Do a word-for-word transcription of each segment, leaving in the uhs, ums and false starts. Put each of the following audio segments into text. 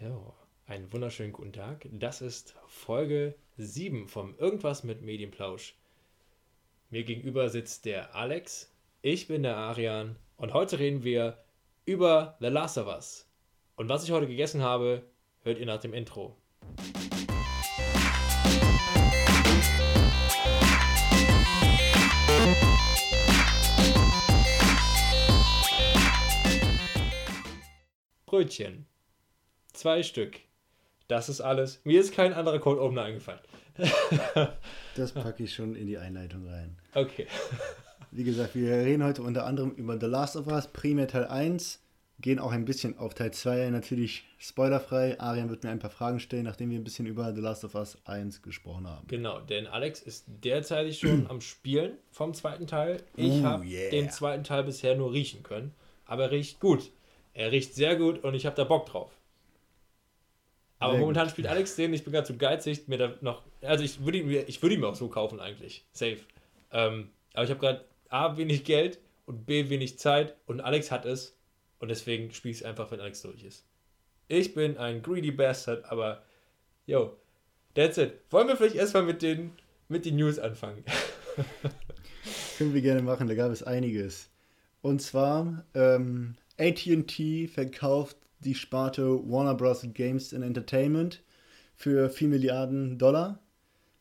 Ja, einen wunderschönen guten Tag. Das ist Folge sieben vom Irgendwas mit Medienplausch. Mir gegenüber sitzt der Alex, ich bin der Arian und heute reden wir über The Last of Us. Und was ich heute gegessen habe, hört ihr nach dem Intro. Brötchen. Zwei Stück. Das ist alles. Mir ist kein anderer Code oben eingefallen. Das packe ich schon in die Einleitung rein. Okay. Wie gesagt, wir reden heute unter anderem über The Last of Us, primär Teil eins, gehen auch ein bisschen auf Teil zwei, natürlich spoilerfrei. Arian wird mir ein paar Fragen stellen, nachdem wir ein bisschen über The Last of Us eins gesprochen haben. Genau, denn Alex ist derzeit schon am Spielen vom zweiten Teil. Ich oh, habe yeah. den zweiten Teil bisher nur riechen können, aber er riecht gut. Er riecht sehr gut und ich habe da Bock drauf. Aber sehr momentan gut. Spielt Alex den, ich bin gerade zu geizig, mir da noch, also ich würde ihn, ich würd ihn mir auch so kaufen eigentlich, safe. Ähm, aber ich habe gerade A, wenig Geld und B, wenig Zeit und Alex hat es und deswegen spiele ich es einfach, wenn Alex durch ist. Ich bin ein greedy Bastard, aber yo, that's it. Wollen wir vielleicht erstmal mit den, mit den News anfangen? Können wir gerne machen, da gab es einiges. Und zwar, ähm, A T und T verkauft die Sparte Warner Bros. Games and Entertainment für vier Milliarden Dollar.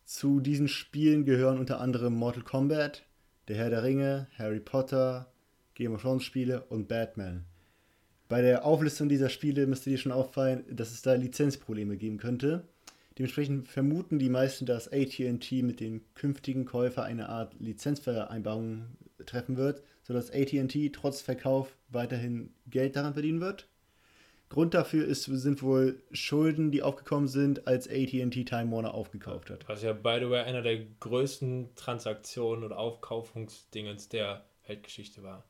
Zu diesen Spielen gehören unter anderem Mortal Kombat, Der Herr der Ringe, Harry Potter, Game of Thrones Spiele und Batman. Bei der Auflistung dieser Spiele müsste dir schon auffallen, dass es da Lizenzprobleme geben könnte. Dementsprechend vermuten die meisten, dass A T und T mit dem künftigen Käufer eine Art Lizenzvereinbarung treffen wird, sodass A T und T trotz Verkauf weiterhin Geld daran verdienen wird. Grund dafür ist, sind wohl Schulden, die aufgekommen sind, als A T und T Time Warner aufgekauft hat. Was ja, by the way, einer der größten Transaktionen oder Aufkaufungsdingens der Weltgeschichte war.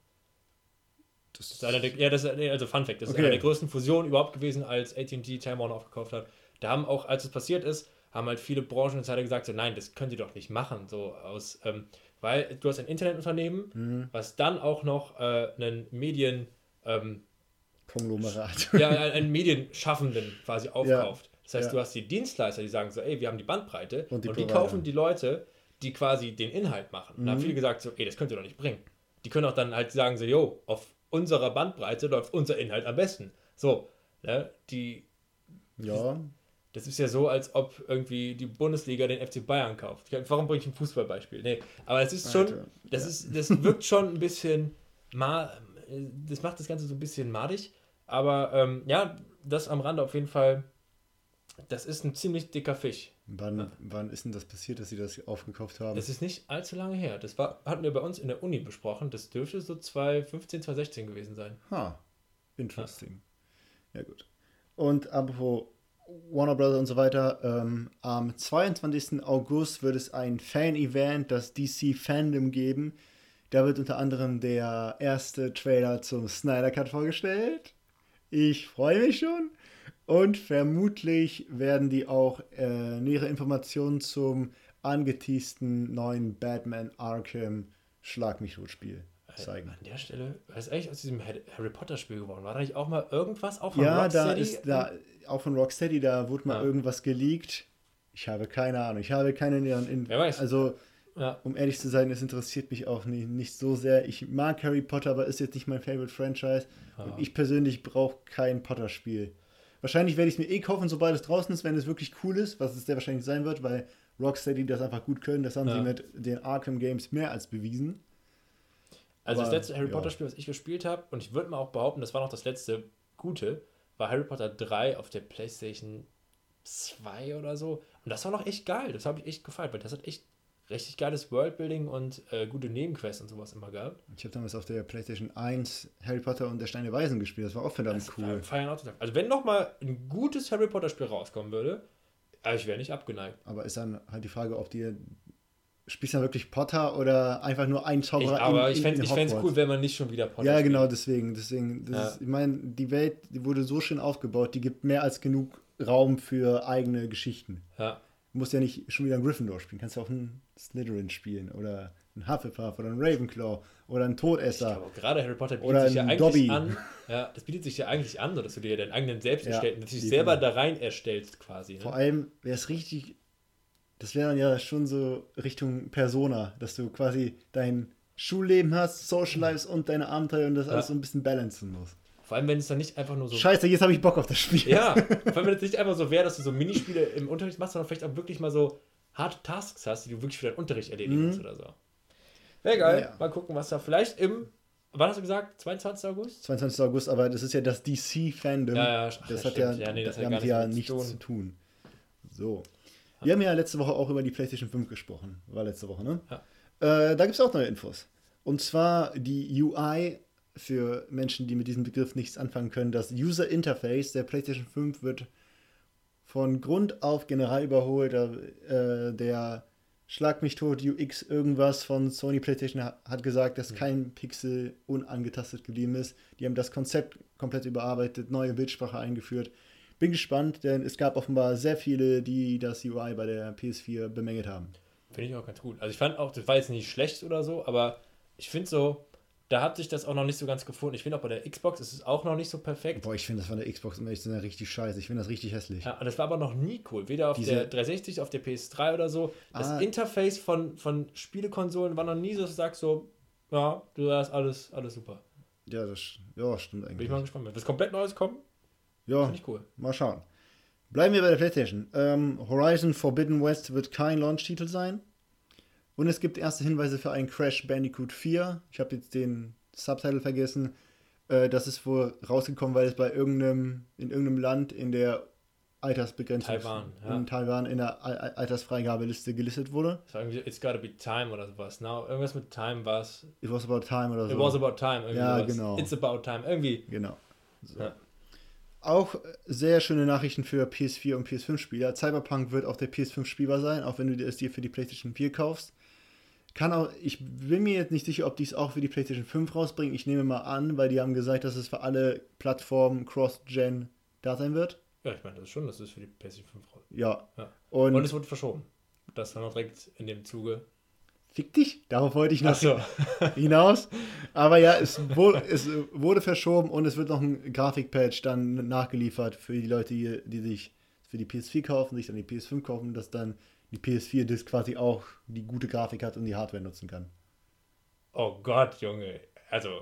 Das, das ist einer der, ja, das ist, nee, also Fun Fact, das okay. ist eine der größten Fusionen überhaupt gewesen, als A T und T Time Warner aufgekauft hat. Da haben auch, als es passiert ist, haben halt viele Branchenentscheider gesagt, so, nein, das könnt ihr doch nicht machen, so aus... Ähm, Weil du hast ein Internetunternehmen, mhm. was dann auch noch äh, einen Medien... Ähm, Konglomerat. Ja, einen Medienschaffenden quasi aufkauft. Ja, das heißt, ja. du hast die Dienstleister, die sagen so, ey, wir haben die Bandbreite und die, und die kaufen die Leute, die quasi den Inhalt machen. Mhm. Und da haben viele gesagt so, ey, das könnt ihr doch nicht bringen. Die können auch dann halt sagen so, yo, auf unserer Bandbreite läuft unser Inhalt am besten. So, ne, die... Ja... Das ist ja so, als ob irgendwie die Bundesliga den F C Bayern kauft. Warum bringe ich ein Fußballbeispiel? Nee, aber es ist schon, das ja. ist, das wirkt schon ein bisschen, ma- das macht das Ganze so ein bisschen madig. Aber ähm, ja, das am Rande auf jeden Fall, das ist ein ziemlich dicker Fisch. Wann, ja. wann ist denn das passiert, dass sie das aufgekauft haben? Das ist nicht allzu lange her. Das war, hatten wir bei uns in der Uni besprochen. Das dürfte so zwanzig fünfzehn, zwanzig sechzehn gewesen sein. Ha, interesting. Ja, ja gut. Und apropos Warner Bros. Und so weiter. Ähm, am zweiundzwanzigsten August wird es ein Fan-Event, das D C-Fandom geben. Da wird unter anderem der erste Trailer zum Snyder Cut vorgestellt. Ich freue mich schon. Und vermutlich werden die auch äh, nähere Informationen zum angeteasten neuen Batman Arkham Schlag mich tot Spiel zeigen. An der Stelle, was ist eigentlich aus diesem Harry Potter Spiel geworden? War da nicht auch mal irgendwas? Auch von ja, Rocksteady? Ja, da ist da... Auch von Rocksteady, da wurde mal ja. irgendwas geleakt. Ich habe keine Ahnung. Ich habe keine näheren In- Wer weiß. Also, ja. um ehrlich zu sein, es interessiert mich auch nicht, nicht so sehr. Ich mag Harry Potter, aber ist jetzt nicht mein Favorite Franchise. Ja. Und ich persönlich brauche kein Potter-Spiel. Wahrscheinlich werde ich es mir eh kaufen, sobald es draußen ist, wenn es wirklich cool ist, was es sehr wahrscheinlich sein wird, weil Rocksteady das einfach gut können. Das haben ja. sie mit den Arkham Games mehr als bewiesen. Also aber, das letzte Harry ja. Potter-Spiel, was ich gespielt habe, und ich würde mal auch behaupten, das war noch das letzte gute, war Harry Potter drei auf der PlayStation zwei oder so. Und das war noch echt geil. Das habe ich echt gefallen, weil das hat echt richtig geiles Worldbuilding und äh, gute Nebenquests und sowas immer gehabt. Ich habe damals auf der PlayStation eins Harry Potter und der Stein der Weisen gespielt. Das war auch verdammt das cool. Feiern auch total. Also wenn nochmal ein gutes Harry Potter Spiel rauskommen würde, ich wäre nicht abgeneigt. Aber ist dann halt die Frage, ob die... Spielst du dann wirklich Potter oder einfach nur einen Zauberer ich, aber in, in, ich fände es cool, wenn man nicht schon wieder Potter Ja, spielt. Genau, deswegen. deswegen das ja. ist, ich meine, die Welt, die wurde so schön aufgebaut, die gibt mehr als genug Raum für eigene Geschichten. Ja. Du musst ja nicht schon wieder einen Gryffindor spielen, kannst ja auch einen Slytherin spielen oder ein Hufflepuff oder ein Ravenclaw oder ein Todesser. Ich glaube, gerade Harry Potter bietet sich ja eigentlich Dobby. an. Ja, das bietet sich ja eigentlich an, dass du dir deinen eigenen selbst ja, erstellst, dass du dich selber da rein erstellst quasi. Ne? Vor allem wäre es richtig, das wäre dann ja schon so Richtung Persona, dass du quasi dein Schulleben hast, Social Lives und deine Abenteuer und das ja. alles so ein bisschen balancen musst. Vor allem, wenn es dann nicht einfach nur so... Scheiße, jetzt habe ich Bock auf das Spiel. Ja, vor allem, wenn es nicht einfach so wäre, dass du so Minispiele im Unterricht machst, sondern vielleicht auch wirklich mal so harte Tasks hast, die du wirklich für deinen Unterricht erledigen musst mhm. oder so. Wäre geil. Ja. Mal gucken, was da vielleicht im... Wann hast du gesagt? zweiundzwanzigsten August? zweiundzwanzigsten August, aber das ist ja das D C-Fandom. Ja, ja, ach, das, das hat ja, ja, nee, das das hat ja mit nichts tun. zu tun. So. Wir haben ja letzte Woche auch über die PlayStation fünf gesprochen. War letzte Woche, ne? Ja. Äh, da gibt es auch neue Infos. Und zwar die U I... für Menschen, die mit diesem Begriff nichts anfangen können. Das User Interface der PlayStation fünf wird von Grund auf generell überholt. Äh, der Schlag mich tot U X irgendwas von Sony PlayStation hat gesagt, dass kein Pixel unangetastet geblieben ist. Die haben das Konzept komplett überarbeitet, neue Bildsprache eingeführt. Bin gespannt, denn es gab offenbar sehr viele, die das U I bei der P S vier bemängelt haben. Finde ich auch ganz gut. Also ich fand auch, das war jetzt nicht schlecht oder so, aber ich finde so, da hat sich das auch noch nicht so ganz gefunden. Ich finde auch bei der Xbox ist es auch noch nicht so perfekt. Boah, ich finde das von der Xbox immer ja richtig scheiße. Ich finde das richtig hässlich. Ja, das war aber noch nie cool. Weder auf Diese... der dreihundertsechzig, auf der P S drei oder so. Das ah. Interface von, von Spielekonsolen war noch nie so, dass du sagst so, ja, du hast alles, alles super. Ja, das ja, stimmt eigentlich. Bin ich mal gespannt. Wird was komplett Neues kommen? Ja, finde ich cool. Mal schauen. Bleiben wir bei der PlayStation. Ähm, Horizon Forbidden West wird kein Launch-Titel sein. Und es gibt erste Hinweise für einen Crash Bandicoot vier. Ich habe jetzt den Subtitle vergessen. Äh, das ist wohl rausgekommen, weil es bei irgendeinem, in irgendeinem Land in der Altersbegrenzung Taiwan, ja. in Taiwan in der Altersfreigabeliste gelistet wurde. Das war irgendwie, it's gotta be time oder sowas. Now, irgendwas mit time war es. It was about time oder so. It was about time. Irgendwie ja, sowas. Genau. It's about time. Irgendwie. Genau. So. Ja. Auch sehr schöne Nachrichten für P S vier und P S fünf-Spieler. Cyberpunk wird auf der P S fünf spielbar sein, auch wenn du es dir für die PlayStation vier kaufst. Kann auch, ich bin mir jetzt nicht sicher, ob die es auch für die PlayStation fünf rausbringen. Ich nehme mal an, weil die haben gesagt, dass es für alle Plattformen Cross-Gen da sein wird. Ja, ich meine das ist schon, dass es für die PlayStation fünf rausbringt. Ja. ja. Und, Und es wurde verschoben. Das dann auch direkt in dem Zuge. Fick dich! Darauf wollte ich noch so. hinaus. Aber ja, es wurde, es wurde verschoben und es wird noch ein Grafikpatch dann nachgeliefert für die Leute, die, die sich für die P S vier kaufen, sich dann die P S fünf kaufen, dass dann die P S vier-Disc quasi auch die gute Grafik hat und die Hardware nutzen kann. Oh Gott, Junge. Also,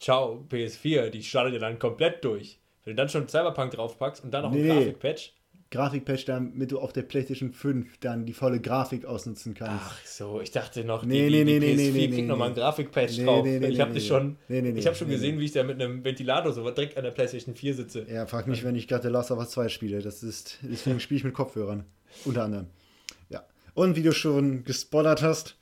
ciao, P S vier, die startet ja dann komplett durch. Wenn du dann schon Cyberpunk draufpackst und dann noch nee. ein Grafikpatch. Grafikpatch, damit du auf der PlayStation fünf dann die volle Grafik ausnutzen kannst. Ach so, ich dachte noch, die, nee, die, die nee, P S vier nee, nee, kriegt nee, nochmal ein Grafikpatch nee, drauf. Nee, nee, ich habe nee, schon, nee, nee, ich hab schon nee, gesehen, nee. wie ich da mit einem Ventilator so direkt an der PlayStation vier sitze. Ja, frag mich, wenn ich gerade The Last of Us zwei spiele. Das ist, deswegen spiele ich mit Kopfhörern. Unter anderem. Und wie du schon gespoilert hast,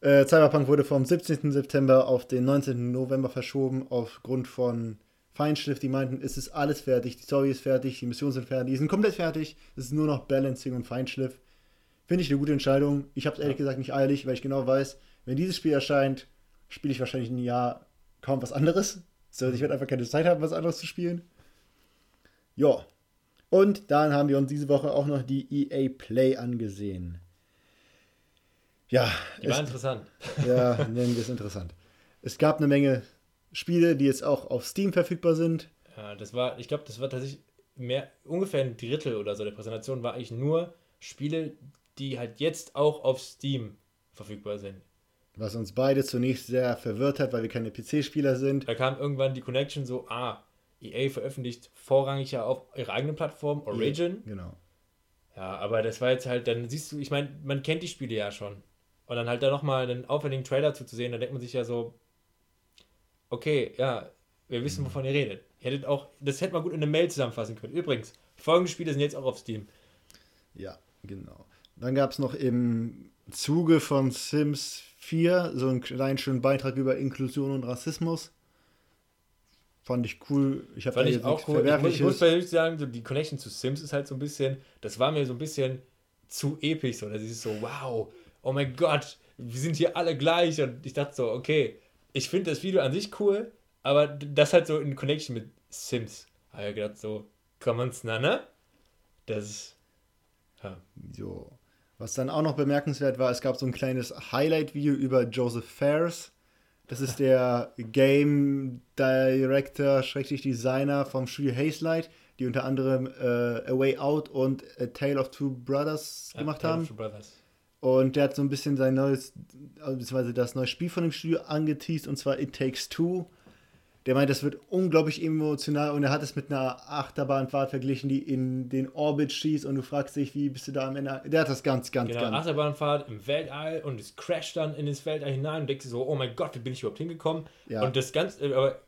äh, Cyberpunk wurde vom siebzehnten September auf den neunzehnten November verschoben, aufgrund von Feinschliff. Die meinten, es ist alles fertig, die Story ist fertig, die Missionen sind fertig, die sind komplett fertig. Es ist nur noch Balancing und Feinschliff. Finde ich eine gute Entscheidung. Ich habe es ehrlich gesagt nicht eilig, weil ich genau weiß, wenn dieses Spiel erscheint, spiele ich wahrscheinlich ein Jahr kaum was anderes. So, ich werde einfach keine Zeit haben, was anderes zu spielen. Ja. Und dann haben wir uns diese Woche auch noch die E A Play angesehen. Ja, die war es, interessant. Ja, nennen wir es interessant. Es gab eine Menge Spiele, die jetzt auch auf Steam verfügbar sind. Ja, das war, ich glaube, das war tatsächlich mehr, ungefähr ein Drittel oder so der Präsentation war eigentlich nur Spiele, die halt jetzt auch auf Steam verfügbar sind. Was uns beide zunächst sehr verwirrt hat, weil wir keine P C-Spieler sind. Da kam irgendwann die Connection so, ah, E A veröffentlicht vorrangig ja auf ihrer eigenen Plattform, Origin. Ja, genau. Ja, aber das war jetzt halt, dann siehst du, ich meine, man kennt die Spiele ja schon. Und dann halt da nochmal einen aufwendigen Trailer zuzusehen, da denkt man sich ja so, okay, ja, wir wissen, wovon ihr redet. Ihr hättet auch, das hätte man gut in eine Mail zusammenfassen können. Übrigens, folgende Spiele sind jetzt auch auf Steam. Ja, genau. Dann gab es noch im Zuge von Sims vier so einen kleinen schönen Beitrag über Inklusion und Rassismus. Fand ich cool. Ich habe eigentlich auch cool. Ich muss, ich muss persönlich sagen, so die Connection zu Sims ist halt so ein bisschen, das war mir so ein bisschen zu episch. So, das ist so, wow, oh mein Gott, wir sind hier alle gleich. Und ich dachte so, okay, ich finde das Video an sich cool, aber das halt so in Connection mit Sims. Da habe ich gedacht so, komm uns na, ne? Das ist, ja. So. Was dann auch noch bemerkenswert war, es gab so ein kleines Highlight-Video über Joseph Fares. Das ist der Game Director, Schrägstrich Designer vom Studio Hazelight, die unter anderem äh, A Way Out und A Tale of Two Brothers gemacht A Tale haben. Of Two Brothers. Und der hat so ein bisschen sein neues, beziehungsweise das neue Spiel von dem Studio angeteased, und zwar It Takes Two. Der meint, das wird unglaublich emotional, und er hat es mit einer Achterbahnfahrt verglichen, die in den Orbit schießt, und du fragst dich, wie bist du da am Ende? Der hat das ganz, ganz, genau, ganz. Genau, Achterbahnfahrt im Weltall, und es crasht dann in das Weltall hinein und denkst so, oh mein Gott, wie bin ich überhaupt hingekommen? Ja. Und das Ganze, aber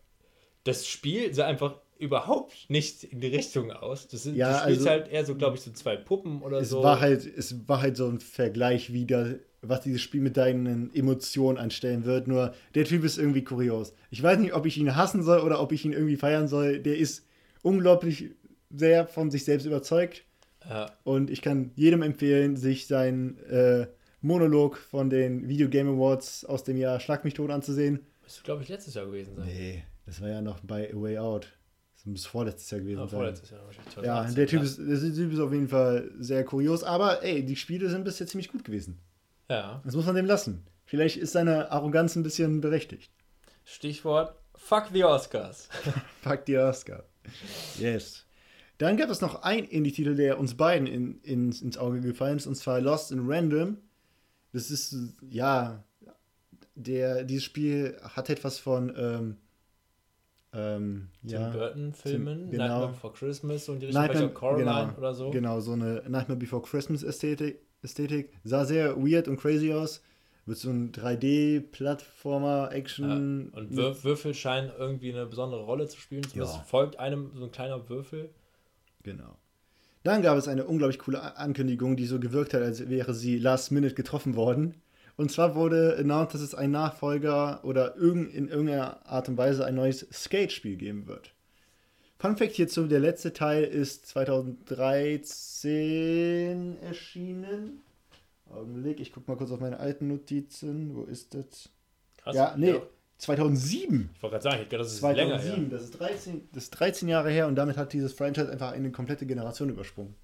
das Spiel sah einfach überhaupt nicht in die Richtung aus. Das sind ja, das also, halt eher so, glaube ich, so zwei Puppen oder es so. War halt, es war halt so ein Vergleich, wie das, was dieses Spiel mit deinen Emotionen anstellen wird. Nur der Typ ist irgendwie kurios. Ich weiß nicht, ob ich ihn hassen soll oder ob ich ihn irgendwie feiern soll. Der ist unglaublich sehr von sich selbst überzeugt. Ja. Und ich kann jedem empfehlen, sich seinen äh, Monolog von den Video Game Awards aus dem Jahr Schlag mich tot anzusehen. Das ist, glaube ich, letztes Jahr gewesen sein. Nee, das war ja noch bei A Way Out. Das muss vorletztes Jahr gewesen ja, sein. Vorletztes Jahr wahrscheinlich. Ja, der Typ, ist, der Typ ist auf jeden Fall sehr kurios, aber ey, die Spiele sind bisher ziemlich gut gewesen. Ja. Das muss man dem lassen. Vielleicht ist seine Arroganz ein bisschen berechtigt. Stichwort Fuck the Oscars. Fuck the Oscars. Yes. Dann gab es noch einen Indie-Titel, der uns beiden in, in, ins Auge gefallen ist, und zwar Lost in Random. Das ist, ja, der, dieses Spiel hat etwas von, ähm, Ähm, Tim ja, Burton-Filmen, genau. Nightmare Before Christmas und die Richtung Coraline genau, oder so. Genau, so eine Nightmare Before Christmas-Ästhetik. Ästhetik. Sah sehr weird und crazy aus. Wird so ein drei D-Plattformer-Action. Ja, und Wür- Würfel scheinen irgendwie eine besondere Rolle zu spielen. Ja. Es folgt einem so ein kleiner Würfel. Genau. Dann gab es eine unglaublich coole Ankündigung, die so gewirkt hat, als wäre sie last minute getroffen worden. Und zwar wurde announced, dass es einen Nachfolger oder irg- in irgendeiner Art und Weise ein neues Skate-Spiel geben wird. Fun Fact hierzu, der letzte Teil ist zwanzig dreizehn erschienen. Augenblick, ich guck mal kurz auf meine alten Notizen. Wo ist das? Krass. Ja, nee, ja. zweitausendsieben. Ich wollte gerade sagen, ich glaube, das ist zweitausendsieben, länger her. Das ist, dreizehn, das ist dreizehn Jahre her, und damit hat dieses Franchise einfach eine komplette Generation übersprungen.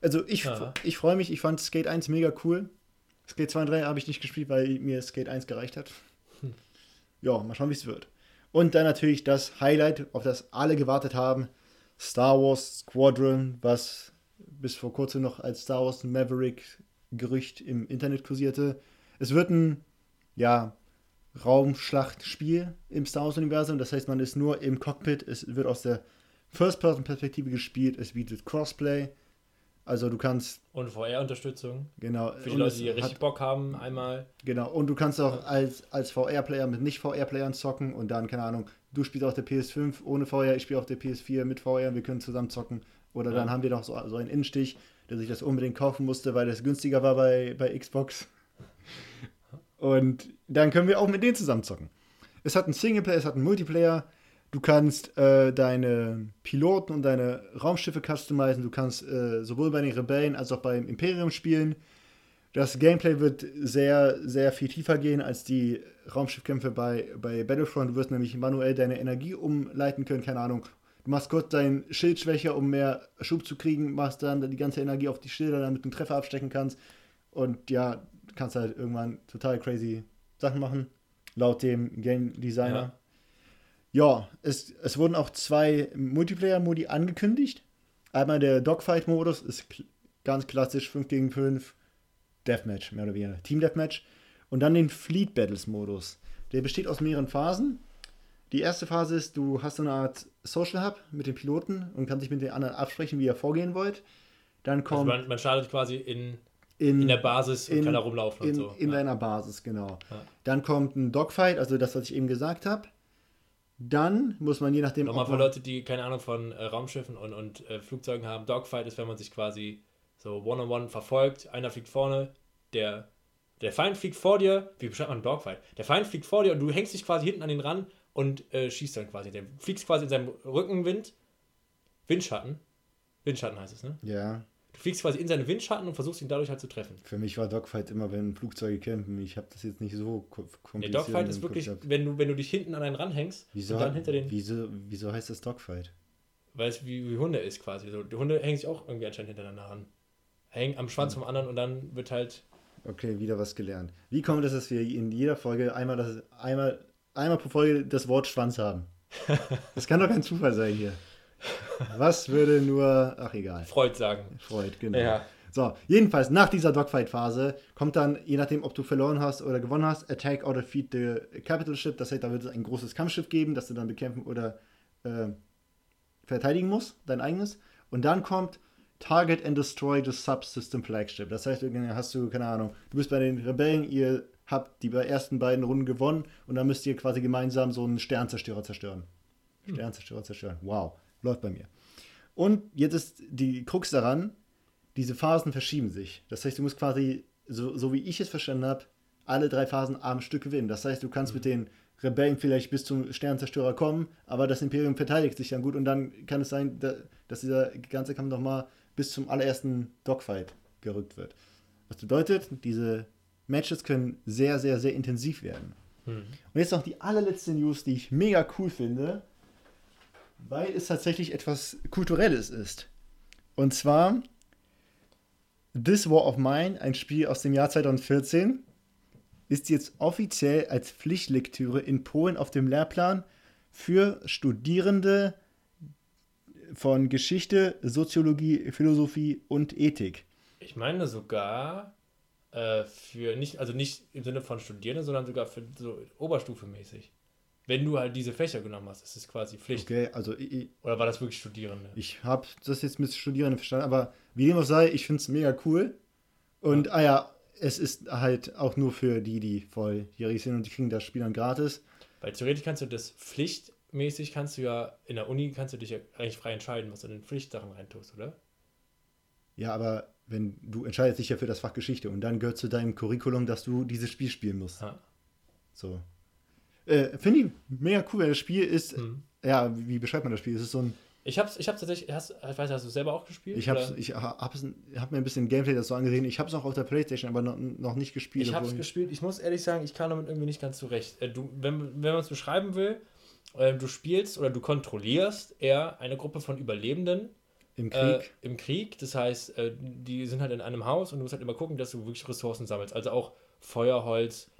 Also ich, ja. ich freue mich, ich fand Skate eins mega cool. Skate zwei und drei habe ich nicht gespielt, weil mir Skate eins gereicht hat. Hm. Ja, mal schauen, wie es wird. Und dann natürlich das Highlight, auf das alle gewartet haben, Star Wars Squadron, was bis vor kurzem noch als Star Wars Maverick-Gerücht im Internet kursierte. Es wird ein, ja, Raumschlachtspiel im Star Wars-Universum, das heißt, man ist nur im Cockpit, es wird aus der First-Person-Perspektive gespielt, es bietet Crossplay. Also du kannst... Und V R-Unterstützung. Genau. Für die Leute, die richtig hat, Bock haben, einmal. Genau. Und du kannst auch als, als V R-Player mit Nicht-V R-Playern zocken und dann, keine Ahnung, du spielst auf der P S fünf ohne V R, ich spiele auf der P S vier mit V R, wir können zusammen zocken. Oder ja. Dann haben wir noch so, so einen Innenstich, dass ich das unbedingt kaufen musste, weil das günstiger war bei, bei Xbox. Und dann können wir auch mit denen zusammen zocken. Es hat einen Singleplayer, es hat einen Multiplayer. Du kannst äh, deine Piloten und deine Raumschiffe customizen. Du kannst äh, sowohl bei den Rebellen als auch beim Imperium spielen. Das Gameplay wird sehr, sehr viel tiefer gehen als die Raumschiffkämpfe bei, bei Battlefront. Du wirst nämlich manuell deine Energie umleiten können. Keine Ahnung. Du machst kurz dein Schild schwächer, um mehr Schub zu kriegen. Machst dann die ganze Energie auf die Schilder, damit du einen Treffer abstecken kannst. Und ja, kannst halt irgendwann total crazy Sachen machen. Laut dem Game Designer. Ja. Ja, es, es wurden auch zwei Multiplayer-Modi angekündigt. Einmal der Dogfight-Modus ist kl- ganz klassisch fünf gegen fünf Deathmatch, mehr oder weniger Team-Deathmatch. Und dann den Fleet-Battles-Modus. Der besteht aus mehreren Phasen. Die erste Phase ist, du hast so eine Art Social-Hub mit den Piloten und kannst dich mit den anderen absprechen, wie ihr vorgehen wollt. Dann kommt also man, man startet quasi in... In, in der Basis und in, kann da rumlaufen in, und so. In ja. deiner Basis, genau. Ja. Dann kommt ein Dogfight, also das, was ich eben gesagt habe. Dann muss man je nachdem... Nochmal für Leute, die keine Ahnung von äh, Raumschiffen und, und äh, Flugzeugen haben, Dogfight ist, wenn man sich quasi so one-on-one verfolgt, einer fliegt vorne, der, der Feind fliegt vor dir, wie beschreibt man Dogfight? Der Feind fliegt vor dir und du hängst dich quasi hinten an den ran und äh, schießt dann quasi. Der fliegst quasi in seinem Rückenwind, Windschatten, Windschatten heißt es, ne? Ja. Du fliegst quasi in seine Windschatten und versuchst ihn dadurch halt zu treffen. Für mich war Dogfight immer, wenn Flugzeuge campen. Ich habe das jetzt nicht so kompliziert. Der Dogfight ist wirklich, wenn du, wenn du dich hinten an einen ranhängst wieso, und dann hinter den... Wieso, wieso heißt das Dogfight? Weil es wie, wie Hunde ist quasi. So, die Hunde hängen sich auch irgendwie anscheinend hintereinander ran. hängen am Schwanz vom anderen und dann wird halt... Okay, wieder was gelernt. Wie kommt es, dass wir in jeder Folge einmal, das, einmal, einmal pro Folge das Wort Schwanz haben? Das kann doch kein Zufall sein hier. Was würde nur... Ach, egal. Freud sagen. Freud, genau. Ja. So, jedenfalls, nach dieser Dogfight-Phase kommt dann, je nachdem, ob du verloren hast oder gewonnen hast, Attack or Defeat the Capital Ship. Das heißt, da wird es ein großes Kampfschiff geben, das du dann bekämpfen oder äh, verteidigen musst, dein eigenes. Und dann kommt Target and Destroy the Subsystem Flagship. Das heißt, hast du, keine Ahnung, du bist bei den Rebellen, ihr habt die ersten beiden Runden gewonnen und dann müsst ihr quasi gemeinsam so einen Sternzerstörer zerstören. Hm. Sternzerstörer zerstören. Wow, läuft bei mir. Und jetzt ist die Krux daran, diese Phasen verschieben sich. Das heißt, du musst quasi, so, so wie ich es verstanden habe, alle drei Phasen am Stück gewinnen. Das heißt, du kannst mhm. mit den Rebellen vielleicht bis zum Sternzerstörer kommen, aber das Imperium verteidigt sich dann gut und dann kann es sein, dass dieser ganze Kampf nochmal bis zum allerersten Dogfight gerückt wird. Was bedeutet, diese Matches können sehr, sehr, sehr intensiv werden. Mhm. Und jetzt noch die allerletzte News, die ich mega cool finde, weil es tatsächlich etwas Kulturelles ist. Und zwar This War of Mine, ein Spiel aus dem Jahr zweitausendvierzehn, ist jetzt offiziell als Pflichtlektüre in Polen auf dem Lehrplan für Studierende von Geschichte, Soziologie, Philosophie und Ethik. Ich meine sogar äh, für nicht, also nicht im Sinne von Studierende, sondern sogar für so oberstufenmäßig. Wenn du halt diese Fächer genommen hast, ist es quasi Pflicht. Okay, also ich, oder war das wirklich Studierende? Ich habe das jetzt mit Studierenden verstanden, aber wie dem auch sei, ich finde es mega cool. Und ja. ah ja, es ist halt auch nur für die, die volljährig sind und die kriegen das Spiel dann gratis. Weil theoretisch kannst du das pflichtmäßig, kannst du ja in der Uni, kannst du dich ja eigentlich frei entscheiden, was du in den Pflichtsachen reintust, oder? Ja, aber wenn du entscheidest dich ja für das Fach Geschichte und dann gehört zu deinem Curriculum, dass du dieses Spiel spielen musst. Ha. So. Äh, finde ich mega cool, weil das Spiel ist, mhm. ja, wie beschreibt man das Spiel? Es ist so ein... Ich hab's, ich hab's tatsächlich, hast, ich weiß, hast du es selber auch gespielt? Ich hab's, ich hab's, hab mir ein bisschen Gameplay dazu angesehen, ich hab's auch auf der Playstation, aber noch, noch nicht gespielt. Ich hab's gespielt, ich muss ehrlich sagen, ich kam damit irgendwie nicht ganz zurecht. Du, wenn, wenn man es beschreiben will, du spielst oder du kontrollierst eher eine Gruppe von Überlebenden im Krieg. Äh, im Krieg, das heißt, die sind halt in einem Haus und du musst halt immer gucken, dass du wirklich Ressourcen sammelst, also auch Feuer, Holz,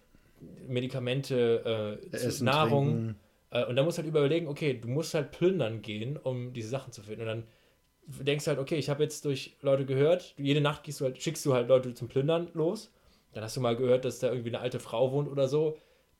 Medikamente, äh, Essen, Nahrung äh, und dann musst du halt überlegen, okay, du musst halt plündern gehen, um diese Sachen zu finden und dann denkst du halt, okay, ich habe jetzt durch Leute gehört, jede Nacht gehst du halt, schickst du halt Leute zum Plündern los, dann hast du mal gehört, dass da irgendwie eine alte Frau wohnt oder so,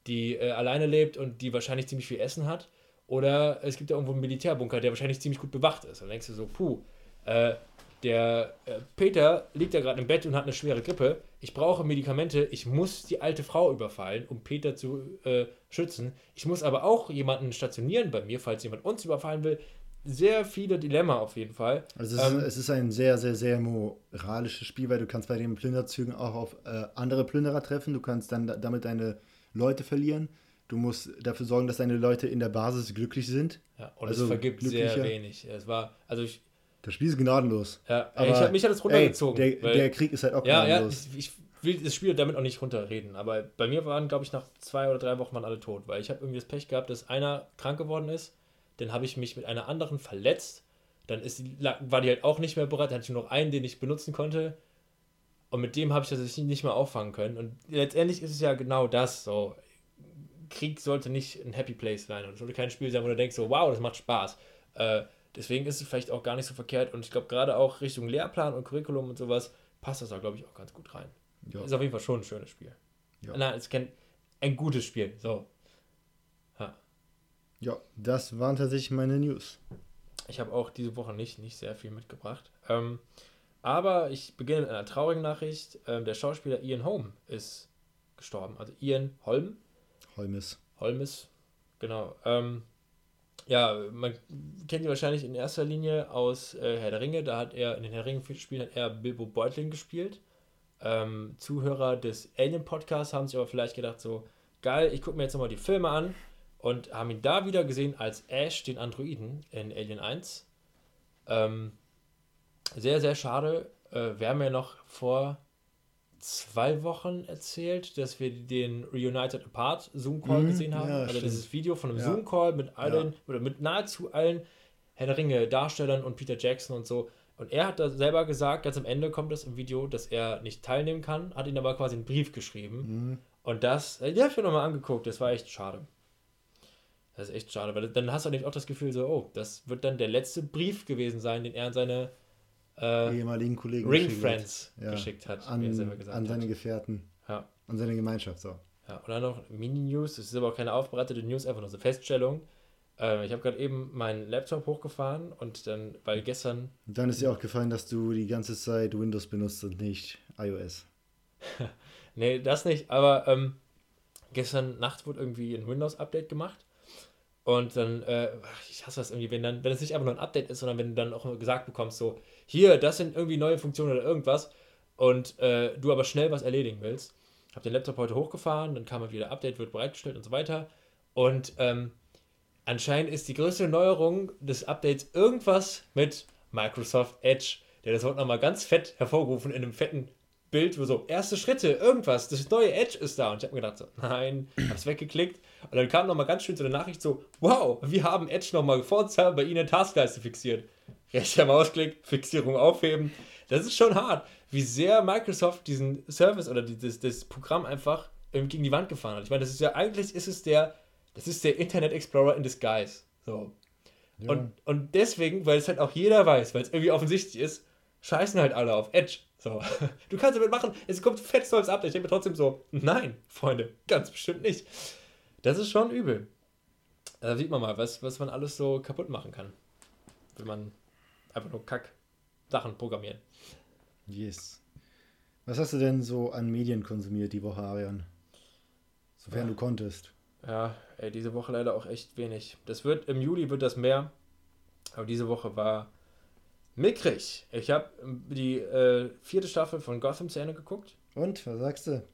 die äh, alleine lebt und die wahrscheinlich ziemlich viel Essen hat oder es gibt da irgendwo einen Militärbunker, der wahrscheinlich ziemlich gut bewacht ist und dann denkst du so, puh, äh, der äh, Peter liegt da gerade im Bett und hat eine schwere Grippe. Ich brauche Medikamente. Ich muss die alte Frau überfallen, um Peter zu äh, schützen. Ich muss aber auch jemanden stationieren bei mir, falls jemand uns überfallen will. Sehr viele Dilemma auf jeden Fall. Also es, ähm, ist, es ist ein sehr, sehr, sehr moralisches Spiel, weil du kannst bei den Plünderzügen auch auf äh, andere Plünderer treffen. Du kannst dann damit deine Leute verlieren. Du musst dafür sorgen, dass deine Leute in der Basis glücklich sind. Ja, und also es vergibt sehr wenig. Es war, also ich Das Spiel ist gnadenlos. Ja, aber ich hab, mich hat es runtergezogen. Ey, der, weil, der Krieg ist halt auch ja, gnadenlos. Ja, ich, ich will das Spiel damit auch nicht runterreden. Aber bei mir waren, glaube ich, nach zwei oder drei Wochen waren alle tot. Weil ich habe irgendwie das Pech gehabt, dass einer krank geworden ist. Dann habe ich mich mit einer anderen verletzt. Dann ist die, war die halt auch nicht mehr bereit. Dann hatte ich nur noch einen, den ich benutzen konnte. Und mit dem habe ich das nicht mehr auffangen können. Und letztendlich ist es ja genau das. So, Krieg sollte nicht ein Happy Place sein. Und es sollte kein Spiel sein, wo du denkst, so, wow, das macht Spaß. Äh, Deswegen ist es vielleicht auch gar nicht so verkehrt und ich glaube, gerade auch Richtung Lehrplan und Curriculum und sowas passt das da, glaube ich, auch ganz gut rein. Jo. Ist auf jeden Fall schon ein schönes Spiel. Jo. Nein, es ist kein, ein gutes Spiel. So. Ha. Ja, das waren tatsächlich meine News. Ich habe auch diese Woche nicht, nicht sehr viel mitgebracht. Ähm, aber ich beginne mit einer traurigen Nachricht. Ähm, der Schauspieler Ian Holm ist gestorben. Also Ian Holm. Holmes. Holmes, genau. Ähm, Ja, man kennt ihn wahrscheinlich in erster Linie aus äh, Herr der Ringe. Da hat er in den Herr der Ringe-Spielen hat er Bilbo Beutling gespielt. Ähm, Zuhörer des Alien-Podcasts haben sich aber vielleicht gedacht so, geil, ich gucke mir jetzt nochmal die Filme an und haben ihn da wieder gesehen als Ash, den Androiden in Alien eins. Ähm, sehr, sehr schade. Äh, wir haben ja noch vor zwei Wochen erzählt, dass wir den Reunited Apart Zoom-Call mhm, gesehen haben. Ja, also stimmt. Dieses Video von einem ja. Zoom-Call mit allen ja. oder mit nahezu allen Herr der Ringe Darstellern und Peter Jackson und so. Und er hat da selber gesagt, ganz am Ende kommt das im Video, dass er nicht teilnehmen kann, hat ihn aber quasi einen Brief geschrieben. Mhm. Und das, den habe ich mir nochmal angeguckt, das war echt schade. Das ist echt schade, weil dann hast du nämlich auch das Gefühl so, oh, das wird dann der letzte Brief gewesen sein, den er an seine äh, ehemaligen Kollegen Ring-Friends geschickt, ja, geschickt hat, an, wie er selber gesagt hat. An seine hat. Gefährten. Ja. An seine Gemeinschaft, so. Ja, und dann noch Mini-News, das ist aber auch keine aufbereitete News, einfach nur so Feststellung. Äh, ich habe gerade eben meinen Laptop hochgefahren und dann, weil gestern... Und dann ist dir auch gefallen, dass du die ganze Zeit Windows benutzt und nicht iOS. Nee, das nicht, aber ähm, gestern Nacht wurde irgendwie ein Windows-Update gemacht. Und dann, äh, ich hasse das irgendwie, wenn dann, wenn es nicht einfach nur ein Update ist, sondern wenn du dann auch gesagt bekommst, so, hier, das sind irgendwie neue Funktionen oder irgendwas und äh, du aber schnell was erledigen willst. Ich habe den Laptop heute hochgefahren, dann kam halt wieder Update, wird bereitgestellt und so weiter. Und ähm, anscheinend ist die größte Neuerung des Updates irgendwas mit Microsoft Edge. Der das wird nochmal ganz fett hervorgerufen in einem fetten Bild, wo so, erste Schritte, irgendwas, das neue Edge ist da. Und ich habe mir gedacht so, nein, hab's weggeklickt. Und dann kam nochmal ganz schön so eine Nachricht so, wow, wir haben Edge nochmal geforzt, bei Ihnen eine Taskleiste fixiert. Rechter Mausklick, Fixierung aufheben. Das ist schon hart, wie sehr Microsoft diesen Service oder die, das, das Programm einfach gegen die Wand gefahren hat. Ich meine, das ist ja, eigentlich ist es der, das ist der Internet Explorer in disguise. So. Ja. Und, und deswegen, weil es halt auch jeder weiß, weil es irgendwie offensichtlich ist, scheißen halt alle auf Edge. So, du kannst damit machen, es kommt fett tolles Update. Ich denke mir trotzdem so, nein, Freunde, ganz bestimmt nicht. Das ist schon übel. Da sieht man mal, was, was man alles so kaputt machen kann. Wenn man einfach nur Kack-Sachen programmiert. Yes. Was hast du denn so an Medien konsumiert die Woche, Arian? Sofern ja. du konntest. Ja, ey, diese Woche leider auch echt wenig. Das wird, im Juli wird das mehr. Aber diese Woche war... mickrig. Ich habe die äh, vierte Staffel von Gotham zu Ende geguckt. Und, was sagst du?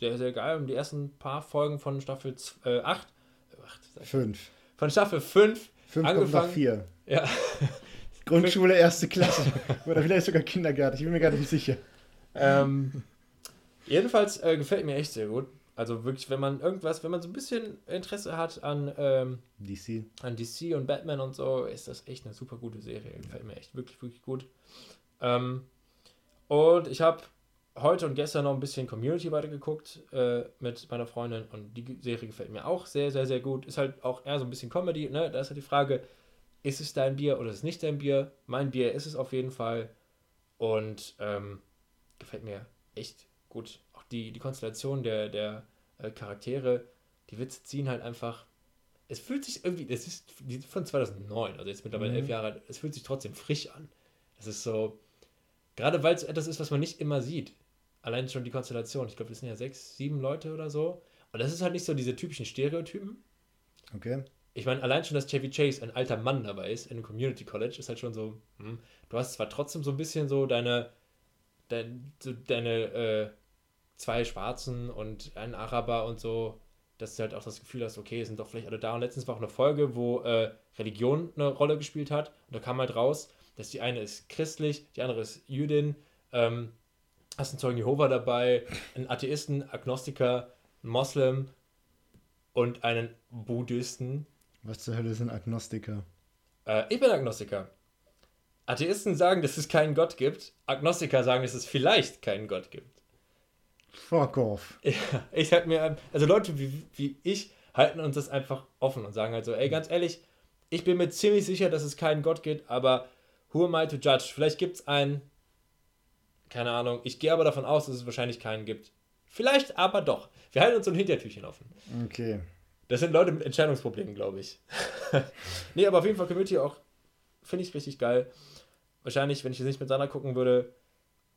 Sehr, sehr geil. Und die ersten paar Folgen von Staffel acht. fünf. Von Staffel fünf. fünf kommt nach vier. Ja. Grundschule, erste Klasse. Oder vielleicht sogar Kindergarten. Ich bin mir gar nicht sicher. Ähm, jedenfalls äh, gefällt mir echt sehr gut. Also wirklich, wenn man irgendwas, wenn man so ein bisschen Interesse hat an ähm, D C an D C und Batman und so, ist das echt eine super gute Serie. Gefällt mir echt wirklich, wirklich gut. Ähm, und ich habe heute und gestern noch ein bisschen Community weitergeguckt äh, mit meiner Freundin und die Serie gefällt mir auch sehr, sehr, sehr gut. Ist halt auch eher so ein bisschen Comedy, ne? Da ist halt die Frage, ist es dein Bier oder ist es nicht dein Bier? Mein Bier ist es auf jeden Fall und ähm, gefällt mir echt gut. Die, die Konstellation der, der äh, Charaktere, die Witze ziehen halt einfach, es fühlt sich irgendwie, das ist von zweitausendneun, also jetzt mittlerweile mhm. elf Jahre alt, es fühlt sich trotzdem frisch an. Das ist so, gerade weil es etwas ist, was man nicht immer sieht, allein schon die Konstellation, ich glaube, das sind ja sechs, sieben Leute oder so, und das ist halt nicht so diese typischen Stereotypen. Okay. Ich meine, allein schon, dass Chevy Chase ein alter Mann dabei ist, in einem Community College, ist halt schon so, hm, du hast zwar trotzdem so ein bisschen so deine, dein, so deine, äh, zwei Schwarzen und einen Araber und so, dass du halt auch das Gefühl hast, okay, sind doch vielleicht alle da. Und letztens war auch eine Folge, wo äh, Religion eine Rolle gespielt hat. Und da kam halt raus, dass die eine ist christlich, die andere ist Jüdin, ähm, hast einen Zeugen Jehova dabei, einen Atheisten, Agnostiker, einen Moslem und einen Buddhisten. Was zur Hölle sind Agnostiker? Äh, ich bin Agnostiker. Atheisten sagen, dass es keinen Gott gibt. Agnostiker sagen, dass es vielleicht keinen Gott gibt. Fuck off. Ja, ich halt mir, also Leute wie, wie ich halten uns das einfach offen und sagen halt so, ey, ganz ehrlich, ich bin mir ziemlich sicher, dass es keinen Gott gibt, aber who am I to judge? Vielleicht gibt's einen, keine Ahnung, ich gehe aber davon aus, dass es wahrscheinlich keinen gibt. Vielleicht aber doch. Wir halten uns so ein Hintertürchen offen. Okay. Das sind Leute mit Entscheidungsproblemen, glaube ich. Nee, aber auf jeden Fall Community auch, finde ich richtig geil. Wahrscheinlich, wenn ich jetzt nicht mit Sandra gucken würde,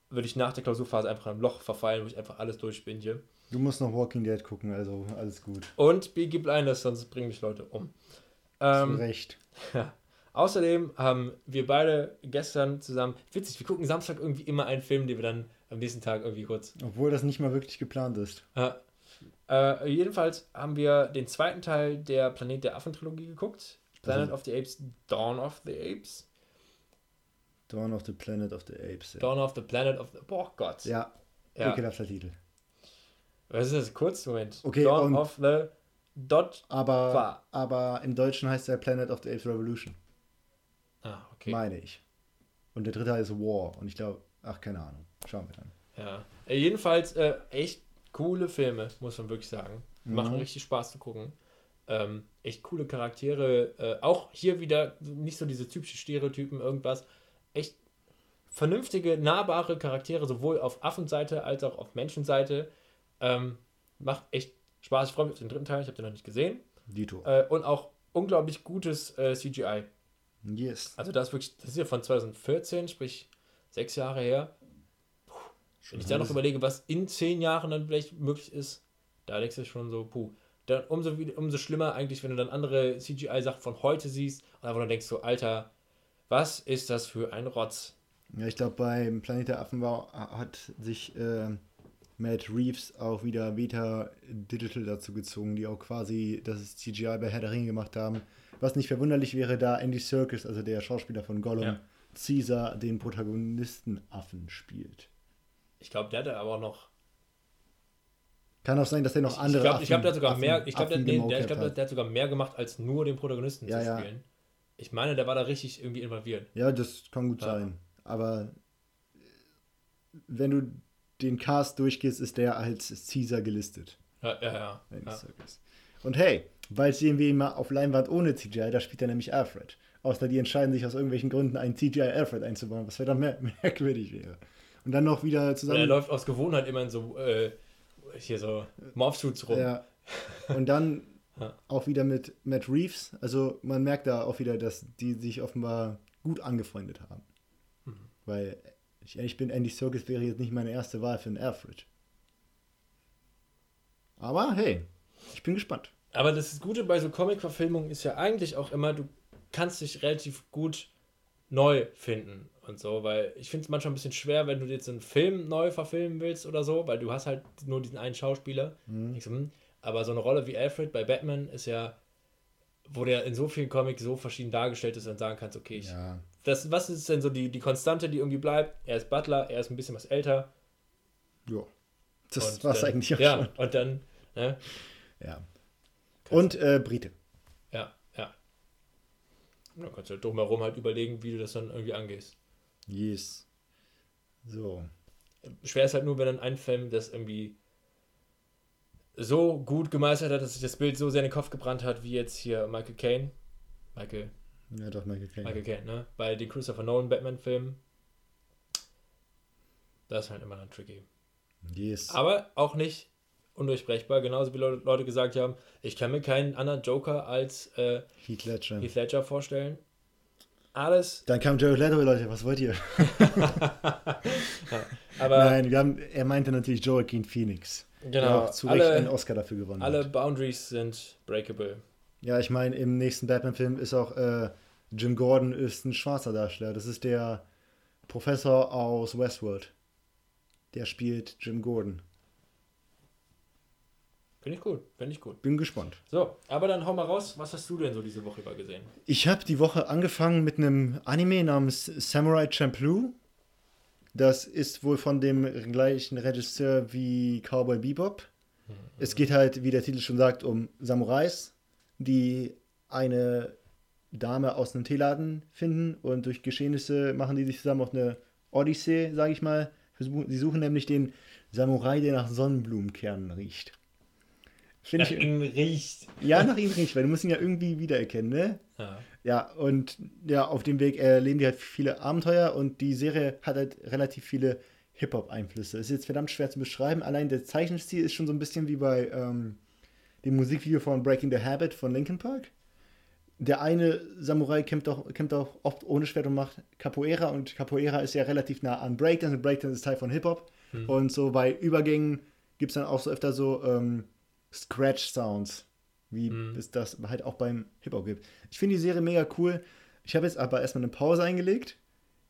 würde ich nach der Klausurphase einfach in einem Loch verfallen, wo ich einfach alles durchspinne hier. Du musst noch Walking Dead gucken, also alles gut. Und Biggie Blinders, sonst bringen mich Leute um. Ähm, Zu Recht. Ja. Außerdem haben wir beide gestern zusammen, witzig, wir gucken Samstag irgendwie immer einen Film, den wir dann am nächsten Tag irgendwie kurz... Obwohl das nicht mal wirklich geplant ist. Ja. Äh, jedenfalls haben wir den zweiten Teil der Planet der Affen Trilogie geguckt. Planet also, of the Apes, Dawn of the Apes. Dawn of the Planet of the Apes. Ja. Dawn of the Planet of the... Boah, Gott. Ja, ja. Ekelhafter Titel. Was ist das? Kurz, Moment. Okay, Dawn of the... Dot... Aber, aber im Deutschen heißt der Planet of the Apes Revolution. okay. Meine ich. Und der dritte heißt War. Und ich glaube, ach, keine Ahnung. Schauen wir dann. Ja. Jedenfalls äh, echt coole Filme, muss man wirklich sagen. Mhm. Machen richtig Spaß zu gucken. Ähm, echt coole Charaktere. Äh, auch hier wieder nicht so diese typischen Stereotypen, irgendwas. Echt vernünftige, nahbare Charaktere, sowohl auf Affenseite als auch auf Menschenseite. Ähm, macht echt Spaß. Ich freue mich auf den dritten Teil. Ich habe den noch nicht gesehen. Dito. Äh, und auch unglaublich gutes äh, C G I. Yes. Also das ist wirklich, das ist ja von zwanzig vierzehn, sprich sechs Jahre her. Puh. Wenn ich da noch überlege, was in zehn Jahren dann vielleicht möglich ist, da denkst du schon so, puh. Dann umso, umso schlimmer eigentlich, wenn du dann andere C G I-Sachen von heute siehst und einfach nur denkst so, Alter, was ist das für ein Rotz? Ja, ich glaube, beim Planet der Affen war, hat sich äh, Matt Reeves auch wieder Beta Digital dazu gezogen, die auch quasi das C G I bei Herr der Ringe gemacht haben. Was nicht verwunderlich wäre, da Andy Serkis, also der Schauspieler von Gollum, ja. Caesar, den Protagonistenaffen spielt. Ich glaube, der hat aber auch noch... Kann auch sein, dass der noch andere... Ich glaube, glaub, der, glaub, der, glaub, der hat sogar mehr gemacht, als nur den Protagonisten ja, zu spielen. Ja. Ich meine, der war da richtig irgendwie involviert. Ja, das kann gut ja. sein. Aber wenn du den Cast durchgehst, ist der als Caesar gelistet. Ja, ja, ja. Andy ja. Serkis. Und hey... Bald sehen wir ihn mal auf Leinwand ohne C G I, da spielt er nämlich Alfred. Außer die entscheiden sich aus irgendwelchen Gründen, einen C G I-Alfred einzubauen, was verdammt mer- merkwürdig wäre. Und dann noch wieder zusammen... Ja, er läuft aus Gewohnheit immer in so, äh, hier so Morphsuits rum. Ja. Und dann auch wieder mit Matt Reeves. Also man merkt da auch wieder, dass die sich offenbar gut angefreundet haben. Mhm. Weil, ich ehrlich bin, Andy Serkis wäre jetzt nicht meine erste Wahl für einen Alfred. Aber hey, ich bin gespannt. Aber das Gute bei so Comic-Verfilmungen ist ja eigentlich auch immer, du kannst dich relativ gut neu finden und so, weil ich finde es manchmal ein bisschen schwer, wenn du jetzt einen Film neu verfilmen willst oder so, weil du hast halt nur diesen einen Schauspieler. Mhm. Aber so eine Rolle wie Alfred bei Batman ist ja, wo der in so vielen Comics so verschieden dargestellt ist und sagen kannst, okay, ich, ja. das, was ist denn so die, die Konstante, die irgendwie bleibt? Er ist Butler, er ist ein bisschen was älter. Ja, das war es eigentlich auch ja, schon. Ja, und dann, ne? Ja. Und äh, Brite. Ja, ja. Da kannst du halt drumherum halt überlegen, wie du das dann irgendwie angehst. Yes. So. Schwer ist halt nur, wenn dann ein Film das irgendwie so gut gemeistert hat, dass sich das Bild so sehr in den Kopf gebrannt hat, wie jetzt hier Michael Caine. Michael. Ja, doch, Michael Caine. Michael Caine, ne? Bei den Christopher Nolan Batman-Filmen. Das ist halt immer dann tricky. Yes. Aber auch nicht undurchbrechbar, genauso wie Leute, Leute gesagt haben, ich kann mir keinen anderen Joker als äh, Heath Ledger. Heath Ledger vorstellen. Alles. Dann kam Jared Leto, Leute, was wollt ihr? Aber nein, wir haben, er meinte natürlich Joaquin Phoenix. Genau. Der auch zu Recht einen Oscar dafür gewonnen alle hat. Alle Boundaries sind breakable. Ja, ich meine, im nächsten Batman-Film ist auch äh, Jim Gordon ist ein schwarzer Darsteller. Das ist der Professor aus Westworld. Der spielt Jim Gordon. Finde ich gut, finde ich gut. Bin gespannt. So, aber dann hau mal raus, was hast du denn so diese Woche über gesehen? Ich habe die Woche angefangen mit einem Anime namens Samurai Champloo. Das ist wohl von dem gleichen Regisseur wie Cowboy Bebop. Mhm. Es geht halt, wie der Titel schon sagt, um Samurais, die eine Dame aus einem Teeladen finden und durch Geschehnisse machen die sich zusammen auf eine Odyssee, sage ich mal. Sie suchen nämlich den Samurai, der nach Sonnenblumenkernen riecht. Find nach ich, ihm riecht. Ja, nach ihm riecht, weil du musst ihn ja irgendwie wiedererkennen, ne? Ja. Ja, und ja, auf dem Weg erleben die halt viele Abenteuer und die Serie hat halt relativ viele Hip-Hop-Einflüsse. Ist jetzt verdammt schwer zu beschreiben, allein der Zeichenstil ist schon so ein bisschen wie bei ähm, dem Musikvideo von Breaking the Habit von Linkin Park. Der eine Samurai kämpft auch, kämpft auch oft ohne Schwert und macht Capoeira und Capoeira ist ja relativ nah an Breakdance und Breakdance ist Teil von Hip-Hop. Mhm. Und so bei Übergängen gibt es dann auch so öfter so ähm, Scratch-Sounds, wie mhm. es das halt auch beim Hip-Hop gibt. Ich finde die Serie mega cool. Ich habe jetzt aber erstmal eine Pause eingelegt,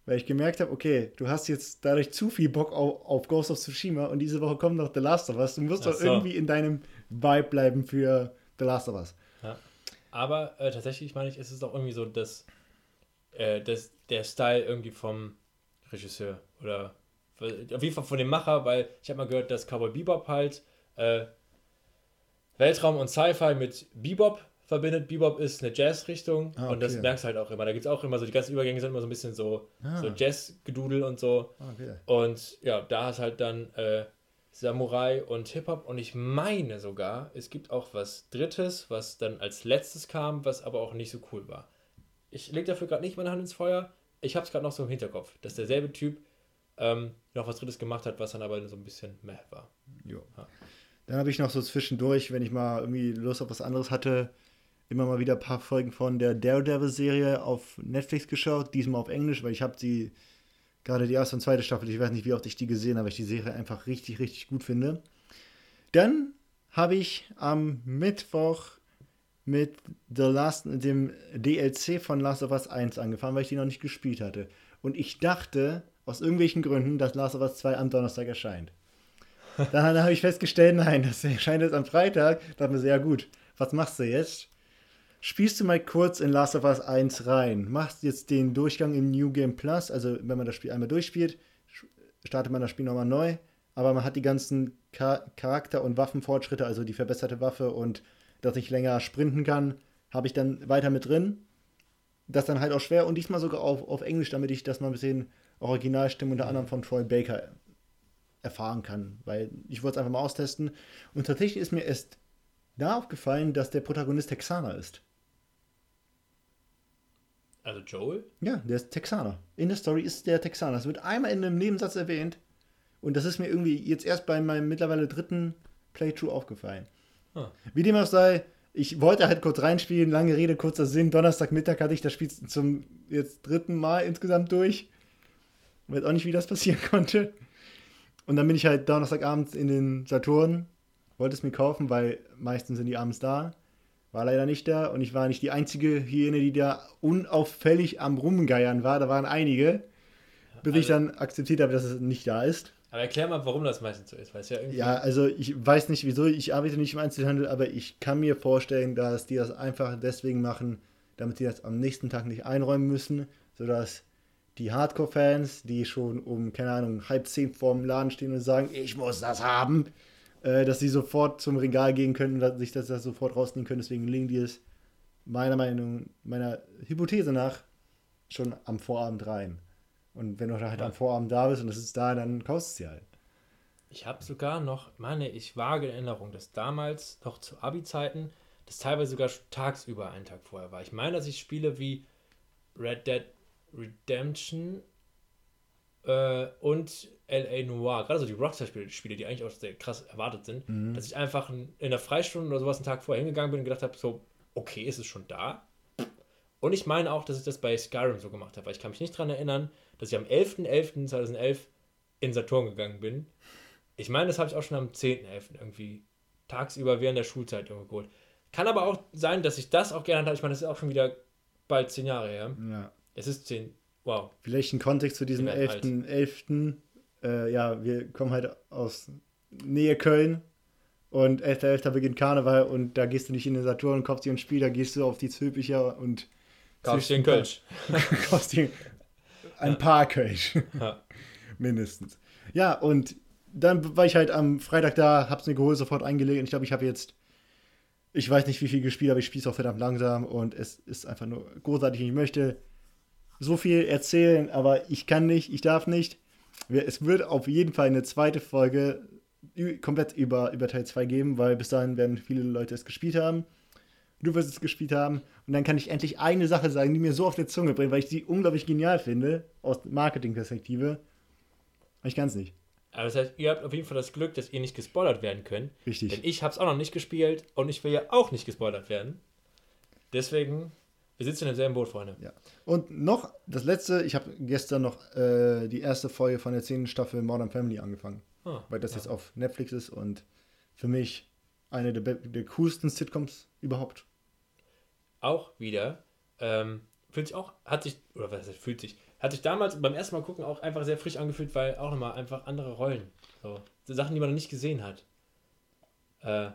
weil ich gemerkt habe, okay, du hast jetzt dadurch zu viel Bock auf, auf Ghost of Tsushima und diese Woche kommt noch The Last of Us. Du musst Ach doch so. irgendwie in deinem Vibe bleiben für The Last of Us. Ja. Aber äh, tatsächlich, meine ich, ist es auch irgendwie so, dass, äh, dass der Style irgendwie vom Regisseur oder auf jeden Fall von dem Macher, weil ich habe mal gehört, dass Cowboy Bebop halt äh, Weltraum und Sci-Fi mit Bebop verbindet. Bebop ist eine Jazz-Richtung ah, okay. und das merkst du halt auch immer. Da gibt es auch immer so, die ganzen Übergänge sind immer so ein bisschen so, ah. so Jazz-Gedudel und so. Okay. Und ja, da hast halt dann äh, Samurai und Hip-Hop und ich meine sogar, es gibt auch was Drittes, was dann als letztes kam, was aber auch nicht so cool war. Ich lege dafür gerade nicht meine Hand ins Feuer. Ich habe es gerade noch so im Hinterkopf, dass derselbe Typ ähm, noch was Drittes gemacht hat, was dann aber so ein bisschen meh war. Jo. Ja. Dann habe ich noch so zwischendurch, wenn ich mal irgendwie Lust auf was anderes hatte, immer mal wieder ein paar Folgen von der Daredevil-Serie auf Netflix geschaut, diesmal auf Englisch, weil ich habe die, gerade die erste und zweite Staffel, ich weiß nicht, wie oft ich die gesehen habe, weil ich die Serie einfach richtig, richtig gut finde. Dann habe ich am Mittwoch mit The Last, dem D L C von Last of Us eins angefangen, weil ich die noch nicht gespielt hatte. Und ich dachte, aus irgendwelchen Gründen, dass Last of Us zwei am Donnerstag erscheint. Dann habe ich festgestellt, nein, das erscheint jetzt am Freitag. Da dachte ich mir so, ja gut, was machst du jetzt? Spielst du mal kurz in Last of Us eins rein, machst jetzt den Durchgang im New Game Plus, also wenn man das Spiel einmal durchspielt, startet man das Spiel nochmal neu, aber man hat die ganzen Charakter- und Waffenfortschritte, also die verbesserte Waffe und dass ich länger sprinten kann, habe ich dann weiter mit drin. Das dann halt auch schwer und diesmal sogar auf, auf Englisch, damit ich das mal ein bisschen Originalstimmen unter anderem von Troy Baker erfahren kann, weil ich wollte es einfach mal austesten. Und tatsächlich ist mir erst da aufgefallen, dass der Protagonist Texaner ist. Also Joel? Ja, der ist Texaner. In der Story ist der Texaner. Das wird einmal in einem Nebensatz erwähnt und das ist mir irgendwie jetzt erst bei meinem mittlerweile dritten Playthrough aufgefallen. Wie dem auch sei, ich wollte halt kurz reinspielen, lange Rede, kurzer Sinn. Donnerstagmittag hatte ich das Spiel zum jetzt dritten Mal insgesamt durch. Ich weiß auch nicht, wie das passieren konnte. Und dann bin ich halt Donnerstagabend in den Saturn, wollte es mir kaufen, weil meistens sind die abends da. War leider nicht da und ich war nicht die einzige Hyäne, die da unauffällig am Rumgeiern war. Da waren einige, bis also ich dann akzeptiert habe, dass es nicht da ist. Aber erklär mal, warum das meistens so ist. Weißt du, ja, irgendwie ja, also ich weiß nicht wieso, ich arbeite nicht im Einzelhandel, aber ich kann mir vorstellen, dass die das einfach deswegen machen, damit die das am nächsten Tag nicht einräumen müssen, sodass die Hardcore-Fans, die schon um, keine Ahnung, halb zehn vorm Laden stehen und sagen, ich muss das haben, äh, dass sie sofort zum Regal gehen können und sich das, das sofort rausnehmen können. Deswegen legen die es meiner Meinung, meiner Hypothese nach schon am Vorabend rein. Und wenn du halt am Vorabend da bist und es ist da, dann kaufst du es dir halt. Ich habe sogar noch, meine, ich vage in Erinnerung, dass damals noch zu Abi-Zeiten das teilweise sogar tagsüber einen Tag vorher war. Ich meine, dass ich Spiele wie Red Dead Redemption äh, und L A Noire, gerade so die Rockstar-Spiele, die eigentlich auch sehr krass erwartet sind, mhm. dass ich einfach in der Freistunde oder sowas einen Tag vorher hingegangen bin und gedacht habe, so, okay, ist es schon da? Und ich meine auch, dass ich das bei Skyrim so gemacht habe, weil ich kann mich nicht daran erinnern, dass ich am elfter elfter zweitausendelf in Saturn gegangen bin. Ich meine, das habe ich auch schon am zehnter elfter irgendwie tagsüber während der Schulzeit geholt. Kann aber auch sein, dass ich das auch gerne hatte. Ich meine, das ist auch schon wieder bald zehn Jahre her. Ja. Es ist zehn. Wow. Vielleicht ein Kontext zu diesem elfter elfter Äh, ja, wir kommen halt aus Nähe Köln und elfter elfter beginnt Karneval und da gehst du nicht in den Saturn und kaufst dir ein Spiel, da gehst du auf die Zülpicher und kaufst dir einen Kölsch. kaufst dir Ein ja. paar Kölsch. Ja. Mindestens. Ja, und dann war ich halt am Freitag da, hab's mir geholt, sofort eingelegt. Und ich glaube, ich habe jetzt, ich weiß nicht, wie viel gespielt, aber ich spiele es auch verdammt langsam. Und es ist einfach nur großartig. Ich möchte so viel erzählen, aber ich kann nicht, ich darf nicht. Es wird auf jeden Fall eine zweite Folge komplett über, über Teil zwei geben, weil bis dahin werden viele Leute es gespielt haben. Du wirst es gespielt haben und dann kann ich endlich eine Sache sagen, die mir so auf der Zunge brennt, weil ich sie unglaublich genial finde, aus Marketing-Perspektive. Aber ich kann es nicht. Aber das heißt, ihr habt auf jeden Fall das Glück, dass ihr nicht gespoilert werden könnt. Richtig. Denn ich habe es auch noch nicht gespielt und ich will ja auch nicht gespoilert werden. Deswegen, wir sitzen im selben Boot, Freunde. Ja. Und noch das Letzte, ich habe gestern noch äh, die erste Folge von der zehnten Staffel Modern Family angefangen. Ah, weil das ja. jetzt auf Netflix ist und für mich eine der, der coolsten Sitcoms überhaupt. Auch wieder, ähm, fühlt sich auch, hat sich, oder was heißt, fühlt sich, hat sich damals beim ersten Mal gucken auch einfach sehr frisch angefühlt, weil auch nochmal einfach andere Rollen, so Sachen, die man noch nicht gesehen hat. Äh,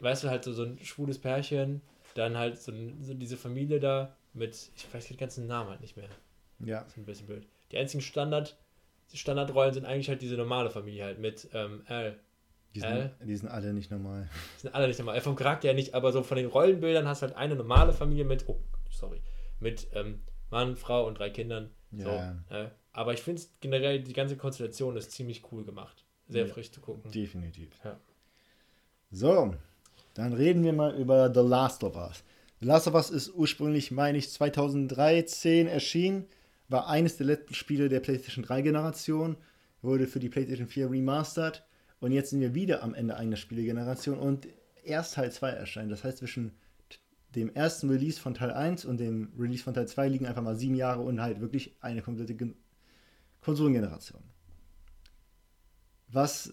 weißt du, halt so, so ein schwules Pärchen, dann halt so, so diese Familie da mit, ich weiß den ganzen Namen halt nicht mehr. Ja. Das ist ein bisschen blöd. Die einzigen Standard, Standardrollen sind eigentlich halt diese normale Familie halt mit ähm, Al. Die sind, äh, die sind alle nicht normal. Die sind alle nicht normal. Vom Charakter her nicht, aber so von den Rollenbildern hast du halt eine normale Familie mit, oh, sorry, mit ähm, Mann, Frau und drei Kindern. So, yeah. äh, aber ich finde generell, die ganze Konstellation ist ziemlich cool gemacht. Sehr ja, frisch zu gucken. Definitiv. Ja. So, dann reden wir mal über The Last of Us. The Last of Us ist ursprünglich, meine ich, zwanzig dreizehn erschienen. War eines der letzten Spiele der PlayStation drei Generation. Wurde für die PlayStation vier remastert. Und jetzt sind wir wieder am Ende einer Spielegeneration und erst Teil zwei erscheint. Das heißt, zwischen dem ersten Release von Teil eins und dem Release von Teil zwei liegen einfach mal sieben Jahre und halt wirklich eine komplette Gen- Konsolengeneration. Was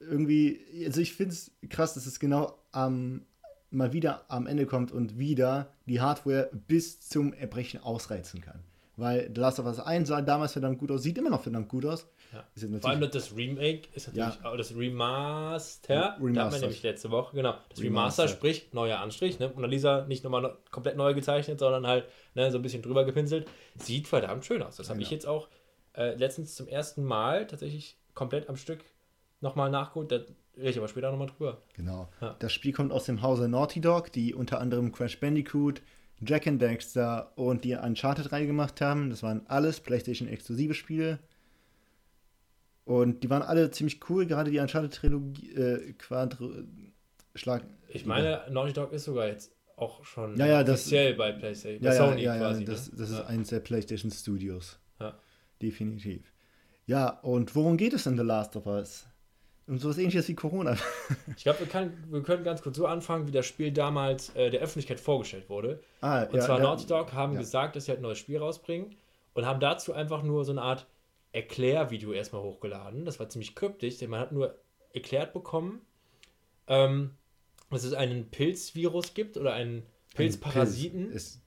irgendwie, also ich finde es krass, dass es genau am, mal wieder am Ende kommt und wieder die Hardware bis zum Erbrechen ausreizen kann. Weil The Last of Us eins sah damals verdammt gut aus, sieht immer noch verdammt gut aus. Ja. Ist jetzt vor allem das Remake ist natürlich ja. auch das Remaster, Remaster. Da hatten wir nämlich letzte Woche, genau. Das Remaster, Remaster sprich neuer Anstrich, ne? Mona Lisa nicht nochmal no- komplett neu gezeichnet, sondern halt ne, so ein bisschen drüber gepinselt. Sieht verdammt schön aus. Das habe genau. ich jetzt auch äh, letztens zum ersten Mal tatsächlich komplett am Stück nochmal nachgeholt. Da rede ich aber später nochmal drüber. Genau. Ja. Das Spiel kommt aus dem Hause Naughty Dog, die unter anderem Crash Bandicoot, Jack and Daxter und die Uncharted drei gemacht haben. Das waren alles PlayStation-exklusive Spiele. Und die waren alle ziemlich cool, gerade die Uncharted-Trilogie, äh, Quadr... Schlag... Ich meine, Naughty Dog ist sogar jetzt auch schon ja, ja, offiziell das, bei PlayStation, ja, ja, Sony ja, ja, quasi. Das, das ne? ist ja. eins der PlayStation-Studios. Ja. Definitiv. Ja, und worum geht es in The Last of Us? Um sowas Ähnliches wie Corona. Ich glaube, wir, wir können ganz kurz so anfangen, wie das Spiel damals äh, der Öffentlichkeit vorgestellt wurde. Ah, und ja, zwar ja, Naughty Dog haben ja. gesagt, dass sie halt ein neues Spiel rausbringen und haben dazu einfach nur so eine Art Erklärvideo erstmal hochgeladen. Das war ziemlich kryptisch, denn man hat nur erklärt bekommen, ähm, dass es einen Pilzvirus gibt oder einen Pilzparasiten. Ein Pilz ist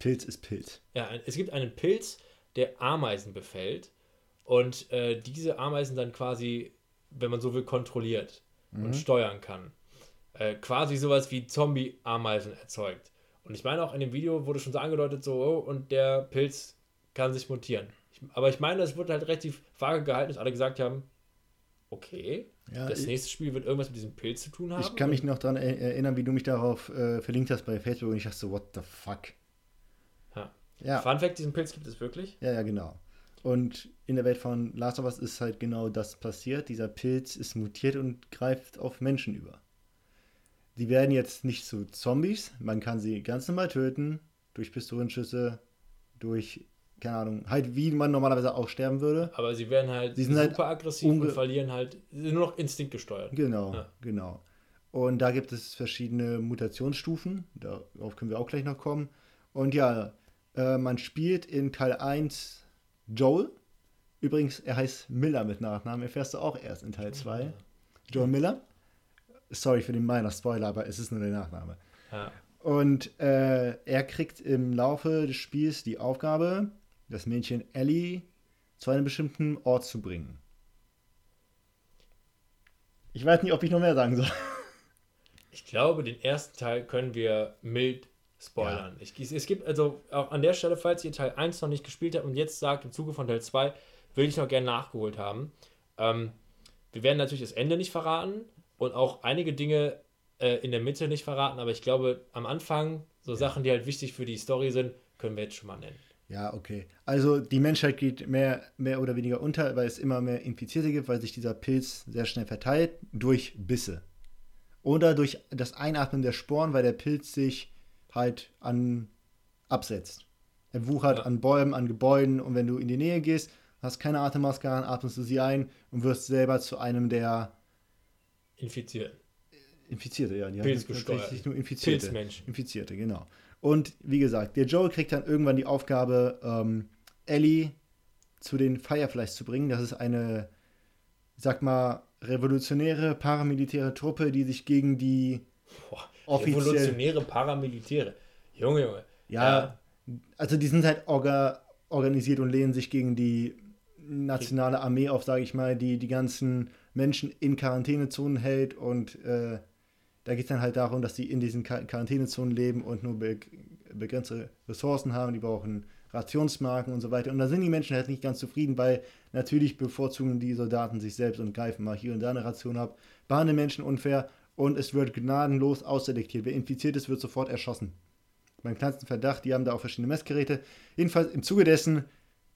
Pilz. Ist Pilz. Ja, es gibt einen Pilz, der Ameisen befällt und äh, diese Ameisen dann quasi, wenn man so will, kontrolliert mhm. und steuern kann. Äh, quasi sowas wie Zombie-Ameisen erzeugt. Und ich meine auch in dem Video wurde schon so angedeutet, so, oh, und der Pilz kann sich mutieren. Ich, aber ich meine, es wurde halt relativ vage gehalten, dass alle gesagt haben, okay, ja, das ich, nächste Spiel wird irgendwas mit diesem Pilz zu tun haben. Ich kann mich noch daran erinnern, wie du mich darauf äh, verlinkt hast bei Facebook und ich dachte so, what the fuck? Ja. Ja. Fun Fact, diesen Pilz gibt es wirklich? Ja, ja, genau. Und in der Welt von Last of Us ist halt genau das passiert. Dieser Pilz ist mutiert und greift auf Menschen über. Die werden jetzt nicht zu Zombies. Man kann sie ganz normal töten. Durch Pistolenschüsse, durch, keine Ahnung, halt wie man normalerweise auch sterben würde. Aber sie werden halt sie sind super halt aggressiv unge- und verlieren halt, sind nur noch instinktgesteuert. Genau, ja. genau. Und da gibt es verschiedene Mutationsstufen. Darauf können wir auch gleich noch kommen. Und ja, äh, man spielt in Teil eins Joel, übrigens, er heißt Miller mit Nachnamen, erfährst du auch erst in Teil zwei. Joel Miller. Sorry für den meiner Spoiler, aber es ist nur der Nachname. Ja. Und äh, er kriegt im Laufe des Spiels die Aufgabe, das Mädchen Ellie zu einem bestimmten Ort zu bringen. Ich weiß nicht, ob ich noch mehr sagen soll. Ich glaube, den ersten Teil können wir mild spoilern. Ja. Ich, es, es gibt also auch an der Stelle, falls ihr Teil eins noch nicht gespielt habt und jetzt sagt, im Zuge von Teil zwei will ich noch gerne nachgeholt haben. Ähm, wir werden natürlich das Ende nicht verraten und auch einige Dinge äh, in der Mitte nicht verraten, aber ich glaube, am Anfang, so ja. Sachen, die halt wichtig für die Story sind, können wir jetzt schon mal nennen. Ja, okay. Also die Menschheit geht mehr, mehr oder weniger unter, weil es immer mehr Infizierte gibt, weil sich dieser Pilz sehr schnell verteilt durch Bisse. Oder durch das Einatmen der Sporen, weil der Pilz sich halt an absetzt. Er wuchert ja. an Bäumen, an Gebäuden und wenn du in die Nähe gehst, hast keine Atemmaske an, atmest du sie ein und wirst selber zu einem der Infizierten. Infizierte, ja. Pilzgesteuert. Nur Infizierte. Pilzmenschen. Infizierte, genau. Und wie gesagt, der Joel kriegt dann irgendwann die Aufgabe, ähm, Ellie zu den Fireflies zu bringen. Das ist eine, sag mal, revolutionäre, paramilitäre Truppe, die sich gegen die Boah. Offiziell. Revolutionäre Paramilitäre. Junge, Junge. Ja, äh, also die sind halt orga, organisiert und lehnen sich gegen die nationale Armee auf, sage ich mal, die die ganzen Menschen in Quarantänezonen hält und äh, da geht es dann halt darum, dass die in diesen Quar- Quarantänezonen leben und nur be- begrenzte Ressourcen haben. Die brauchen Rationsmarken und so weiter. Und da sind die Menschen halt nicht ganz zufrieden, weil natürlich bevorzugen die Soldaten sich selbst und greifen mal hier und da eine Ration ab, behandeln Menschen unfair und es wird gnadenlos ausselektiert. Wer infiziert ist, wird sofort erschossen. Beim kleinsten Verdacht, die haben da auch verschiedene Messgeräte. Jedenfalls im Zuge dessen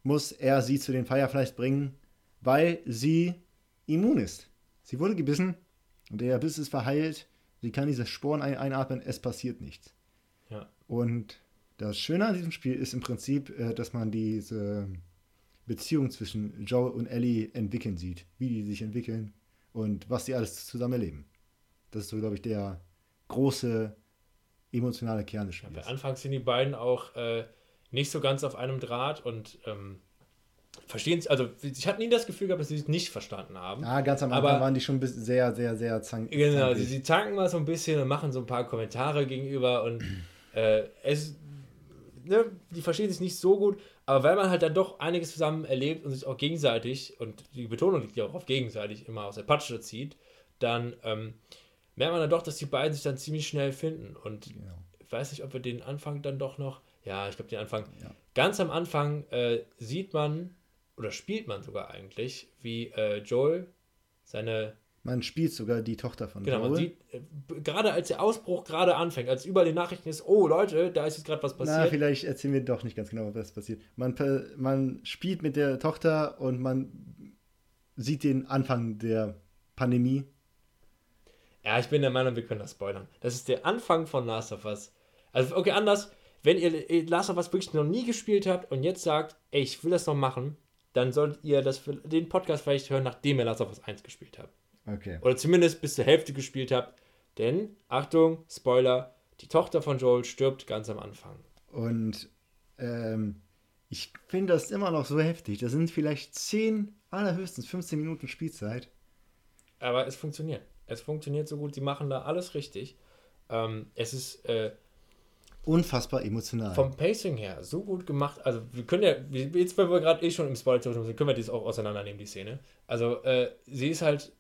muss er sie zu den Fireflies bringen, weil sie immun ist. Sie wurde gebissen und der Biss ist verheilt. Sie kann diese Sporen ein- einatmen, es passiert nichts. Ja. Und das Schöne an diesem Spiel ist im Prinzip, dass man diese Beziehung zwischen Joe und Ellie entwickeln sieht, wie die sich entwickeln und was sie alles zusammen erleben. Das ist so, glaube ich, der große emotionale Kern des Spiels. Ja, anfangs sind die beiden auch äh, nicht so ganz auf einem Draht und ähm, verstehen sie, also ich hatte nie das Gefühl gehabt, dass sie es nicht verstanden haben. Ah, ganz am Anfang aber, waren die schon sehr, sehr, sehr zanken. Genau, sie, sie zanken mal so ein bisschen und machen so ein paar Kommentare gegenüber und äh, es, ne, die verstehen sich nicht so gut, aber weil man halt dann doch einiges zusammen erlebt und sich auch gegenseitig, und die Betonung liegt ja auch auf gegenseitig, immer aus der Patsche zieht, dann ähm, merkt man dann doch, dass die beiden sich dann ziemlich schnell finden. Und genau. Ich weiß nicht, ob wir den Anfang dann doch noch, ja, ich glaube den Anfang, ja. Ganz am Anfang äh, sieht man, oder spielt man sogar eigentlich, wie äh, Joel seine... Man spielt sogar die Tochter von genau, Joel. Man sieht, äh, b- gerade als der Ausbruch gerade anfängt, als über den Nachrichten ist, oh Leute, da ist jetzt gerade was passiert. Na, vielleicht erzählen wir doch nicht ganz genau, was passiert. Man, man spielt mit der Tochter und man sieht den Anfang der Pandemie. Ja, ich bin der Meinung, wir können das spoilern. Das ist der Anfang von Last of Us. Also, okay, anders, wenn ihr Last of Us wirklich noch nie gespielt habt und jetzt sagt, ey, ich will das noch machen, dann solltet ihr das für den Podcast vielleicht hören, nachdem ihr Last of Us eins gespielt habt. Okay. Oder zumindest bis zur Hälfte gespielt habt. Denn, Achtung, Spoiler, die Tochter von Joel stirbt ganz am Anfang. Und ähm, ich finde das immer noch so heftig. Das sind vielleicht zehn, allerhöchstens fünfzehn Minuten Spielzeit. Aber es funktioniert. Es funktioniert so gut, sie machen da alles richtig. Ähm, es ist äh, unfassbar emotional. Vom Pacing her so gut gemacht. Also wir können ja, jetzt wenn wir gerade eh schon im Spoiler sind, können wir das auch auseinandernehmen, die Szene. Also äh, sie ist halt,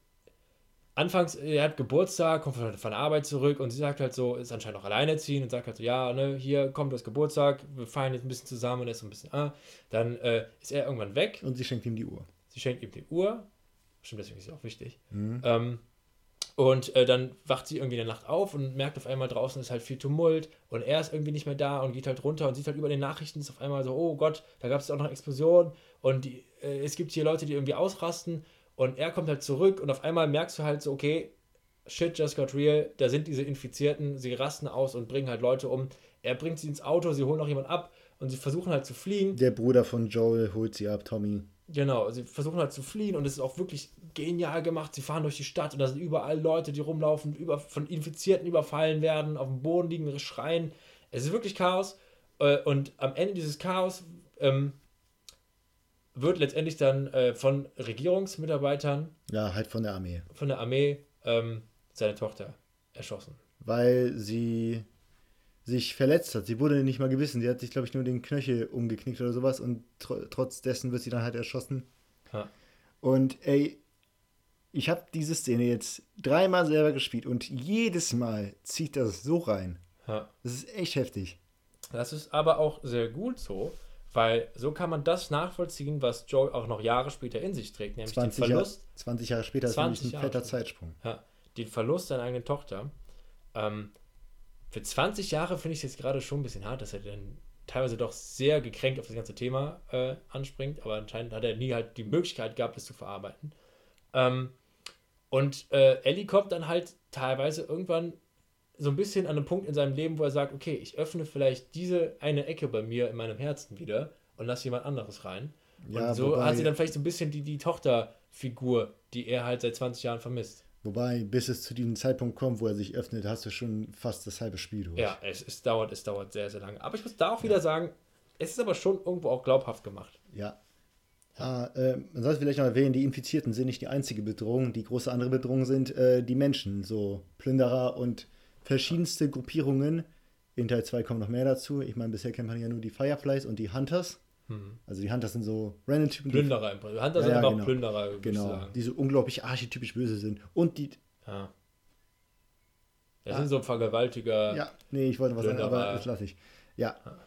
anfangs, er hat Geburtstag, kommt von, von der Arbeit zurück und sie sagt halt so, ist anscheinend auch alleinerziehend und sagt halt so, ja, ne, hier kommt das Geburtstag, wir feiern jetzt ein bisschen zusammen und er ist so ein bisschen, ah. Dann äh, ist er irgendwann weg. Und sie schenkt ihm die Uhr. Sie schenkt ihm die Uhr. Stimmt, deswegen ist sie auch wichtig. Mhm. Ähm, Und äh, dann wacht sie irgendwie in der Nacht auf und merkt auf einmal, draußen ist halt viel Tumult und er ist irgendwie nicht mehr da und geht halt runter und sieht halt über den Nachrichten, ist auf einmal so, oh Gott, da gab es auch noch Explosionen und die, äh, es gibt hier Leute, die irgendwie ausrasten und er kommt halt zurück und auf einmal merkst du halt so, okay, shit just got real, da sind diese Infizierten, sie rasten aus und bringen halt Leute um, er bringt sie ins Auto, sie holen noch jemanden ab und sie versuchen halt zu fliehen. Der Bruder von Joel holt sie ab, Tommy. Genau, sie versuchen halt zu fliehen und es ist auch wirklich genial gemacht. Sie fahren durch die Stadt und da sind überall Leute, die rumlaufen, über, von Infizierten überfallen werden, auf dem Boden liegen, schreien. Es ist wirklich Chaos und am Ende dieses Chaos ähm, wird letztendlich dann äh, von Regierungsmitarbeitern, ja, halt von der Armee, von der Armee ähm, seine Tochter erschossen. Weil sie sich verletzt hat. Sie wurde nicht mal gebissen. Sie hat sich, glaube ich, nur den Knöchel umgeknickt oder sowas und tr- trotz dessen wird sie dann halt erschossen. Ha. Und ey, ich habe diese Szene jetzt dreimal selber gespielt und jedes Mal zieht das so rein. Ha. Das ist echt heftig. Das ist aber auch sehr gut so, weil so kann man das nachvollziehen, was Joel auch noch Jahre später in sich trägt, nämlich den Verlust. Jahr, zwanzig Jahre später ist nämlich ein Jahre fetter später. Zeitsprung. Ja. Den Verlust seiner eigenen Tochter. Ähm, Für zwanzig Jahre finde ich es jetzt gerade schon ein bisschen hart, dass er dann teilweise doch sehr gekränkt auf das ganze Thema äh, anspringt, aber anscheinend hat er nie halt die Möglichkeit gehabt, das zu verarbeiten. Ähm, und äh, Ellie kommt dann halt teilweise irgendwann so ein bisschen an einen Punkt in seinem Leben, wo er sagt, okay, ich öffne vielleicht diese eine Ecke bei mir in meinem Herzen wieder und lasse jemand anderes rein. Ja, und so wobei, hat sie dann vielleicht so ein bisschen die, die Tochterfigur, die er halt seit zwanzig Jahren vermisst. Wobei, bis es zu diesem Zeitpunkt kommt, wo er sich öffnet, hast du schon fast das halbe Spiel durch. Ja, es, es dauert, es dauert sehr, sehr lange. Aber ich muss da auch wieder ja. sagen, es ist aber schon irgendwo auch glaubhaft gemacht. Ja. Ah, äh, man sollte vielleicht noch erwähnen, die Infizierten sind nicht die einzige Bedrohung. Die große andere Bedrohung sind äh, die Menschen, so Plünderer und verschiedenste Gruppierungen. In Teil zwei kommen noch mehr dazu. Ich meine, bisher kennt man ja nur die Fireflies und die Hunters. Also die Hunters sind so random Typen. Plünderer im Prinzip. Hunters ja, sind ja, aber genau. auch Plünderer, würde genau. ich sagen. Die so unglaublich archetypisch böse sind. Und die... Ja. Das ja. sind so Vergewaltiger... Ja, nee, ich wollte was Plünderer. Sagen, aber das lasse ich. Ja. ja.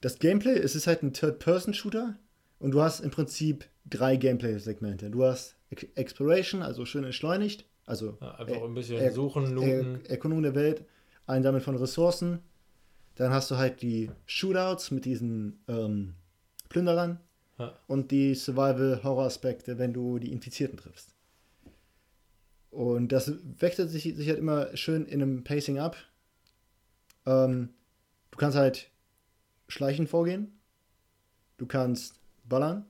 das Gameplay, es ist halt ein Third-Person-Shooter und du hast im Prinzip drei Gameplay-Segmente. Du hast Exploration, also schön entschleunigt, also ja, einfach ein bisschen er- suchen, looten. Er- Erkundung der Welt, Einsammeln von Ressourcen. Dann hast du halt die Shootouts mit diesen ähm, Plünderern ja. und die Survival-Horror-Aspekte, wenn du die Infizierten triffst. Und das wechselt sich, sich halt immer schön in einem Pacing ab. Ähm, du kannst halt schleichen vorgehen, du kannst ballern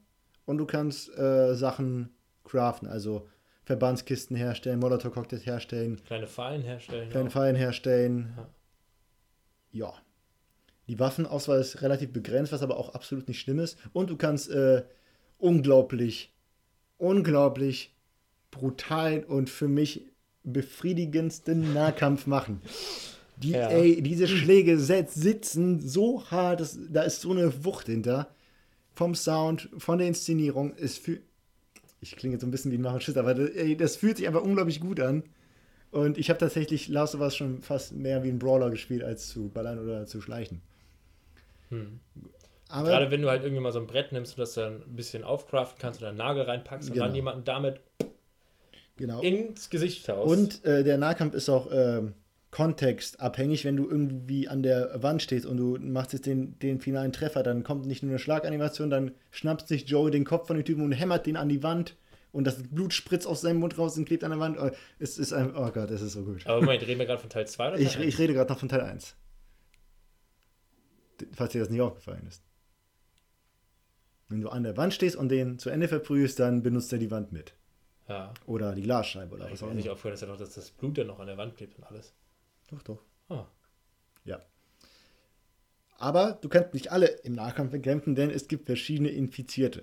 und du kannst äh, Sachen craften, also Verbandskisten herstellen, Molotov-Cocktails herstellen. Kleine Fallen herstellen. Kleine auch. Fallen herstellen. Ja. ja. Die Waffenauswahl ist relativ begrenzt, was aber auch absolut nicht schlimm ist. Und du kannst äh, unglaublich, unglaublich brutalen und für mich befriedigendsten Nahkampf machen. Die, ja. ey, diese Schläge sitzen so hart, das, da ist so eine Wucht hinter. Vom Sound, von der Inszenierung. Es fühl- ich klinge jetzt so ein bisschen wie ein Macher Schiss, aber das, ey, das fühlt sich einfach unglaublich gut an. Und ich habe tatsächlich Last of Us schon fast mehr wie ein Brawler gespielt, als zu ballern oder zu schleichen. Hm. Aber gerade wenn du halt irgendwie mal so ein Brett nimmst und das dann ein bisschen aufcraften kannst oder einen Nagel reinpackst genau. und dann jemanden damit genau. ins Gesicht haust. Und äh, der Nahkampf ist auch äh, kontextabhängig, wenn du irgendwie an der Wand stehst und du machst jetzt den, den finalen Treffer, dann kommt nicht nur eine Schlaganimation, dann schnappt sich Joey den Kopf von dem Typen und hämmert den an die Wand und das Blut spritzt aus seinem Mund raus und klebt an der Wand. Oh, es ist ein, oh Gott, das ist so gut. Aber Moment, reden wir gerade von Teil zwei oder Teil ich, ich rede gerade noch von Teil eins. Falls dir das nicht aufgefallen ist. Wenn du an der Wand stehst und den zu Ende verprügst, dann benutzt er die Wand mit. Ja. Oder die Glasscheibe oder ja, was auch immer. Ich bin nicht aufgehört, dass, ja noch, dass das Blut dann noch an der Wand klebt und alles. Doch, doch. Ah. Ja. Aber du kannst nicht alle im Nahkampf bekämpfen, denn es gibt verschiedene Infizierte.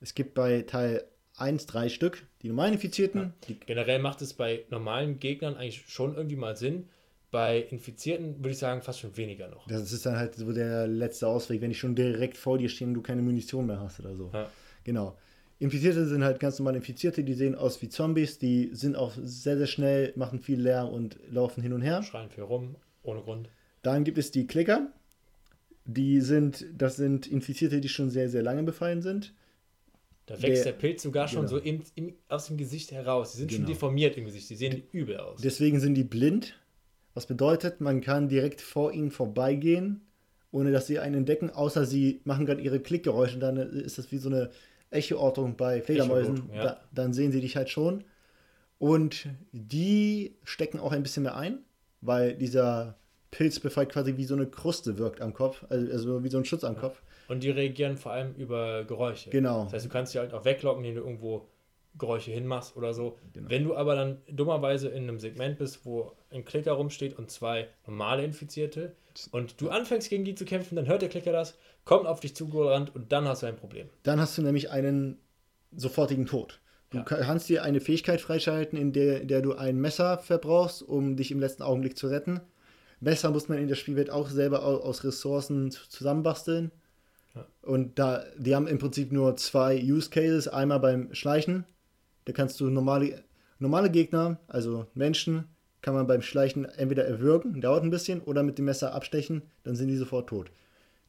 Es gibt bei Teil eins drei Stück, die normalen Infizierten. Ja. Die generell macht es bei normalen Gegnern eigentlich schon irgendwie mal Sinn. Bei Infizierten würde ich sagen, fast schon weniger noch. Das ist dann halt so der letzte Ausweg, wenn die schon direkt vor dir stehen und du keine Munition mehr hast oder so. Ja. Genau. Infizierte sind halt ganz normal Infizierte, die sehen aus wie Zombies, die sind auch sehr, sehr schnell, machen viel Lärm und laufen hin und her. Schreien viel rum, ohne Grund. Dann gibt es die Klicker. Die sind, das sind Infizierte, die schon sehr, sehr lange befallen sind. Da wächst der, der Pilz sogar schon genau. so in, in, aus dem Gesicht heraus. Die sind genau. schon deformiert im Gesicht, die sehen übel aus. Deswegen sind die blind, was bedeutet, man kann direkt vor ihnen vorbeigehen, ohne dass sie einen entdecken, außer sie machen gerade ihre Klickgeräusche, dann ist das wie so eine Echoortung bei Fledermäusen, ja. da, dann sehen sie dich halt schon. Und die stecken auch ein bisschen mehr ein, weil dieser Pilzbefall quasi wie so eine Kruste wirkt am Kopf, also, also wie so ein Schutz am ja. Kopf. Und die reagieren vor allem über Geräusche. Genau. Das heißt, du kannst sie halt auch weglocken, indem du irgendwo Geräusche hinmachst oder so. Genau. Wenn du aber dann dummerweise in einem Segment bist, wo ein Klicker rumsteht und zwei normale Infizierte und du anfängst gegen die zu kämpfen, dann hört der Klicker das, kommt auf dich zugerannt und dann hast du ein Problem. Dann hast du nämlich einen sofortigen Tod. Du ja. kannst dir eine Fähigkeit freischalten, in der, in der du ein Messer verbrauchst, um dich im letzten Augenblick zu retten. Messer muss man in der Spielwelt auch selber aus Ressourcen zusammenbasteln. Ja. Und da, die haben im Prinzip nur zwei Use Cases. Einmal beim Schleichen, da kannst du normale, normale Gegner, also Menschen, kann man beim Schleichen entweder erwürgen, dauert ein bisschen, oder mit dem Messer abstechen, dann sind die sofort tot.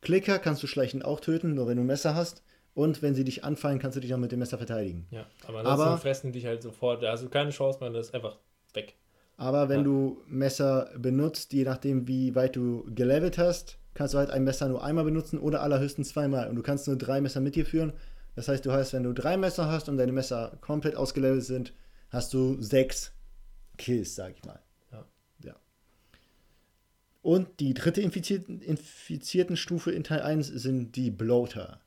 Klicker kannst du schleichend auch töten, nur wenn du ein Messer hast. Und wenn sie dich anfallen, kannst du dich noch mit dem Messer verteidigen. Ja, aber ansonsten fressen dich halt sofort. Da hast du keine Chance mehr, das ist einfach weg. Aber wenn ja. du Messer benutzt, je nachdem wie weit du gelevelt hast, kannst du halt ein Messer nur einmal benutzen oder allerhöchstens zweimal. Und du kannst nur drei Messer mit dir führen. Das heißt, du hast, wenn du drei Messer hast und deine Messer komplett ausgelevelt sind, hast du sechs Kills, sag ich mal. Ja. ja. Und die dritte infizierten, infizierten Stufe in Teil eins sind die Bloater.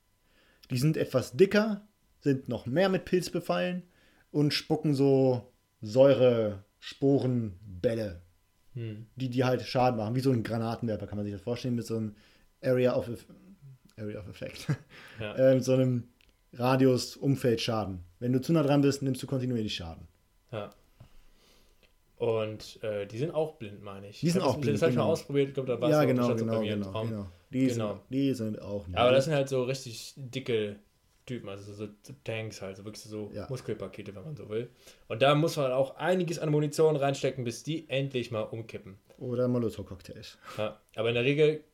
Die sind etwas dicker, sind noch mehr mit Pilz befallen und spucken so Säuresporenbälle, hm. die die halt Schaden machen. Wie so ein Granatenwerfer, kann man sich das vorstellen, mit so einem Area of, Area of Effect. Ja. äh, mit so einem Radius, Umfeld, Schaden. Wenn du zu nah dran bist, nimmst du kontinuierlich Schaden. Ja. Und äh, die sind auch blind, meine ich. Die sind ich auch das, blind. Das habe ich mal ausprobiert. Ich glaube, da war ja, es genau, auch genau, genau, genau. Die, genau. Sind, die sind auch blind. Aber das sind halt so richtig dicke Typen, also so Tanks halt, so wirklich so ja. Muskelpakete, wenn man so will. Und da muss man auch einiges an Munition reinstecken, bis die endlich mal umkippen. Oder Molotov-Cocktails. Ja. Aber in der Regel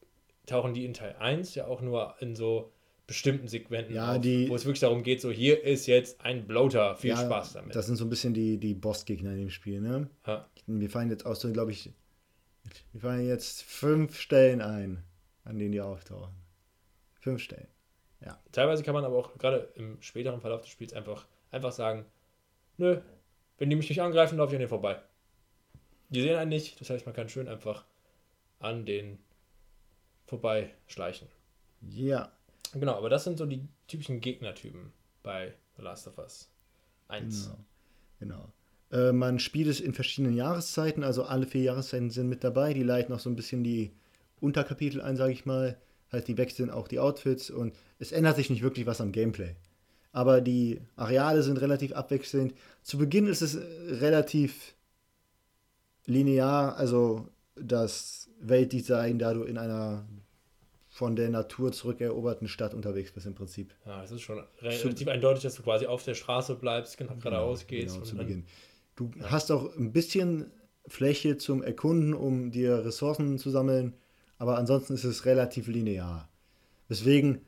tauchen die in Teil eins ja auch nur in so bestimmten Segmenten ja, auf, die, wo es wirklich darum geht, so hier ist jetzt ein Bloater, viel ja, Spaß damit. Das sind so ein bisschen die, die Bossgegner in dem Spiel, ne? Ja. Mir fallen jetzt aus, so, glaube ich, mir fallen jetzt fünf Stellen ein, an denen die auftauchen. Fünf Stellen, ja. Teilweise kann man aber auch gerade im späteren Verlauf des Spiels einfach, einfach sagen, nö, wenn die mich nicht angreifen, laufe ich an denen vorbei. Die sehen einen nicht, das heißt, man kann schön einfach an denen vorbei schleichen. Ja. Genau, aber das sind so die typischen Gegnertypen bei The Last of Us eins. Genau. genau. Äh, man spielt es in verschiedenen Jahreszeiten, also alle vier Jahreszeiten sind mit dabei. Die leiten auch so ein bisschen die Unterkapitel ein, sage ich mal. Halt, die wechseln auch die Outfits und es ändert sich nicht wirklich was am Gameplay. Aber die Areale sind relativ abwechselnd. Zu Beginn ist es relativ linear, also das Weltdesign, da du in einer von der Natur zurückeroberten Stadt unterwegs bist im Prinzip. Ja, es ist schon relativ zu, eindeutig, dass du quasi auf der Straße bleibst, genau geradeaus genau, gehst. Genau, und zu Beginn. Du ja. hast auch ein bisschen Fläche zum Erkunden, um dir Ressourcen zu sammeln, aber ansonsten ist es relativ linear. Weswegen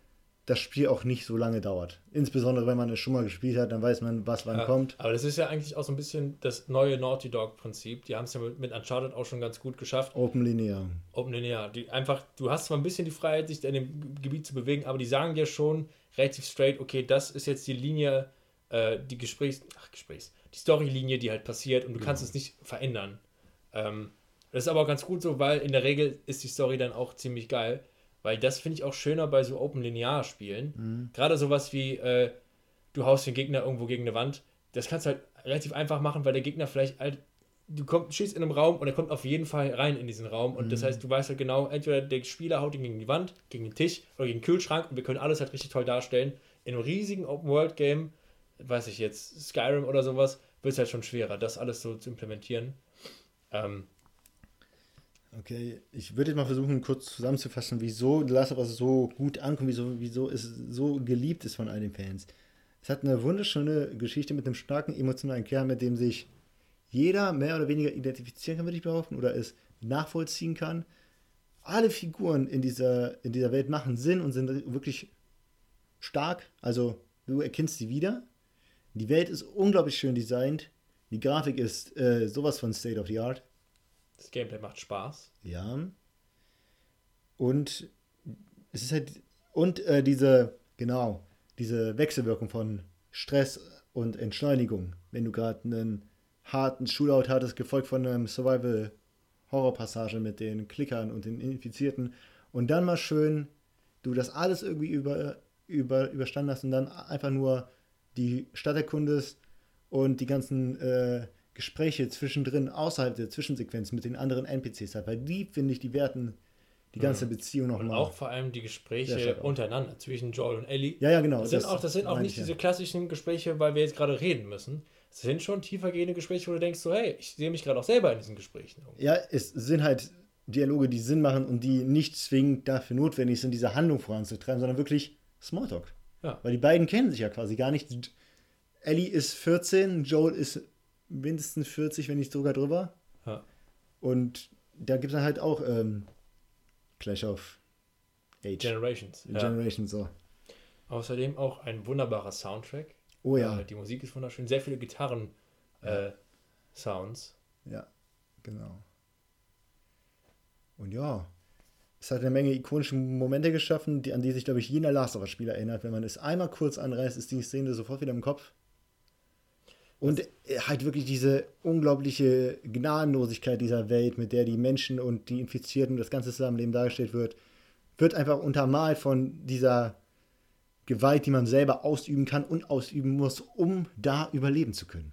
das Spiel auch nicht so lange dauert. Insbesondere, wenn man es schon mal gespielt hat, dann weiß man, was wann ja, kommt. Aber das ist ja eigentlich auch so ein bisschen das neue Naughty Dog-Prinzip. Die haben es ja mit, mit Uncharted auch schon ganz gut geschafft. Open linear. Open linear. Die einfach, du hast zwar ein bisschen die Freiheit, sich in dem Gebiet zu bewegen, aber die sagen dir schon relativ straight, okay, das ist jetzt die Linie, äh, die Gesprächs... Ach, Gesprächs... Die Story-Linie, die halt passiert und du genau. kannst es nicht verändern. Ähm, das ist aber auch ganz gut so, weil in der Regel ist die Story dann auch ziemlich geil. Weil das finde ich auch schöner bei so Open-Linear-Spielen. Mhm. Gerade sowas wie, äh, du haust den Gegner irgendwo gegen eine Wand. Das kannst du halt relativ einfach machen, weil der Gegner vielleicht halt, du kommst, schießt in einem Raum und er kommt auf jeden Fall rein in diesen Raum. Und mhm. das heißt, du weißt halt genau, entweder der Spieler haut ihn gegen die Wand, gegen den Tisch oder gegen den Kühlschrank. Und wir können alles halt richtig toll darstellen. In einem riesigen Open-World-Game, weiß ich jetzt, Skyrim oder sowas, wird es halt schon schwerer, das alles so zu implementieren. Ähm, Okay, ich würde jetzt mal versuchen, kurz zusammenzufassen, wieso The Last of Us so gut ankommt, wieso, wieso es so geliebt ist von all den Fans. Es hat eine wunderschöne Geschichte mit einem starken emotionalen Kern, mit dem sich jeder mehr oder weniger identifizieren kann, würde ich behaupten, oder es nachvollziehen kann. Alle Figuren in dieser, in dieser Welt machen Sinn und sind wirklich stark, also du erkennst sie wieder. Die Welt ist unglaublich schön designt, die Grafik ist äh, sowas von State of the Art. Das Gameplay macht Spaß. Ja. Und es ist halt. Und äh, diese, genau, diese Wechselwirkung von Stress und Entschleunigung. Wenn du gerade einen harten Shootout hattest, gefolgt von einem Survival-Horror-Passage mit den Klickern und den Infizierten. Und dann mal schön, du das alles irgendwie über, über, überstanden hast und dann einfach nur die Stadt erkundest und die ganzen. Äh, Gespräche zwischendrin, außerhalb der Zwischensequenz mit den anderen N P Cs hat, weil die, finde ich, die werten die ganze Beziehung nochmal. Und auch vor allem die Gespräche untereinander zwischen Joel und Ellie. Ja, ja, genau. Das sind das auch, das sind auch nicht diese ja. klassischen Gespräche, weil wir jetzt gerade reden müssen. Es sind schon tiefergehende Gespräche, wo du denkst so, hey, ich sehe mich gerade auch selber in diesen Gesprächen. Ja, es sind halt Dialoge, die Sinn machen und die nicht zwingend dafür notwendig sind, diese Handlung voranzutreiben, sondern wirklich Smalltalk. Ja. Weil die beiden kennen sich ja quasi gar nicht. Ellie ist vierzehn, Joel ist mindestens vierzig, wenn nicht sogar drüber. Ja. Und da gibt es dann halt auch ähm, Clash of Age. Generations. Ja. Generations, so. Außerdem auch ein wunderbarer Soundtrack. Oh ja. Die Musik ist wunderschön. Sehr viele Gitarren-Sounds. Ja. Äh, ja, genau. Und ja, es hat eine Menge ikonische Momente geschaffen, die, an die sich, glaube ich, jeder Last of Us-Spieler erinnert. Wenn man es einmal kurz anreißt, ist die Szene sofort wieder im Kopf. Und halt wirklich diese unglaubliche Gnadenlosigkeit dieser Welt, mit der die Menschen und die Infizierten und das ganze Zusammenleben dargestellt wird, wird einfach untermalt von dieser Gewalt, die man selber ausüben kann und ausüben muss, um da überleben zu können.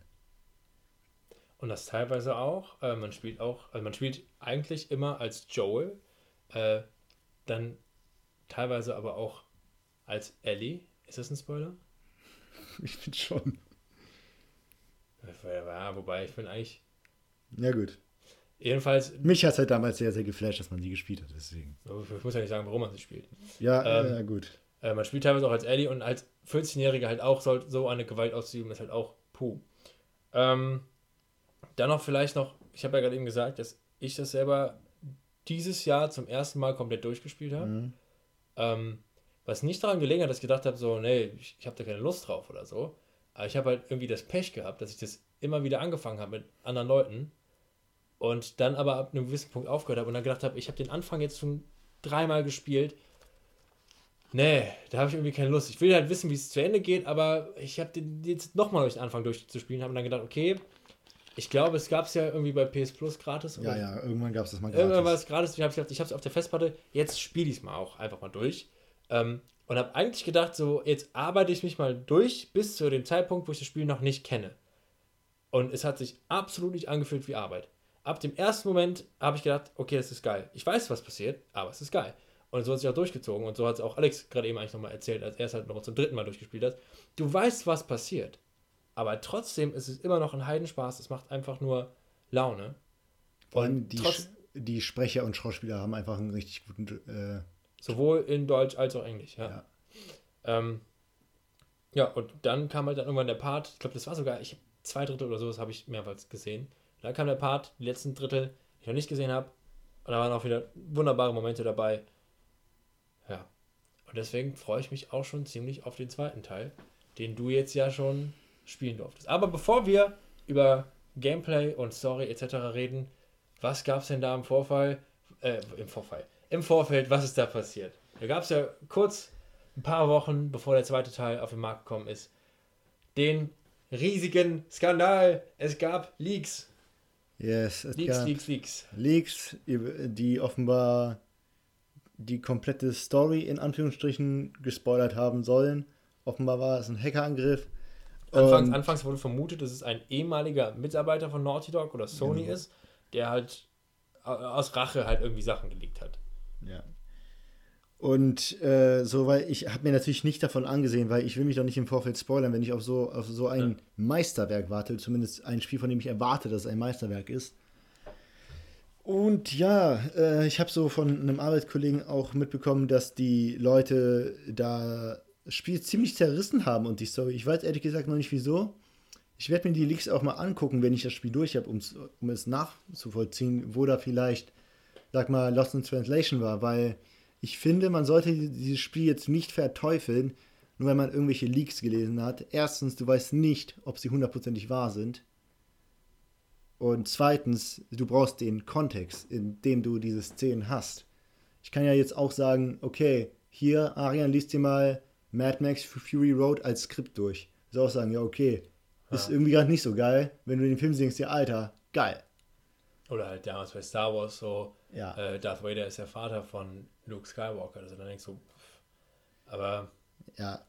Und das teilweise auch. Äh, man spielt auch, also man spielt eigentlich immer als Joel, äh, dann teilweise aber auch als Ellie. Ist das ein Spoiler? Ich finde schon. Ja, wobei, ich bin eigentlich... Ja, gut. Jedenfalls... Mich hat es halt damals sehr, sehr geflasht, dass man sie gespielt hat, deswegen. Ich muss ja nicht sagen, warum man sie spielt. Ja, ähm, ja gut. Äh, man spielt teilweise auch als Ellie und als vierzehnjähriger halt auch soll, so eine Gewalt auszuüben, ist halt auch puh. Ähm, dann noch vielleicht noch, ich habe ja gerade eben gesagt, dass ich das selber dieses Jahr zum ersten Mal komplett durchgespielt habe. Mhm. Ähm, was nicht daran gelegen hat, dass ich gedacht habe, so, nee, ich, ich habe da keine Lust drauf oder so. Aber ich habe halt irgendwie das Pech gehabt, dass ich das immer wieder angefangen habe mit anderen Leuten und dann aber ab einem gewissen Punkt aufgehört habe und dann gedacht habe, ich habe den Anfang jetzt schon dreimal gespielt. Nee, da habe ich irgendwie keine Lust. Ich will halt wissen, wie es zu Ende geht, aber ich habe den jetzt nochmal durch den Anfang durchzuspielen, habe dann gedacht, okay, ich glaube, es gab es ja irgendwie bei P S Plus gratis. Oder? Ja, ja, irgendwann gab es das mal gratis. Irgendwann war es gratis. Ich habe es auf der Festplatte. Jetzt spiele ich es mal auch einfach mal durch. Ähm, und habe eigentlich gedacht, so, jetzt arbeite ich mich mal durch bis zu dem Zeitpunkt, wo ich das Spiel noch nicht kenne. Und es hat sich absolut nicht angefühlt wie Arbeit. Ab dem ersten Moment habe ich gedacht, okay, das ist geil. Ich weiß, was passiert, aber es ist geil. Und so hat es sich auch durchgezogen. Und so hat es auch Alex gerade eben eigentlich nochmal erzählt, als er es halt noch zum dritten Mal durchgespielt hat. Du weißt, was passiert. Aber trotzdem ist es immer noch ein Heidenspaß. Es macht einfach nur Laune. Vor allem die, trotz- die Sprecher und Schauspieler haben einfach einen richtig guten... Äh, sowohl in Deutsch als auch Englisch, ja. Ja, ähm, ja und dann kam halt dann irgendwann der Part, ich glaube, das war sogar, ich habe zwei Drittel oder sowas habe ich mehrmals gesehen. Dann kam der Part, die letzten Drittel, die ich noch nicht gesehen habe. Und da waren auch wieder wunderbare Momente dabei. Ja, und deswegen freue ich mich auch schon ziemlich auf den zweiten Teil, den du jetzt ja schon... spielen durftest. Aber bevor wir über Gameplay und Story et cetera reden, was gab es denn da im Vorfall, äh, im Vorfall, im Vorfeld, was ist da passiert? Da gab es ja kurz ein paar Wochen, bevor der zweite Teil auf den Markt gekommen ist, den riesigen Skandal. Es gab Leaks. Yes, es Leaks, gab Leaks, Leaks. Leaks, die offenbar die komplette Story in Anführungsstrichen gespoilert haben sollen. Offenbar war es ein Hackerangriff. Anfangs, anfangs wurde vermutet, dass es ein ehemaliger Mitarbeiter von Naughty Dog oder Sony genau. ist, der halt aus Rache halt irgendwie Sachen geleakt hat. Ja. Und äh, so, weil ich habe mir natürlich nicht davon angesehen, weil ich will mich doch nicht im Vorfeld spoilern, wenn ich auf so, auf so ein ja. Meisterwerk warte, zumindest ein Spiel, von dem ich erwarte, dass es ein Meisterwerk ist. Und ja, äh, ich habe so von einem Arbeitskollegen auch mitbekommen, dass die Leute da Spiel ziemlich zerrissen haben und die Story. Ich weiß ehrlich gesagt noch nicht, wieso. Ich werde mir die Leaks auch mal angucken, wenn ich das Spiel durch habe, um es nachzuvollziehen, wo da vielleicht, sag mal, Lost in Translation war, weil ich finde, man sollte dieses Spiel jetzt nicht verteufeln, nur wenn man irgendwelche Leaks gelesen hat. Erstens, du weißt nicht, ob sie hundertprozentig wahr sind. Und zweitens, du brauchst den Kontext, in dem du diese Szenen hast. Ich kann ja jetzt auch sagen, okay, hier, Arian, liest dir mal Mad Max Fury Road als Skript durch. Du sollst auch sagen, ja, okay, ist ja. irgendwie gerade nicht so geil, wenn du den Film singst, ja, Alter, geil. Oder halt damals bei Star Wars so, ja. äh, Darth Vader ist der Vater von Luke Skywalker, also dann denkst du, pff. Aber ja.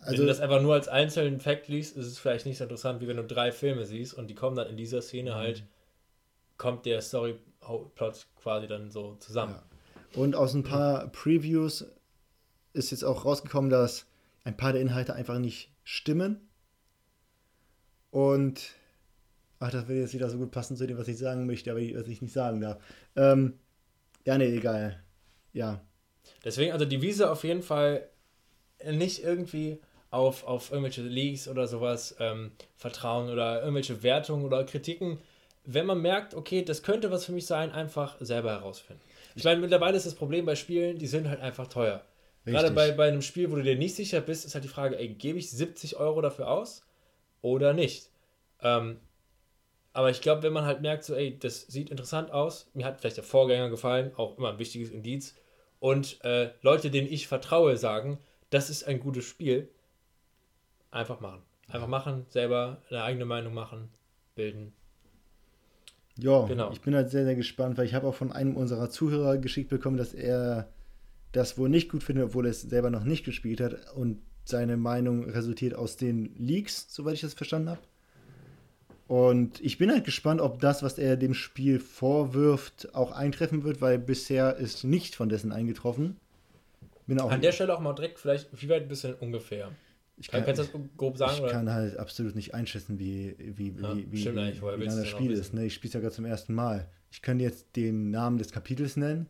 Also, wenn du das einfach nur als einzelnen Fact liest, ist es vielleicht nicht so interessant, wie wenn du drei Filme siehst und die kommen dann in dieser Szene halt, kommt der Storyplot quasi dann so zusammen. Ja. Und aus ein paar Previews ist jetzt auch rausgekommen, dass ein paar der Inhalte einfach nicht stimmen. Und ach, das würde jetzt wieder so gut passen zu dem, was ich sagen möchte, aber was ich nicht sagen darf. Ähm, ja, nee, egal. Ja. Deswegen, also die Devise auf jeden Fall nicht irgendwie auf, auf irgendwelche Leaks oder sowas ähm, vertrauen oder irgendwelche Wertungen oder Kritiken. Wenn man merkt, okay, das könnte was für mich sein, einfach selber herausfinden. Ich meine, mittlerweile ist das Problem bei Spielen, die sind halt einfach teuer. Richtig. Gerade bei, bei einem Spiel, wo du dir nicht sicher bist, ist halt die Frage, ey, gebe ich siebzig Euro dafür aus oder nicht? Ähm, aber ich glaube, wenn man halt merkt, so, ey, das sieht interessant aus, mir hat vielleicht der Vorgänger gefallen, auch immer ein wichtiges Indiz, und äh, Leute, denen ich vertraue, sagen, das ist ein gutes Spiel, einfach machen. Einfach machen, selber eine eigene Meinung machen, bilden. Ja, genau. Ich bin halt sehr, sehr gespannt, weil ich habe auch von einem unserer Zuhörer geschickt bekommen, dass er das wohl nicht gut findet, obwohl er es selber noch nicht gespielt hat, und seine Meinung resultiert aus den Leaks, soweit ich das verstanden habe. Und ich bin halt gespannt, ob das, was er dem Spiel vorwirft, auch eintreffen wird, weil bisher ist nicht von dessen eingetroffen. Bin auch An der Stelle auch mal direkt vielleicht, wie weit bist du denn ungefähr? Ich kann, Kannst du das grob sagen? Ich oder? kann halt absolut nicht einschätzen, wie, wie, ja, wie, wie, wie, wie lang das Spiel ist. Ne? Ich spiele es ja gerade zum ersten Mal. Ich könnte jetzt den Namen des Kapitels nennen,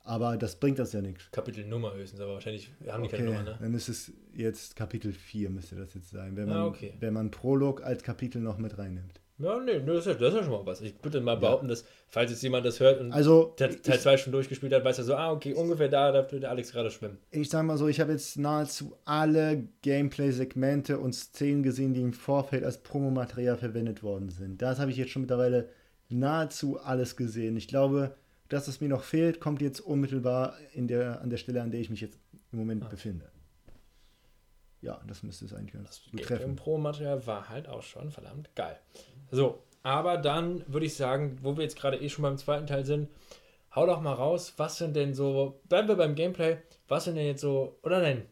aber das bringt das ja nichts. Kapitelnummer höchstens, aber wahrscheinlich haben die okay, keine Nummer, ne? Dann ist es jetzt Kapitel vier, müsste das jetzt sein, wenn man, ah, okay. wenn man Prolog als Kapitel noch mit reinnimmt. Ja, nee, das ist ja, das ist ja schon mal was. Ich würde mal behaupten, ja. dass, falls jetzt jemand das hört und also, Teil zwei schon durchgespielt hat, weiß er so, ah, okay, ungefähr da darf der Alex gerade schwimmen. Ich sag mal so, ich habe jetzt nahezu alle Gameplay-Segmente und Szenen gesehen, die im Vorfeld als Promomaterial verwendet worden sind. Das habe ich jetzt schon mittlerweile nahezu alles gesehen. Ich glaube, das, was mir noch fehlt, kommt jetzt unmittelbar in der, an der Stelle, an der ich mich jetzt im Moment ah. befinde. Ja, das müsste es eigentlich ganz gut treffen. Das Pro-Material war halt auch schon verdammt geil. So, aber dann würde ich sagen, wo wir jetzt gerade eh schon beim zweiten Teil sind, hau doch mal raus, was sind denn so, bleiben wir beim Gameplay, was sind denn jetzt so, oder nein?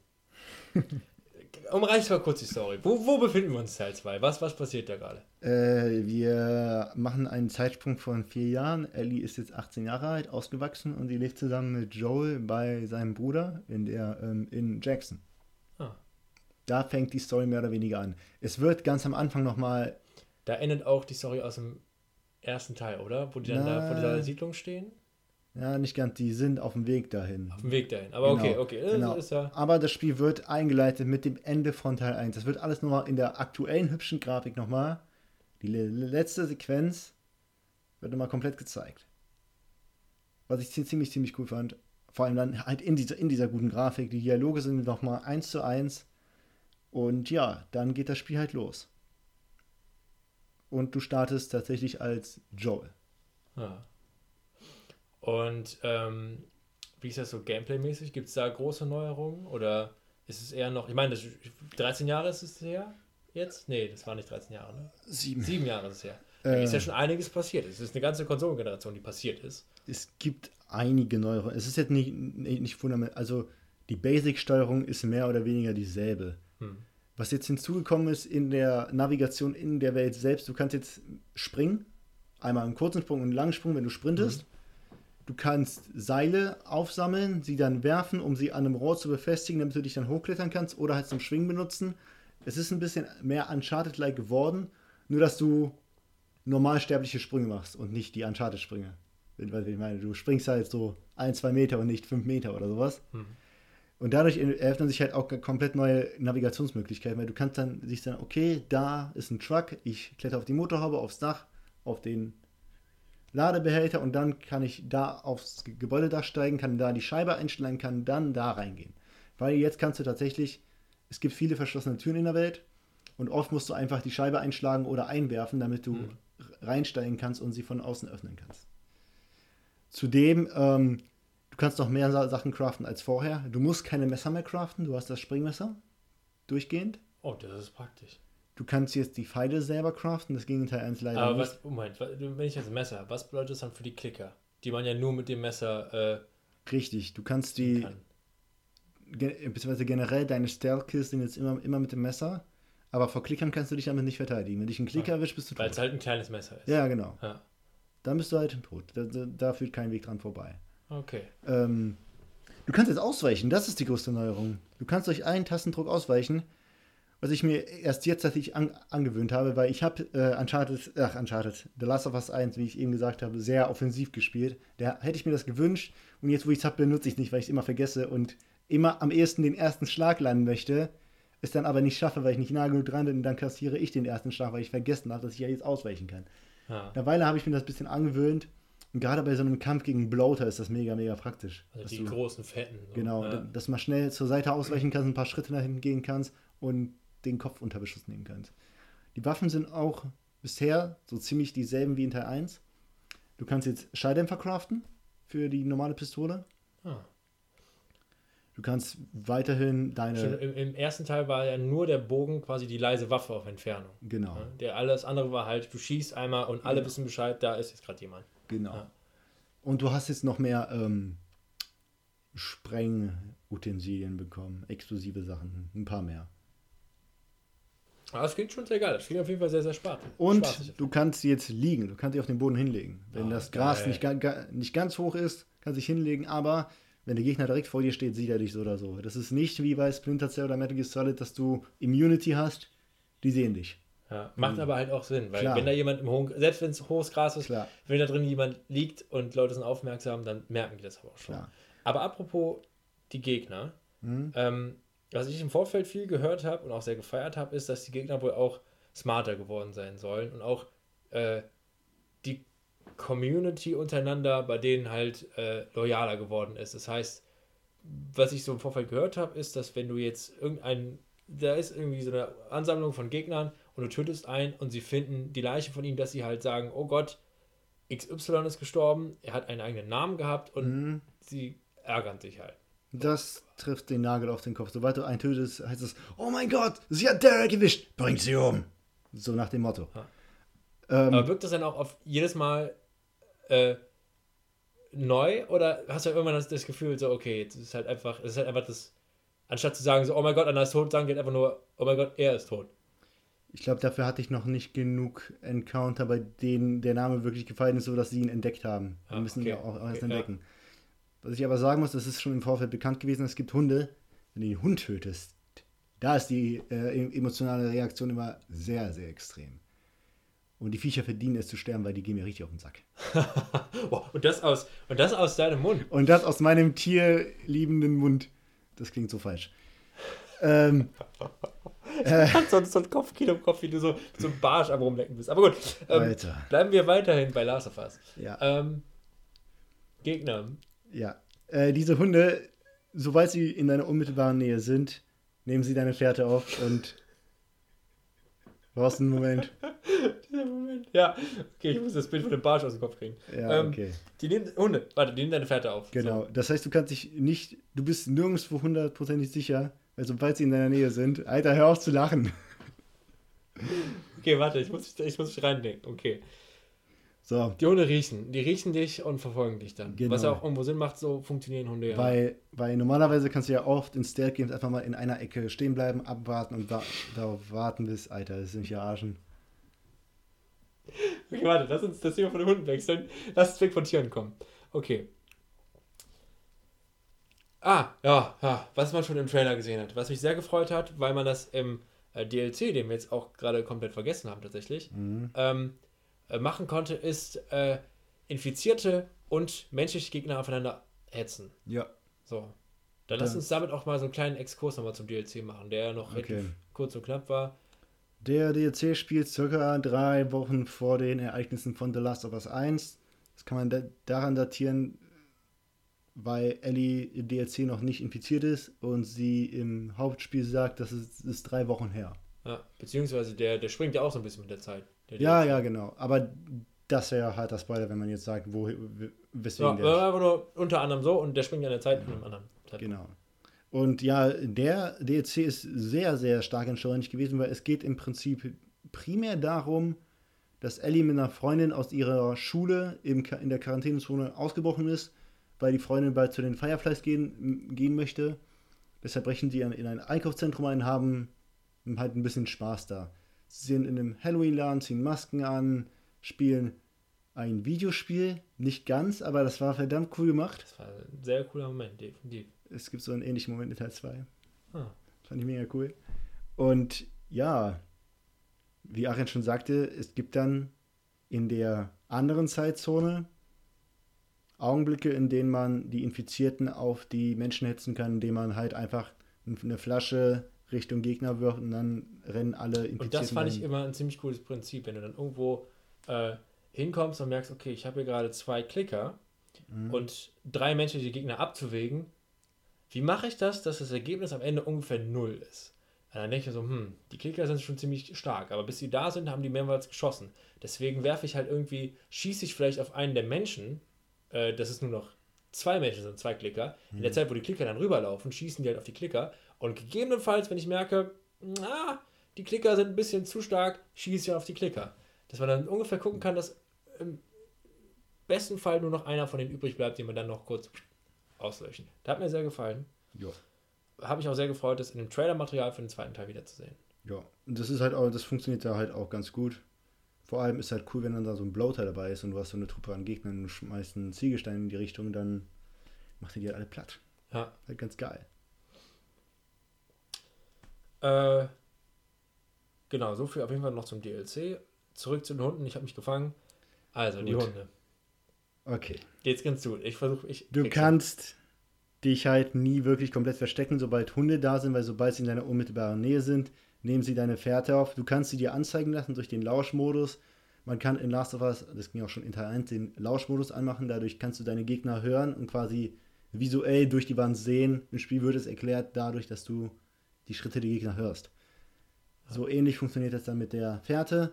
Umreiß mal kurz die Story. Wo, wo befinden wir uns Teil zwei? Was, was passiert da gerade? Äh, wir machen einen Zeitsprung von vier Jahren. Ellie ist jetzt achtzehn Jahre alt, ausgewachsen und sie lebt zusammen mit Joel bei seinem Bruder in, der, ähm, in Jackson. Da fängt die Story mehr oder weniger an. Es wird ganz am Anfang nochmal... Da endet auch die Story aus dem ersten Teil, oder? Wo die dann na, da vor dieser Siedlung stehen? Ja, nicht ganz. Die sind auf dem Weg dahin. Auf dem Weg dahin. Aber genau. okay, okay. Das genau. ist ja... Aber das Spiel wird eingeleitet mit dem Ende von Teil eins. Das wird alles nochmal in der aktuellen hübschen Grafik nochmal. Die letzte Sequenz wird nochmal komplett gezeigt. Was ich ziemlich, ziemlich cool fand. Vor allem dann halt in dieser, in dieser guten Grafik. Die Dialoge sind nochmal eins zu eins. Und ja, dann geht das Spiel halt los. Und du startest tatsächlich als Joel. Ja. Und ähm, wie ist das so Gameplay-mäßig? Gibt es da große Neuerungen? Oder ist es eher noch... Ich meine, dreizehn Jahre ist es her jetzt? Nee, das waren nicht dreizehn Jahre, ne? Sieben. Sieben Jahre ist es her. Da ist ja schon einiges passiert. Es ist eine ganze Konsolengeneration, die passiert ist. Es gibt einige Neuerungen. Es ist jetzt nicht, nicht fundamental... Also die Basic-Steuerung ist mehr oder weniger dieselbe. Hm. Was jetzt hinzugekommen ist in der Navigation in der Welt selbst, du kannst jetzt springen, einmal einen kurzen Sprung und einen langen Sprung, wenn du sprintest. Hm. Du kannst Seile aufsammeln, sie dann werfen, um sie an einem Rohr zu befestigen, damit du dich dann hochklettern kannst oder halt zum Schwingen benutzen. Es ist ein bisschen mehr Uncharted-like geworden, nur dass du normalsterbliche Sprünge machst und nicht die Uncharted-Sprünge. Ich meine, du springst halt so ein, zwei Meter und nicht fünf Meter oder sowas. Hm. Und dadurch eröffnen sich halt auch komplett neue Navigationsmöglichkeiten, weil du kannst dann sich sagen, okay, da ist ein Truck, ich kletter auf die Motorhaube, aufs Dach, auf den Ladebehälter und dann kann ich da aufs Gebäudedach steigen, kann da die Scheibe einschlagen, kann dann da reingehen. Weil jetzt kannst du tatsächlich, es gibt viele verschlossene Türen in der Welt und oft musst du einfach die Scheibe einschlagen oder einwerfen, damit du hm. reinsteigen kannst und sie von außen öffnen kannst. Zudem, ähm, du kannst noch mehr Sachen craften als vorher. Du musst keine Messer mehr craften. Du hast das Springmesser durchgehend. Oh, das ist praktisch. Du kannst jetzt die Pfeile selber craften. Das ging in Teil eins leider aber nicht. Aber was, oh mein, wenn ich jetzt Messer, was bedeutet das dann für die Klicker? Die man ja nur mit dem Messer... Äh, Richtig, du kannst die... Kann. Ge- beziehungsweise generell deine Stealth-Kills sind jetzt immer, immer mit dem Messer. Aber vor Klickern kannst du dich damit nicht verteidigen. Wenn dich ein Klicker ja. erwischt, bist du tot. Weil es halt ein kleines Messer ist. Ja, genau. Ja. Dann bist du halt tot. Da, da, da führt kein Weg dran vorbei. Okay. Ähm, du kannst jetzt ausweichen, das ist die größte Neuerung. Du kannst durch einen Tastendruck ausweichen, was ich mir erst jetzt tatsächlich an, angewöhnt habe, weil ich habe äh, Uncharted, ach Uncharted, The Last of Us eins, wie ich eben gesagt habe, sehr offensiv gespielt. Da hätte ich mir das gewünscht und jetzt, wo ich es habe, benutze ich es nicht, weil ich es immer vergesse und immer am ehesten den ersten Schlag landen möchte, es dann aber nicht schaffe, weil ich nicht nah genug dran bin und dann kassiere ich den ersten Schlag, weil ich vergessen habe, dass ich ja jetzt ausweichen kann. Ah. Mittlerweile habe ich mir das ein bisschen angewöhnt. Und gerade bei so einem Kampf gegen Bloater ist das mega, mega praktisch. Also die du, großen Fetten. So. Genau, ja. dass man schnell zur Seite ausweichen kannst, ein paar Schritte nach hinten gehen kannst und den Kopf unter Beschuss nehmen kannst. Die Waffen sind auch bisher so ziemlich dieselben wie in Teil eins. Du kannst jetzt Schalldämpfer craften für die normale Pistole. Ah. Du kannst weiterhin deine... Schon im, im ersten Teil war ja nur der Bogen quasi die leise Waffe auf Entfernung. Genau. Ja, der, alles andere war halt, du schießt einmal und alle ja. wissen Bescheid, da ist jetzt gerade jemand. Genau. Ja. Und du hast jetzt noch mehr ähm, Sprengutensilien bekommen, exklusive Sachen, ein paar mehr. Aber das klingt schon sehr geil, das klingt auf jeden Fall sehr, sehr spaßig. Und spaßig du kannst jetzt liegen, du kannst dich auf den Boden hinlegen. Wenn oh, das Gras nicht, ga, ga, nicht ganz hoch ist, kannst du dich hinlegen, aber wenn der Gegner direkt vor dir steht, sieht er dich so oder so. Das ist nicht wie bei Splinter Cell oder Metal Gear Solid, dass du Immunity hast, die sehen dich. Ja, macht mhm. aber halt auch Sinn, weil klar. wenn da jemand im hohen, selbst wenn es hohes Gras ist, klar. wenn da drin jemand liegt und Leute sind aufmerksam, dann merken die das aber auch schon. Klar. Aber apropos die Gegner, mhm. ähm, was ich im Vorfeld viel gehört habe und auch sehr gefeiert habe, ist, dass die Gegner wohl auch smarter geworden sein sollen und auch äh, die Community untereinander bei denen halt äh, loyaler geworden ist. Das heißt, was ich so im Vorfeld gehört habe, ist, dass wenn du jetzt irgendein, da ist irgendwie so eine Ansammlung von Gegnern und du tötest einen und sie finden die Leiche von ihm, dass sie halt sagen, oh Gott, X Y ist gestorben, er hat einen eigenen Namen gehabt und mhm. sie ärgern sich halt. Das trifft den Nagel auf den Kopf. Sobald du einen tötest, heißt es, oh mein Gott, sie hat Derek gewischt, bringt sie um. So nach dem Motto. Ja. Ähm, Aber wirkt das dann auch auf jedes Mal äh, neu oder hast du halt irgendwann das, das Gefühl, so okay, das ist halt einfach, das ist halt einfach das, anstatt zu sagen, so oh mein Gott, Anna ist tot, sagen die einfach nur, oh mein Gott, er ist tot. Ich glaube, dafür hatte ich noch nicht genug Encounter, bei denen der Name wirklich gefallen ist, sodass sie ihn entdeckt haben. Wir ah, müssen okay. ihn auch, auch erst okay, entdecken. Ja. Was ich aber sagen muss, das ist schon im Vorfeld bekannt gewesen, es gibt Hunde, wenn du den Hund tötest, da ist die äh, emotionale Reaktion immer sehr, sehr extrem. Und die Viecher verdienen es zu sterben, weil die gehen mir richtig auf den Sack. Wow, und, das aus, und das aus deinem Mund? Und das aus meinem tierliebenden Mund. Das klingt so falsch. Ähm... Ich hatte sonst so ein Kopfkino im Kopf, wie du so, so ein Barsch am Rumlecken bist. Aber gut, ähm, bleiben wir weiterhin bei Last of Us. Ja. Ähm, Gegner. Ja. Äh, diese Hunde, sobald sie in deiner unmittelbaren Nähe sind, nehmen sie deine Fährte auf und brauchst einen Moment. Dieser Moment. Ja, okay, ich muss das Bild von dem Barsch aus dem Kopf kriegen. Ja, ähm, okay. Die nehmen, Hunde, warte, die nehmen deine Fährte auf. Genau, so. Das heißt, du kannst dich nicht, du bist nirgendwo hundertprozentig sicher, weil sobald sie in deiner Nähe sind, Alter, hör auf zu lachen. Okay, warte, ich muss, ich muss mich reindenken. Okay. So. Die Hunde riechen. Die riechen dich und verfolgen dich dann. Genau. Was ja auch irgendwo Sinn macht, so funktionieren Hunde ja. Weil, weil normalerweise kannst du ja oft in Stealth Games einfach mal in einer Ecke stehen bleiben, abwarten und wa- darauf warten bis, Alter, das ist nicht Arschen. Okay, warte, lass uns das Thema von den Hunden wechseln. Lass uns weg von Tieren kommen. Okay. Ah, ja, ja, was man schon im Trailer gesehen hat. Was mich sehr gefreut hat, weil man das im äh, D L C, den wir jetzt auch gerade komplett vergessen haben tatsächlich, mhm. ähm, äh, machen konnte, ist äh, Infizierte und menschliche Gegner aufeinander hetzen. Ja. So. Dann ja. lass uns damit auch mal so einen kleinen Exkurs nochmal zum D L C machen, der ja noch okay. relativ kurz und knapp war. Der D L C spielt circa drei Wochen vor den Ereignissen von The Last of Us eins. Das kann man da- daran datieren, weil Ellie im D L C noch nicht infiziert ist und sie im Hauptspiel sagt, das ist, ist drei Wochen her. Ja, beziehungsweise der, der springt ja auch so ein bisschen mit der Zeit. Der ja, D L C. Ja, genau. Aber das wäre halt das Spoiler, wenn man jetzt sagt, wo, weswegen ja, der... Ja, aber nur unter anderem so und der springt ja in der Zeit ja. mit einem anderen Zeitpunkt. Genau. Und ja, der D L C ist sehr, sehr stark entschleunigt gewesen, weil es geht im Prinzip primär darum, dass Ellie mit einer Freundin aus ihrer Schule im, in der Quarantänezone ausgebrochen ist, weil die Freundin bald zu den Fireflies gehen, gehen möchte. Deshalb brechen die in ein Einkaufszentrum ein, haben halt ein bisschen Spaß da. Sie sind in einem Halloween-Laden, ziehen Masken an, spielen ein Videospiel. Nicht ganz, aber das war verdammt cool gemacht. Das war ein sehr cooler Moment, definitiv. Es gibt so einen ähnlichen Moment in Teil zwei. Ah. Fand ich mega cool. Und ja, wie Arjen schon sagte, es gibt dann in der anderen Zeitzone Augenblicke, in denen man die Infizierten auf die Menschen hetzen kann, indem man halt einfach eine Flasche Richtung Gegner wirft und dann rennen alle Infizierten. Und das fand ich immer ein ziemlich cooles Prinzip, wenn du dann irgendwo äh, hinkommst und merkst, okay, ich habe hier gerade zwei Klicker mhm. und drei menschliche Gegner abzuwägen. Wie mache ich das, dass das Ergebnis am Ende ungefähr null ist? Und dann denke ich mir so, hm, die Klicker sind schon ziemlich stark, aber bis sie da sind, haben die mehrmals geschossen. Deswegen werfe ich halt irgendwie, schieße ich vielleicht auf einen der Menschen, dass es nur noch zwei Menschen sind, zwei Klicker. In der Zeit, wo die Klicker dann rüberlaufen, schießen die halt auf die Klicker. Und gegebenenfalls, wenn ich merke, na, die Klicker sind ein bisschen zu stark, schieße ich auf die Klicker. Dass man dann ungefähr gucken kann, dass im besten Fall nur noch einer von denen übrig bleibt, den man dann noch kurz auslöschen. Das hat mir sehr gefallen. Ja. Habe ich auch sehr gefreut, das in dem Trailer-Material für den zweiten Teil wiederzusehen. Ja, und das ist halt auch, das funktioniert da halt auch ganz gut. Vor allem ist halt cool, wenn dann da so ein Bloater dabei ist und du hast so eine Truppe an Gegnern und schmeißt einen Ziegelstein in die Richtung, dann macht ihr die halt alle platt. Ja. Halt ganz geil. Äh, genau, so viel auf jeden Fall noch zum D L C. Zurück zu den Hunden, ich habe mich gefangen. Also, gut. Die Hunde. Okay. Jetzt ganz gut. Ich versuche, ich. Du kannst dich halt nie wirklich komplett verstecken, sobald Hunde da sind, weil sobald sie in deiner unmittelbaren Nähe sind, nehmen sie deine Fährte auf. Du kannst sie dir anzeigen lassen durch den Lauschmodus. Man kann in Last of Us, das ging auch schon in Teil eins, den Lauschmodus anmachen. Dadurch kannst du deine Gegner hören und quasi visuell durch die Wand sehen. Im Spiel wird es erklärt dadurch, dass du die Schritte der Gegner hörst. So ähnlich funktioniert das dann mit der Fährte.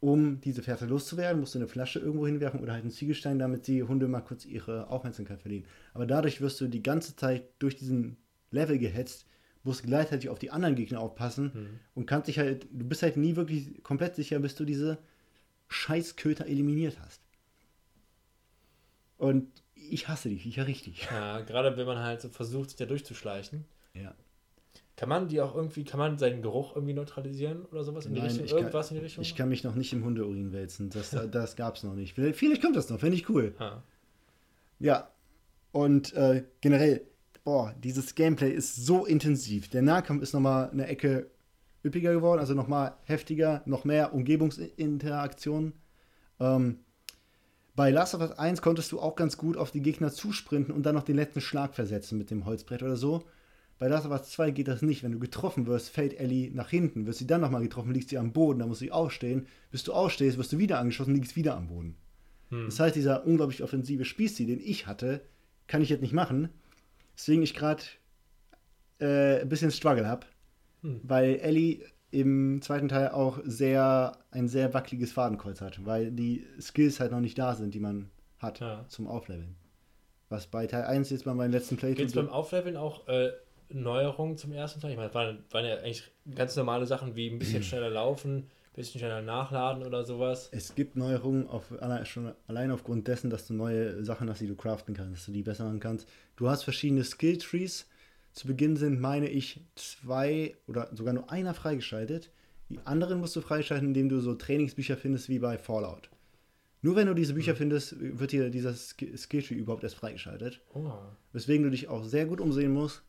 Um diese Fährte loszuwerden, musst du eine Flasche irgendwo hinwerfen oder halt einen Ziegelstein, damit die Hunde mal kurz ihre Aufmerksamkeit verlieren. Aber dadurch wirst du die ganze Zeit durch diesen Level gehetzt, musst gleichzeitig auf die anderen Gegner aufpassen mhm. und kannst dich halt, du bist halt nie wirklich komplett sicher, bis du diese Scheißköter eliminiert hast. Und ich hasse dich, ich ja richtig. Ja, gerade wenn man halt so versucht, sich da durchzuschleichen. Ja. Kann man die auch irgendwie, kann man seinen Geruch irgendwie neutralisieren oder sowas in die Nein, Richtung? Irgendwas kann, in die Richtung? Ich kann mich noch nicht im Hundeurin wälzen. Das, das gab's noch nicht. Vielleicht kommt das noch, finde ich cool. Ha. Ja. Und äh, generell, boah, dieses Gameplay ist so intensiv. Der Nahkampf ist nochmal eine Ecke üppiger geworden, also nochmal heftiger, noch mehr Umgebungsinteraktionen. Ähm, bei Last of Us eins konntest du auch ganz gut auf die Gegner zusprinten und dann noch den letzten Schlag versetzen mit dem Holzbrett oder so. Bei Last of Us zwei geht das nicht. Wenn du getroffen wirst, fällt Ellie nach hinten. Wirst sie dann nochmal getroffen, liegt sie am Boden, dann musst du aufstehen. Bis du aufstehst, wirst du wieder angeschossen, liegst wieder am Boden. Hm. Das heißt, dieser unglaublich offensive Spielstil, den ich hatte, kann ich jetzt nicht machen. Deswegen ich gerade äh, ein bisschen Struggle habe. Hm. Weil Ellie im zweiten Teil auch sehr ein sehr wackeliges Fadenkreuz hat. Weil die Skills halt noch nicht da sind, die man hat ja. zum Aufleveln. Was bei Teil eins jetzt bei meinem letzten Playthrough... Geht's beim Aufleveln auch... Äh Neuerungen zum ersten Teil? Ich meine, das waren, waren ja eigentlich ganz normale Sachen wie ein bisschen schneller laufen, ein bisschen schneller nachladen oder sowas. Es gibt Neuerungen auf, schon allein aufgrund dessen, dass du neue Sachen hast, die du craften kannst, dass du die besser machen kannst. Du hast verschiedene Skill-Trees. Zu Beginn sind, meine ich, zwei oder sogar nur einer freigeschaltet. Die anderen musst du freischalten, indem du so Trainingsbücher findest wie bei Fallout. Nur wenn du diese Bücher findest, wird dir dieser Skill-Tree überhaupt erst freigeschaltet. Oh. Weswegen du dich auch sehr gut umsehen musst.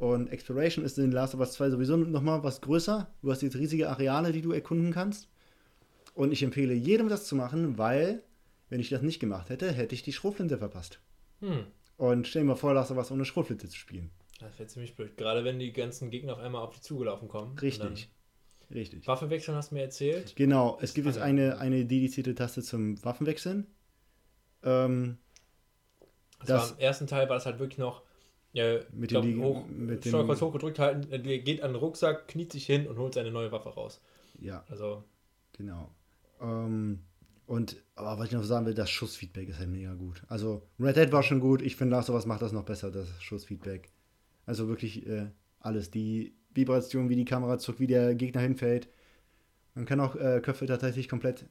Und Exploration ist in Last of Us zwei sowieso nochmal was größer. Du hast jetzt riesige Areale, die du erkunden kannst. Und ich empfehle jedem, das zu machen, weil, wenn ich das nicht gemacht hätte, hätte ich die Schrotflinte verpasst. Hm. Und stell dir mal vor, Last of Us ohne Schrotflinte zu spielen. Das wäre ziemlich blöd. Gerade wenn die ganzen Gegner auf einmal auf dich zugelaufen kommen. Richtig. Richtig. Waffenwechseln hast du mir erzählt. Genau. Es gibt also jetzt eine, eine dedizierte Taste zum Waffenwechseln. Ähm, das das war im ersten Teil war das halt wirklich noch Ja, mit glaub, dem hoch, mit dem Steuerkreuz hochgedrückt halten, der geht an den Rucksack, kniet sich hin und holt seine neue Waffe raus. Ja, also genau. Ähm, und aber was ich noch sagen will, das Schussfeedback ist halt mega gut. Also Red Dead war schon gut, ich finde Last of Us macht das noch besser, das Schussfeedback. Also wirklich äh, alles, die Vibration, wie die Kamera zuckt, wie der Gegner hinfällt. Man kann auch äh, Köpfe tatsächlich komplett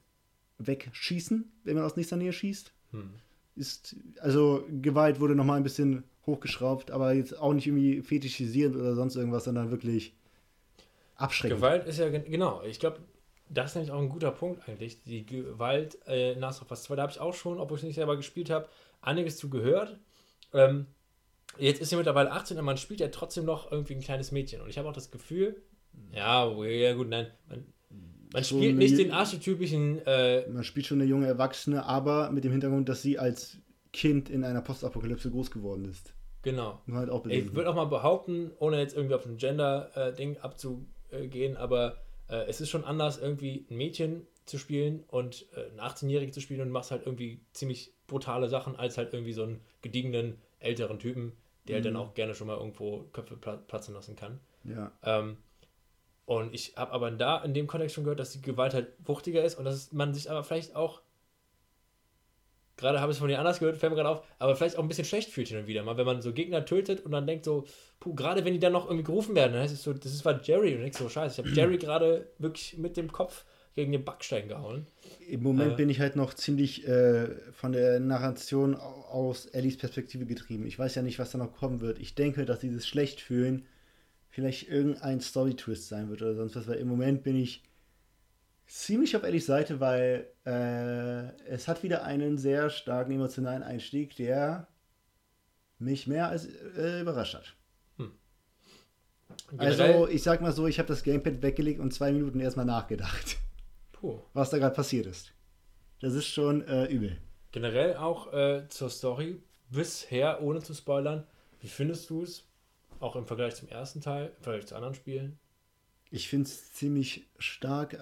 wegschießen, wenn man aus nächster Nähe schießt. Hm. Ist, also Gewalt wurde nochmal ein bisschen hochgeschraubt, aber jetzt auch nicht irgendwie fetischisierend oder sonst irgendwas, sondern wirklich abschreckend. Gewalt ist ja, genau, ich glaube, das ist nämlich auch ein guter Punkt eigentlich, die Gewalt äh, in Last of Us zwei, da habe ich auch schon, obwohl ich nicht selber gespielt habe, einiges zu gehört. Ähm, jetzt ist sie mittlerweile achtzehn, aber man spielt ja trotzdem noch irgendwie ein kleines Mädchen und ich habe auch das Gefühl, ja, ja gut, nein, man, man so spielt nicht den archetypischen... Äh, man spielt schon eine junge Erwachsene, aber mit dem Hintergrund, dass sie als Kind in einer Postapokalypse groß geworden ist. Genau. Halt auch ich würde auch mal behaupten, ohne jetzt irgendwie auf ein Gender-Ding äh, abzugehen, aber äh, es ist schon anders, irgendwie ein Mädchen zu spielen und äh, eine achtzehnjährige zu spielen und machst halt irgendwie ziemlich brutale Sachen, als halt irgendwie so einen gediegenen, älteren Typen, der mhm. halt dann auch gerne schon mal irgendwo Köpfe pla- platzen lassen kann. Ja. Ähm, und ich habe aber da in dem Kontext schon gehört, dass die Gewalt halt wuchtiger ist und dass man sich aber vielleicht auch gerade habe ich es von dir anders gehört, fällt mir gerade auf, aber vielleicht auch ein bisschen schlecht fühlt hin und wieder mal, wenn man so Gegner tötet und dann denkt so, puh, gerade wenn die dann noch irgendwie gerufen werden, dann heißt es so, das ist war Jerry und denkst so, scheiße, ich habe Jerry gerade wirklich mit dem Kopf gegen den Backstein gehauen. Im Moment äh, bin ich halt noch ziemlich äh, von der Narration aus Ellies Perspektive getrieben. Ich weiß ja nicht, was da noch kommen wird. Ich denke, dass dieses Schlechtfühlen vielleicht irgendein Story-Twist sein wird oder sonst was, weil im Moment bin ich ziemlich auf Ellies Seite, weil äh, es hat wieder einen sehr starken emotionalen Einstieg, der mich mehr als äh, überrascht hat. Hm. Also ich sag mal so, ich habe das Gamepad weggelegt und zwei Minuten erstmal nachgedacht, Puh. was da gerade passiert ist. Das ist schon äh, übel. Generell auch äh, zur Story bisher, ohne zu spoilern, wie findest du es, auch im Vergleich zum ersten Teil, im Vergleich zu anderen Spielen? Ich finde es ziemlich stark,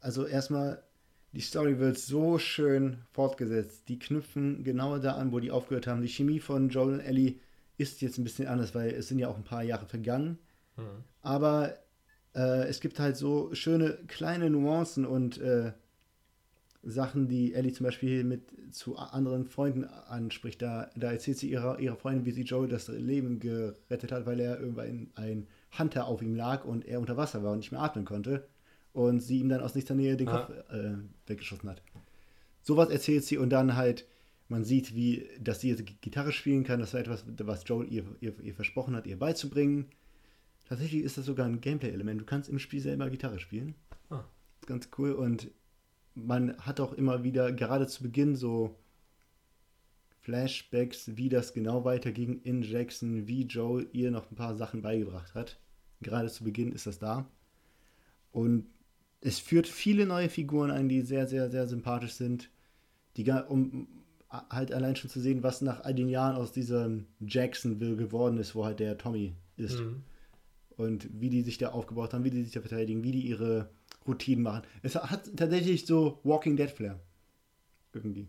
also erstmal Die Story wird so schön fortgesetzt. Die knüpfen genau da an, wo die aufgehört haben. Die Chemie von Joel und Ellie ist jetzt ein bisschen anders, weil es sind ja auch ein paar Jahre vergangen. Mhm. Aber äh, es gibt halt so schöne kleine Nuancen und äh, Sachen, die Ellie zum Beispiel mit zu anderen Freunden anspricht. Da, da erzählt sie ihrer, ihrer Freundin, wie sie Joel das Leben gerettet hat, weil er irgendwann ein Hunter auf ihm lag und er unter Wasser war und nicht mehr atmen konnte. Und sie ihm dann aus nächster Nähe den Kopf äh, weggeschossen hat. Sowas erzählt sie und dann halt, man sieht, wie, dass sie jetzt Gitarre spielen kann. Das war etwas, was Joel ihr, ihr, ihr versprochen hat, ihr beizubringen. Tatsächlich ist das sogar ein Gameplay-Element. Du kannst im Spiel selber Gitarre spielen. Ah. Das ist ganz cool. Und man hat auch immer wieder, gerade zu Beginn, so Flashbacks, wie das genau weiterging in Jackson, wie Joel ihr noch ein paar Sachen beigebracht hat. Gerade zu Beginn ist das da. Und es führt viele neue Figuren ein, die sehr, sehr, sehr sympathisch sind, die, um halt allein schon zu sehen, was nach all den Jahren aus diesem Jacksonville geworden ist, wo halt der Tommy ist. Mhm. Und wie die sich da aufgebaut haben, wie die sich da verteidigen, wie die ihre Routinen machen. Es hat tatsächlich so Walking Dead Flair. Irgendwie.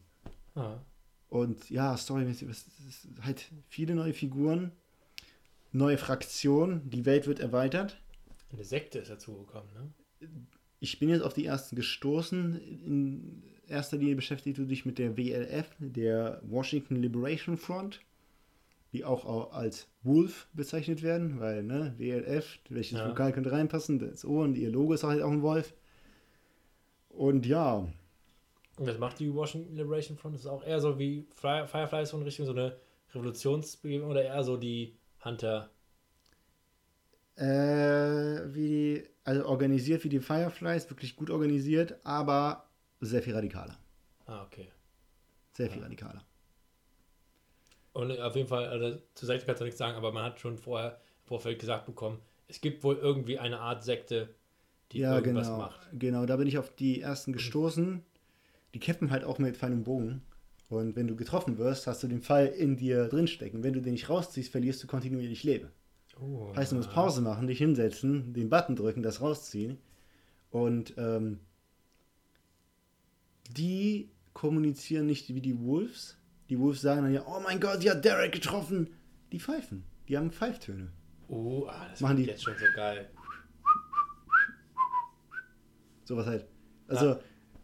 Ah. Und ja, storymäßig, es ist halt viele neue Figuren, neue Fraktionen, die Welt wird erweitert. Eine Sekte ist dazugekommen, ne? Ich bin jetzt auf die ersten gestoßen. In erster Linie beschäftigst du dich mit der W L F, der Washington Liberation Front, die auch als Wolf bezeichnet werden, weil, ne, W L F, welches ja. Vokal könnte reinpassen, das O und ihr Logo ist halt auch ein Wolf. Und ja. Und das macht die Washington Liberation Front, das ist auch eher so wie Fireflies in Richtung so eine Revolutionsbewegung oder eher so die Hunter- Äh, wie, also organisiert wie die Fireflies, wirklich gut organisiert, aber sehr viel radikaler. Ah, okay. Sehr viel ja. radikaler. Und auf jeden Fall, also zur Sekte kannst du nichts sagen, aber man hat schon vorher im Vorfeld gesagt bekommen, es gibt wohl irgendwie eine Art Sekte, die ja, irgendwas genau. macht. Genau, da bin ich auf die ersten gestoßen. Mhm. Die kämpfen halt auch mit Pfeil und Bogen. Und wenn du getroffen wirst, hast du den Pfeil in dir drinstecken. Wenn du den nicht rausziehst, verlierst du kontinuierlich Leben. Oh, heißt, du musst Pause machen, dich hinsetzen, den Button drücken, das rausziehen. Und ähm, die kommunizieren nicht wie die Wolves. Die Wolves sagen dann ja, oh mein Gott, sie hat Derek getroffen. Die pfeifen. Die haben Pfeiftöne. Oh, ah, das machen die jetzt schon so geil. Sowas halt. Also, ah.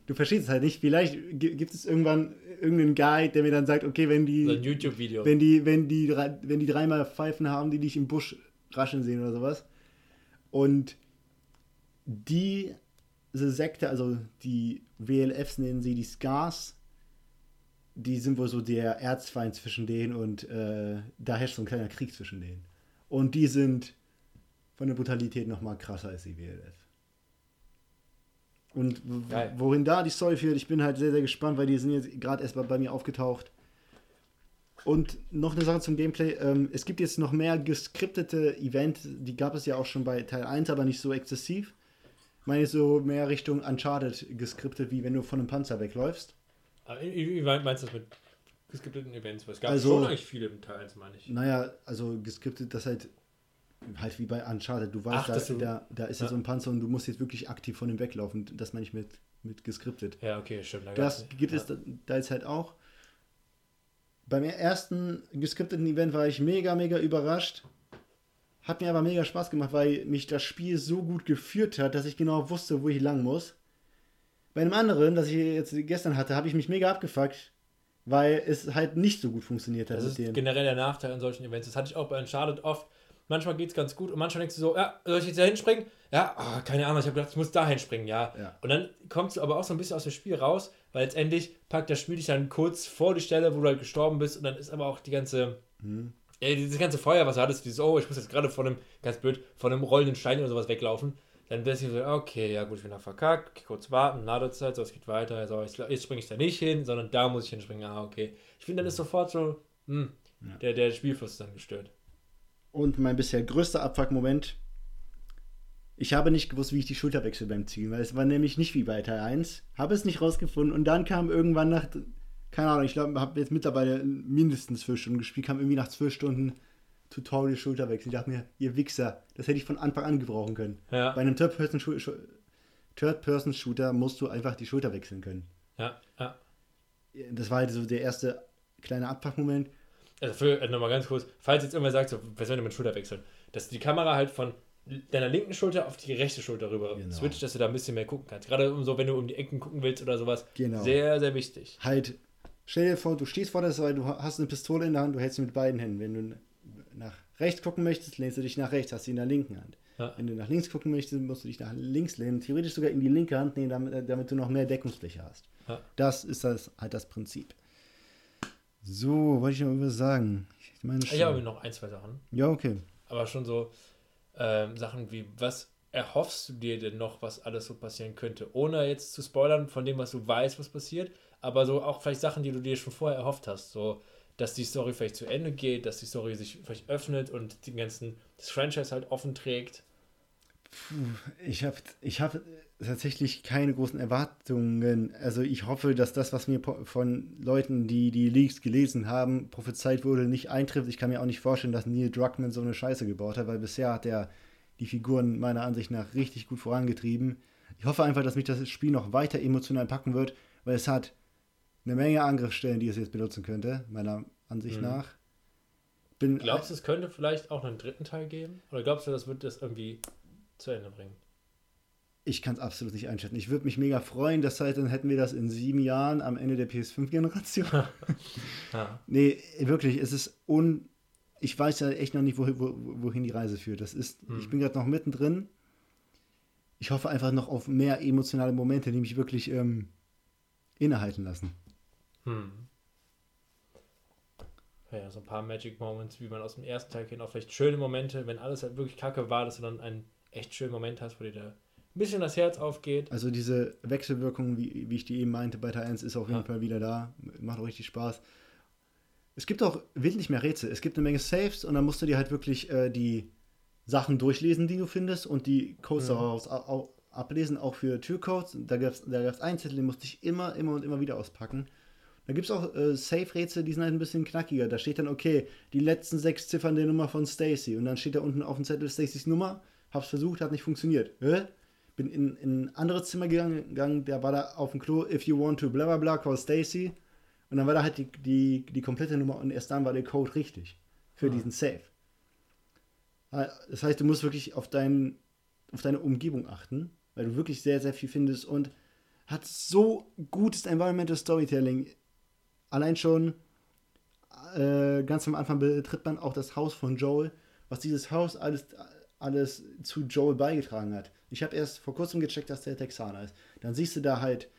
du verstehst es halt nicht. Vielleicht gibt es irgendwann irgendeinen Guide, der mir dann sagt, okay, wenn die, so ein YouTube-Video. wenn die, wenn die, wenn die dreimal Pfeifen haben, die dich im Busch rascheln sehen oder sowas. Und die, diese Sekte, also die W L Fs nennen sie die Scars, die sind wohl so der Erzfeind zwischen denen und äh, da herrscht so ein kleiner Krieg zwischen denen. Und die sind von der Brutalität nochmal krasser als die W L F. Und Geil. wohin da die Story führt, ich bin halt sehr, sehr gespannt, weil die sind jetzt gerade erst bei, bei mir aufgetaucht. Und noch eine Sache zum Gameplay. Ähm, es gibt jetzt noch mehr geskriptete Events, die gab es ja auch schon bei Teil eins, aber nicht so exzessiv. Ich meine so mehr Richtung Uncharted geskriptet, wie wenn du von einem Panzer wegläufst. Aber wie meinst du das mit geskripteten Events? Es gab also, schon eigentlich viele im Teil eins, meine ich. Naja, also geskriptet, das halt... Halt wie bei Uncharted, du weißt, Ach, da, du, da, da ist ja so ein Panzer und du musst jetzt wirklich aktiv von ihm weglaufen. Das meine ich mit, mit geskriptet. Ja, okay, stimmt. Da das gibt ja. es da, da jetzt halt auch. Beim ersten geskripteten Event war ich mega, mega überrascht. Hat mir aber mega Spaß gemacht, weil mich das Spiel so gut geführt hat, dass ich genau wusste, wo ich lang muss. Bei einem anderen, das ich jetzt gestern hatte, habe ich mich mega abgefuckt, weil es halt nicht so gut funktioniert hat. Das ist dem. generell der Nachteil an solchen Events. Das hatte ich auch bei Uncharted oft. Manchmal geht's ganz gut und manchmal denkst du so, ja, soll ich jetzt da hinspringen? Ja, oh, keine Ahnung, ich habe gedacht, ich muss da hinspringen, ja. ja. Und dann kommst du aber auch so ein bisschen aus dem Spiel raus, weil letztendlich packt das Spiel dich dann kurz vor die Stelle, wo du halt gestorben bist und dann ist aber auch die ganze, mhm. äh, dieses ganze Feuer, was du hattest, dieses, oh, ich muss jetzt gerade von einem, ganz blöd, von einem rollenden Stein oder sowas weglaufen. Dann wirst du so, okay, ja gut, ich bin da verkackt, kurz warten, Ladezeit, so, es geht weiter, also, jetzt, jetzt springe ich da nicht hin, sondern da muss ich hinspringen, ah, okay. Ich finde, dann ist sofort so, mh, ja. der, der Spielfluss dann gestört. Und mein bisher größter Abfuck-Moment, ich habe nicht gewusst, wie ich die Schulter wechsle beim Zielen, weil es war nämlich nicht wie bei Teil eins, habe es nicht rausgefunden und dann kam irgendwann nach, keine Ahnung, ich glaube, habe jetzt mittlerweile mindestens zwölf Stunden gespielt, kam irgendwie nach zwölf Stunden Tutorial Schulterwechsel. Ich dachte mir, ihr Wichser, das hätte ich von Anfang an gebrauchen können. Ja. Bei einem Third-Person Third-Person-Shooter musst du einfach die Schulter wechseln können. Ja, ja. Das war halt so der erste kleine Abpackmoment. Also für, nochmal ganz kurz, falls jetzt irgendwer sagt, so, was soll denn mit Schulter wechseln? Dass die Kamera halt von deiner linken Schulter auf die rechte Schulter rüber genau. switcht, dass du da ein bisschen mehr gucken kannst. Gerade so, wenn du um die Ecken gucken willst oder sowas. Genau. Sehr, sehr wichtig. Halt, stell dir vor, du stehst vor der Seite, du hast eine Pistole in der Hand, du hältst sie mit beiden Händen. Wenn du nach rechts gucken möchtest, lehnst du dich nach rechts, hast sie in der linken Hand. Ja. Wenn du nach links gucken möchtest, musst du dich nach links lehnen. Theoretisch sogar in die linke Hand nehmen, damit, damit du noch mehr Deckungsfläche hast. Ja. Das ist das, halt das Prinzip. So, wollte ich noch irgendwas sagen? Ich meine schon. Ich habe noch ein, zwei Sachen. Ja, okay. Aber schon so ähm, Sachen wie, was erhoffst du dir denn noch, was alles so passieren könnte? Ohne jetzt zu spoilern von dem, was du weißt, was passiert, aber so auch vielleicht Sachen, die du dir schon vorher erhofft hast. So, dass die Story vielleicht zu Ende geht, dass die Story sich vielleicht öffnet und den ganzen, das Franchise halt offen trägt. Puh, ich habe ich hab tatsächlich keine großen Erwartungen. Also ich hoffe, dass das, was mir von Leuten, die die Leaks gelesen haben, prophezeit wurde, nicht eintrifft. Ich kann mir auch nicht vorstellen, dass Neil Druckmann so eine Scheiße gebaut hat, weil bisher hat er die Figuren meiner Ansicht nach richtig gut vorangetrieben. Ich hoffe einfach, dass mich das Spiel noch weiter emotional packen wird, weil es hat eine Menge Angriffsstellen, die es jetzt benutzen könnte, meiner Ansicht mhm. nach. Bin glaubst du, es könnte vielleicht auch einen dritten Teil geben? Oder glaubst du, das wird das irgendwie zu Ende bringen? Ich kann es absolut nicht einschätzen. Ich würde mich mega freuen, dass halt, dann hätten wir das in sieben Jahren am Ende der P S fünf Generation. ja. Nee, wirklich, es ist un... Ich weiß ja echt noch nicht, wohin, wohin die Reise führt. Das ist, mhm. ich bin gerade noch mittendrin. Ich hoffe einfach noch auf mehr emotionale Momente, die mich wirklich ähm, innehalten lassen. Hm. Ja, so ein paar Magic Moments, wie man aus dem ersten Teil kennt, auch vielleicht schöne Momente, wenn alles halt wirklich kacke war, dass du dann einen echt schönen Moment hast, wo dir da ein bisschen das Herz aufgeht. Also diese Wechselwirkung, wie, wie ich die eben meinte, bei Teil eins ist auf jeden ja. Fall wieder da. Macht auch richtig Spaß. Es gibt auch wesentlich mehr Rätsel. Es gibt eine Menge Saves und dann musst du dir halt wirklich äh, die Sachen durchlesen, die du findest und die Codes mhm. daraus auch ablesen, auch für Türcodes. Da gab es da gab's einen Zettel, den musste ich immer, immer und immer wieder auspacken. Da gibt es auch äh, Safe-Rätsel, die sind halt ein bisschen knackiger. Da steht dann, okay, die letzten sechs Ziffern der Nummer von Stacy. Und dann steht da unten auf dem Zettel Stacys Nummer. Hab's versucht, hat nicht funktioniert. Hä? Bin in, in ein anderes Zimmer gegangen, der war da auf dem Klo, if you want to bla bla bla, call Stacy. Und dann war da halt die, die, die komplette Nummer und erst dann war der Code richtig. Für mhm. diesen Safe. Das heißt, du musst wirklich auf, dein, auf deine Umgebung achten, weil du wirklich sehr, sehr viel findest und hat so gutes Environmental Storytelling. Allein schon äh, ganz am Anfang betritt man auch das Haus von Joel, was dieses Haus alles, alles zu Joel beigetragen hat. Ich habe erst vor kurzem gecheckt, dass der Texaner ist. Dann siehst du da halt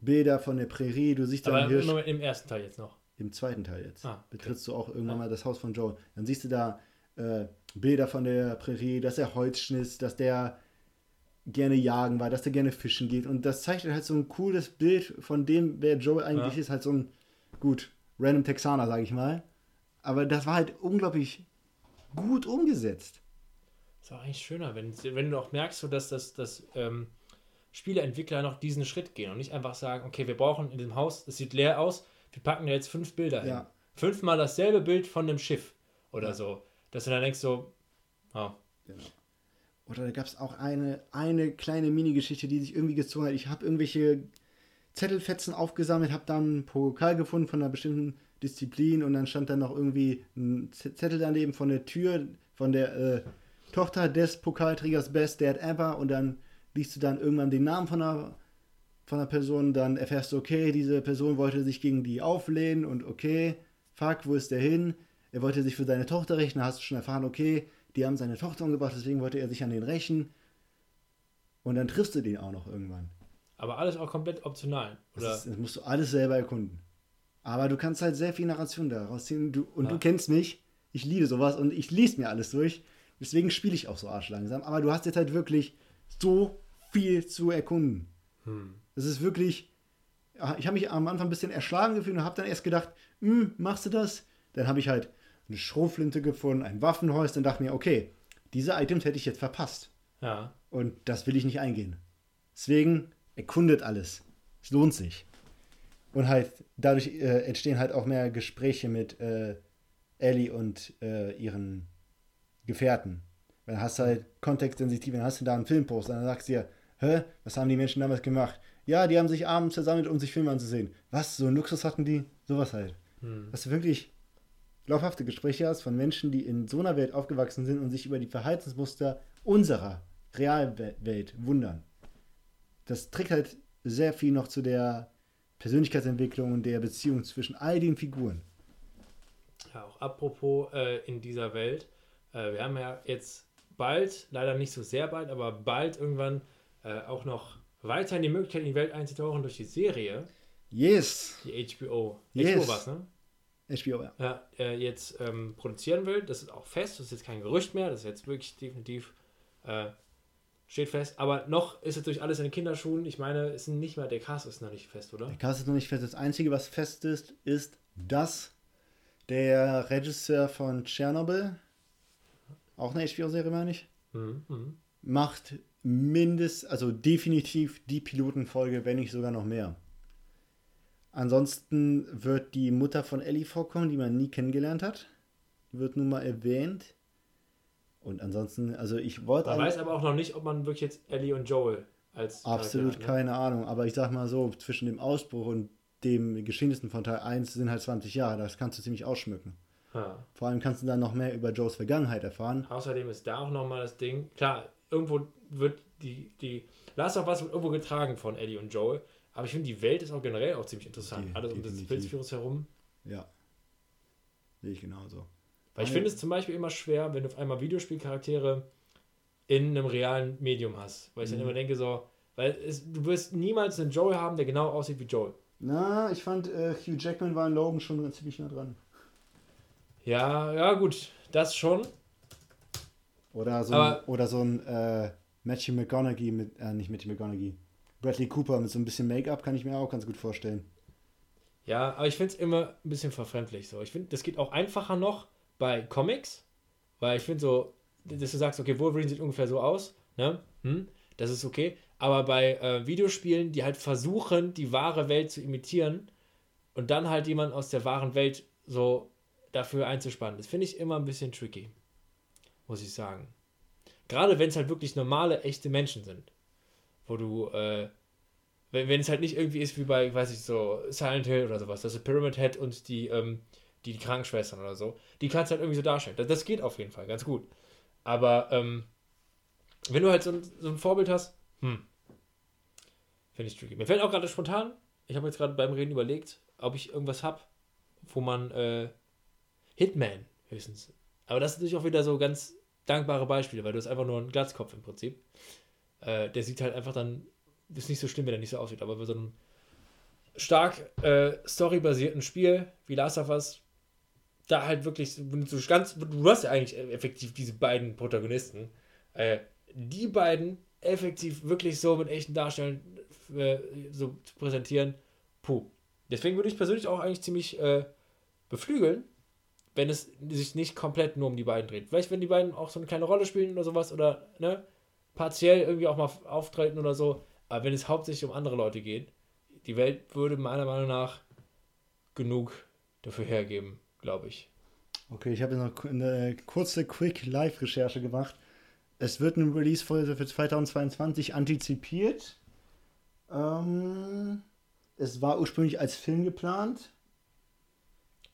Bilder von der Prärie, du siehst da einen Hirsch. Aber im ersten Teil jetzt noch? Im zweiten Teil jetzt. Ah, okay. Betrittst du auch irgendwann ah. mal das Haus von Joel. Dann siehst du da äh, Bilder von der Prärie, dass er Holz schnitzt, dass der gerne jagen war, dass der gerne fischen geht. Und das zeichnet halt so ein cooles Bild von dem, wer Joel eigentlich ja. ist. Halt so ein gut, random Texaner, sag ich mal. Aber das war halt unglaublich gut umgesetzt. Ist auch eigentlich schöner, wenn, wenn du auch merkst, so dass, dass, dass ähm, Spieleentwickler noch diesen Schritt gehen und nicht einfach sagen, okay, wir brauchen in dem Haus, es sieht leer aus, wir packen da jetzt fünf Bilder ja. hin. Fünfmal dasselbe Bild von einem Schiff oder ja. so. Dass du dann denkst so, oh. Genau. Oder da gab es auch eine, eine kleine Mini-Geschichte, die sich irgendwie gezogen hat. Ich habe irgendwelche Zettelfetzen aufgesammelt, habe dann einen Pokal gefunden von einer bestimmten Disziplin und dann stand dann noch irgendwie ein Zettel daneben von der Tür, von der äh, Tochter des Pokalträgers Best Dad Ever und dann liest du dann irgendwann den Namen von einer, von einer Person, dann erfährst du, okay, diese Person wollte sich gegen die auflehnen und okay, fuck, wo ist der hin? Er wollte sich für seine Tochter rächen, da hast du schon erfahren, okay, die haben seine Tochter umgebracht, deswegen wollte er sich an den rächen und dann triffst du den auch noch irgendwann. Aber alles auch komplett optional, oder? Das, ist, das musst du alles selber erkunden. Aber du kannst halt sehr viel Narration daraus ziehen. Du, und ja. du kennst mich. Ich liebe sowas und ich lese mir alles durch. Deswegen spiele ich auch so arschlangsam. Aber du hast jetzt halt wirklich so viel zu erkunden. Hm. Das ist wirklich... Ich habe mich am Anfang ein bisschen erschlagen gefühlt und habe dann erst gedacht, machst du das? Dann habe ich halt eine Schrotflinte gefunden, ein Waffenhäus und dachte mir, okay, diese Items hätte ich jetzt verpasst. Ja. Und das will ich nicht eingehen. Deswegen... Erkundet alles. Es lohnt sich. Und halt, dadurch äh, entstehen halt auch mehr Gespräche mit äh, Ellie und äh, ihren Gefährten. Dann hast du halt kontextsensitiv, dann hast du da einen Filmpost, dann sagst du dir, Hä? Was haben die Menschen damals gemacht? Ja, die haben sich abends versammelt, um sich Filme anzusehen. Was? So einen Luxus hatten die? Sowas halt. Hm. Dass du wirklich glaubhafte Gespräche hast von Menschen, die in so einer Welt aufgewachsen sind und sich über die Verhaltensmuster unserer Realwelt wundern. Das trägt halt sehr viel noch zu der Persönlichkeitsentwicklung und der Beziehung zwischen all den Figuren. Ja, auch apropos äh, in dieser Welt. Äh, wir haben ja jetzt bald, leider nicht so sehr bald, aber bald irgendwann äh, auch noch weiterhin die Möglichkeit, in die Welt einzutauchen durch die Serie. Yes! Die H B O. Yes. H B O war's, ne? H B O, ja. ja äh, jetzt ähm, produzieren will. Das ist auch fest. Das ist jetzt kein Gerücht mehr. Das ist jetzt wirklich definitiv äh, steht fest. Aber noch ist natürlich alles in den Kinderschuhen. Ich meine, es ist nicht mal der Cast ist noch nicht fest, oder? Der Cast ist noch nicht fest. Das Einzige, was fest ist, ist, dass der Regisseur von Tschernobyl, auch eine H B O-Serie, meine ich, mhm. macht mindest, also definitiv die Pilotenfolge, wenn nicht sogar noch mehr. Ansonsten wird die Mutter von Ellie vorkommen, die man nie kennengelernt hat. Die wird nun mal erwähnt. Und ansonsten, also ich wollte... Man weiß aber auch noch nicht, ob man wirklich jetzt Ellie und Joel als... Absolut Charakter, keine ne? Ahnung, aber ich sag mal so, zwischen dem Ausbruch und dem Geschehnissen von Teil eins sind halt zwanzig Jahre, das kannst du ziemlich ausschmücken. Ha. Vor allem kannst du dann noch mehr über Joes Vergangenheit erfahren. Außerdem ist da auch nochmal das Ding, klar, irgendwo wird die, die Last of Us wird irgendwo getragen von Ellie und Joel, aber ich finde, die Welt ist auch generell auch ziemlich interessant. Die, Alles um das Pilzvirus herum. Ja. Sehe ich genauso. Weil ich finde es zum Beispiel immer schwer, wenn du auf einmal Videospielcharaktere in einem realen Medium hast. Weil ich mhm. dann immer denke so, weil es, du wirst niemals einen Joel haben, der genau aussieht wie Joel. Na, ich fand, äh, Hugh Jackman war in Logan schon ziemlich nah dran. Ja, ja gut, das schon. Oder so ein, oder so ein äh, Matthew McConaughey mit, äh, nicht Matthew McConaughey, Bradley Cooper mit so ein bisschen Make-up kann ich mir auch ganz gut vorstellen. Ja, aber ich finde es immer ein bisschen verfremdlich so. Ich finde, das geht auch einfacher noch bei Comics, weil ich finde so, dass du sagst, okay, Wolverine sieht ungefähr so aus, ne? Hm, das ist okay. Aber bei äh, Videospielen, die halt versuchen, die wahre Welt zu imitieren und dann halt jemanden aus der wahren Welt so dafür einzuspannen, das finde ich immer ein bisschen tricky, muss ich sagen. Gerade wenn es halt wirklich normale, echte Menschen sind, wo du, äh, wenn, wenn es halt nicht irgendwie ist wie bei, weiß ich so, Silent Hill oder sowas, dass du Pyramid Head und die, ähm, die, die Krankenschwestern oder so, die kannst du halt irgendwie so darstellen. Das, das geht auf jeden Fall ganz gut. Aber ähm, wenn du halt so, so ein Vorbild hast, hm, finde ich tricky. Mir fällt auch gerade spontan, ich habe jetzt gerade beim Reden überlegt, ob ich irgendwas habe, wo man äh, Hitman höchstens. Aber das sind natürlich auch wieder so ganz dankbare Beispiele, weil du hast einfach nur einen Glatzkopf im Prinzip. Äh, der sieht halt einfach dann, ist nicht so schlimm, wenn er nicht so aussieht, aber bei so einem stark äh, storybasierten Spiel wie Last of Us, da halt wirklich, so ganz, du hast ja eigentlich effektiv diese beiden Protagonisten, äh, die beiden effektiv wirklich so mit echten Darstellern äh, so zu präsentieren, puh. Deswegen würde ich persönlich auch eigentlich ziemlich äh, beflügeln, wenn es sich nicht komplett nur um die beiden dreht. Vielleicht, wenn die beiden auch so eine kleine Rolle spielen oder sowas oder ne, partiell irgendwie auch mal auftreten oder so. Aber wenn es hauptsächlich um andere Leute geht, die Welt würde meiner Meinung nach genug dafür hergeben, glaube ich. Okay, ich habe jetzt noch eine kurze Quick-Live-Recherche gemacht. Es wird eine Release-Folge für zweitausendzweiundzwanzig antizipiert. Ähm, es war ursprünglich als Film geplant.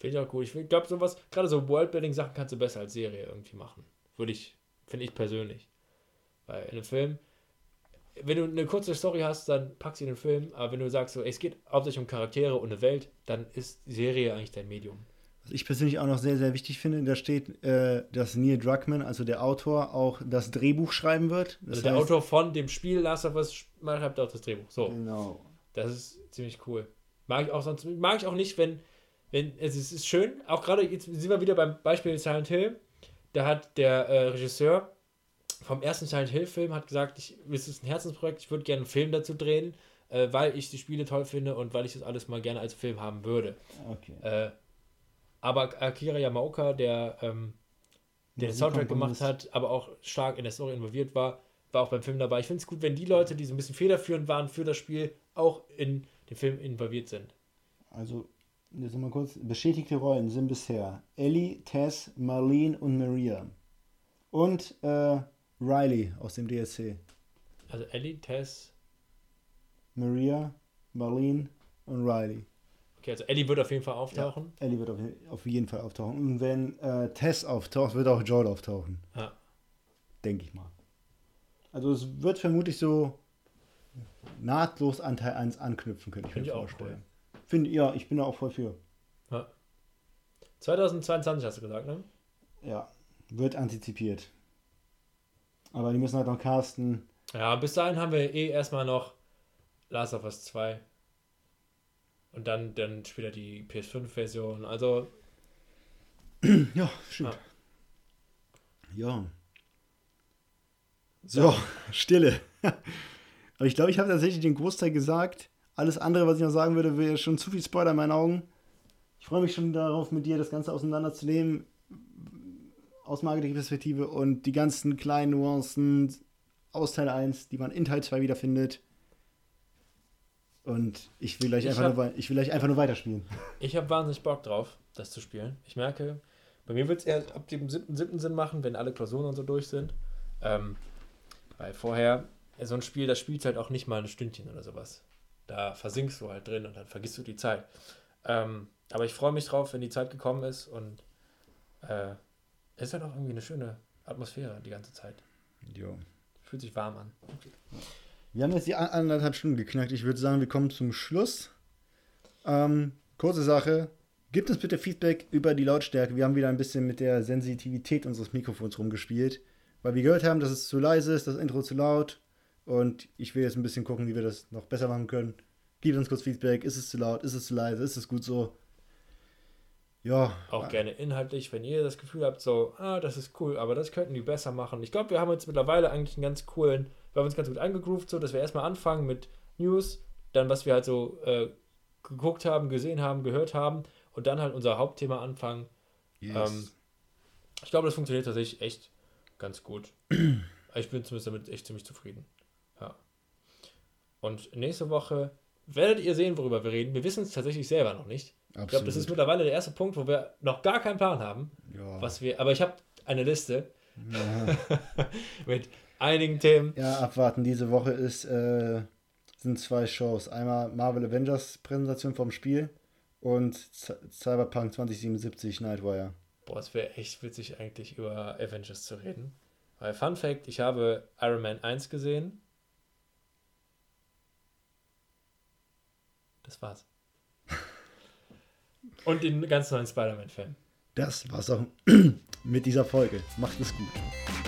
Finde ich auch gut. Ich glaube, sowas, gerade so Worldbuilding-Sachen kannst du besser als Serie irgendwie machen. Würde ich, finde ich persönlich. Weil in einem Film, wenn du eine kurze Story hast, dann packst du in den Film. Aber wenn du sagst, so, ey, es geht hauptsächlich um Charaktere und eine Welt, dann ist Serie eigentlich dein Medium. Was ich persönlich auch noch sehr, sehr wichtig finde, da steht, äh, dass Neil Druckmann, also der Autor, auch das Drehbuch schreiben wird. Das also der heißt, Autor von dem Spiel Last of Us schreibt auch das Drehbuch. So. Genau. Das ist ziemlich cool. Mag ich auch sonst, mag ich auch nicht, wenn Wenn, also es ist schön, auch gerade, jetzt sind wir wieder beim Beispiel Silent Hill, da hat der äh, Regisseur vom ersten Silent Hill Film hat gesagt, ich, es ist ein Herzensprojekt, ich würde gerne einen Film dazu drehen, äh, weil ich die Spiele toll finde und weil ich das alles mal gerne als Film haben würde. Okay. Äh, aber Akira Yamaoka, der ähm, der den Soundtrack gemacht hat, aber auch stark in der Story involviert war, war auch beim Film dabei. Ich finde es gut, wenn die Leute, die so ein bisschen federführend waren für das Spiel, auch in den Film involviert sind. Also jetzt mal kurz. Bestätigte Rollen sind bisher Ellie, Tess, Marlene und Maria. Und äh, Riley aus dem D L C. also Ellie, Tess, Maria, Marlene und Riley. Okay, also Ellie wird auf jeden Fall auftauchen. Ja, Ellie wird auf, auf jeden Fall auftauchen. Und wenn äh, Tess auftaucht, wird auch Joel auftauchen. Ja. Denke ich mal. Also es wird vermutlich so nahtlos Anteil eins anknüpfen, könnte ich mir vorstellen. Cool. Finde, ja, ich bin da auch voll für. Ja. zweitausendzweiundzwanzig hast du gesagt, ne? Ja, wird antizipiert. Aber die müssen halt noch casten. Ja, bis dahin haben wir eh erstmal noch Last of Us zwei. Und dann, dann später die P S fünf Version. Also. Ja, stimmt. Ah. Ja. So, ja. Stille. Aber ich glaube, ich habe tatsächlich den Großteil gesagt. Alles andere, was ich noch sagen würde, wäre schon zu viel Spoiler in meinen Augen. Ich freue mich schon darauf, mit dir das Ganze auseinanderzunehmen. Aus marketing Perspektive und die ganzen kleinen Nuancen aus Teil eins, die man in Teil zwei wiederfindet. Und ich will gleich, ich einfach, hab, nur, ich will gleich einfach nur weiterspielen. Ich habe wahnsinnig Bock drauf, das zu spielen. Ich merke, bei mir wird es eher ab dem siebten siebten Sinn machen, wenn alle Klausuren und so durch sind. Ähm, weil vorher, so ein Spiel, das spielst halt auch nicht mal ein Stündchen oder sowas. Da versinkst du halt drin und dann vergisst du die Zeit. Ähm, aber ich freue mich drauf, wenn die Zeit gekommen ist und äh, es ist halt auch irgendwie eine schöne Atmosphäre die ganze Zeit. Jo. Fühlt sich warm an. Okay. Wir haben jetzt die anderthalb Stunden geknackt. Ich würde sagen, wir kommen zum Schluss. Ähm, kurze Sache. Gebt uns bitte Feedback über die Lautstärke. Wir haben wieder ein bisschen mit der Sensitivität unseres Mikrofons rumgespielt, weil wir gehört haben, dass es zu leise ist, das Intro zu laut. Und ich will jetzt ein bisschen gucken, wie wir das noch besser machen können. Gebt uns kurz Feedback. Ist es zu laut? Ist es zu leise? Ist es gut so? Ja. Auch gerne inhaltlich, wenn ihr das Gefühl habt, so, ah, das ist cool, aber das könnten die besser machen. Ich glaube, wir haben jetzt mittlerweile eigentlich einen ganz coolen, wir haben uns ganz gut eingegroovt, so, dass wir erstmal anfangen mit News, dann was wir halt so äh, geguckt haben, gesehen haben, gehört haben und dann halt unser Hauptthema anfangen. Yes. Ähm, ich glaube, das funktioniert tatsächlich echt ganz gut. Ich bin zumindest damit echt ziemlich zufrieden. Ja. Und nächste Woche werdet ihr sehen, worüber wir reden. Wir wissen es tatsächlich selber noch nicht. Absolut. Ich glaube, das ist mittlerweile der erste Punkt, wo wir noch gar keinen Plan haben, ja. was wir. Aber ich habe eine Liste ja. mit einigen Themen. Ja, abwarten. Diese Woche ist, äh, sind zwei Shows. Einmal Marvel Avengers Präsentation vom Spiel und Z- Cyberpunk zwanzig siebenundsiebzig Nightwire. Boah, es wäre echt witzig eigentlich über Avengers zu reden. Weil Fun Fact, ich habe Iron Man eins gesehen. Das war's. Und den ganz neuen Spider-Man-Fan. Das war's auch mit dieser Folge. Macht es gut.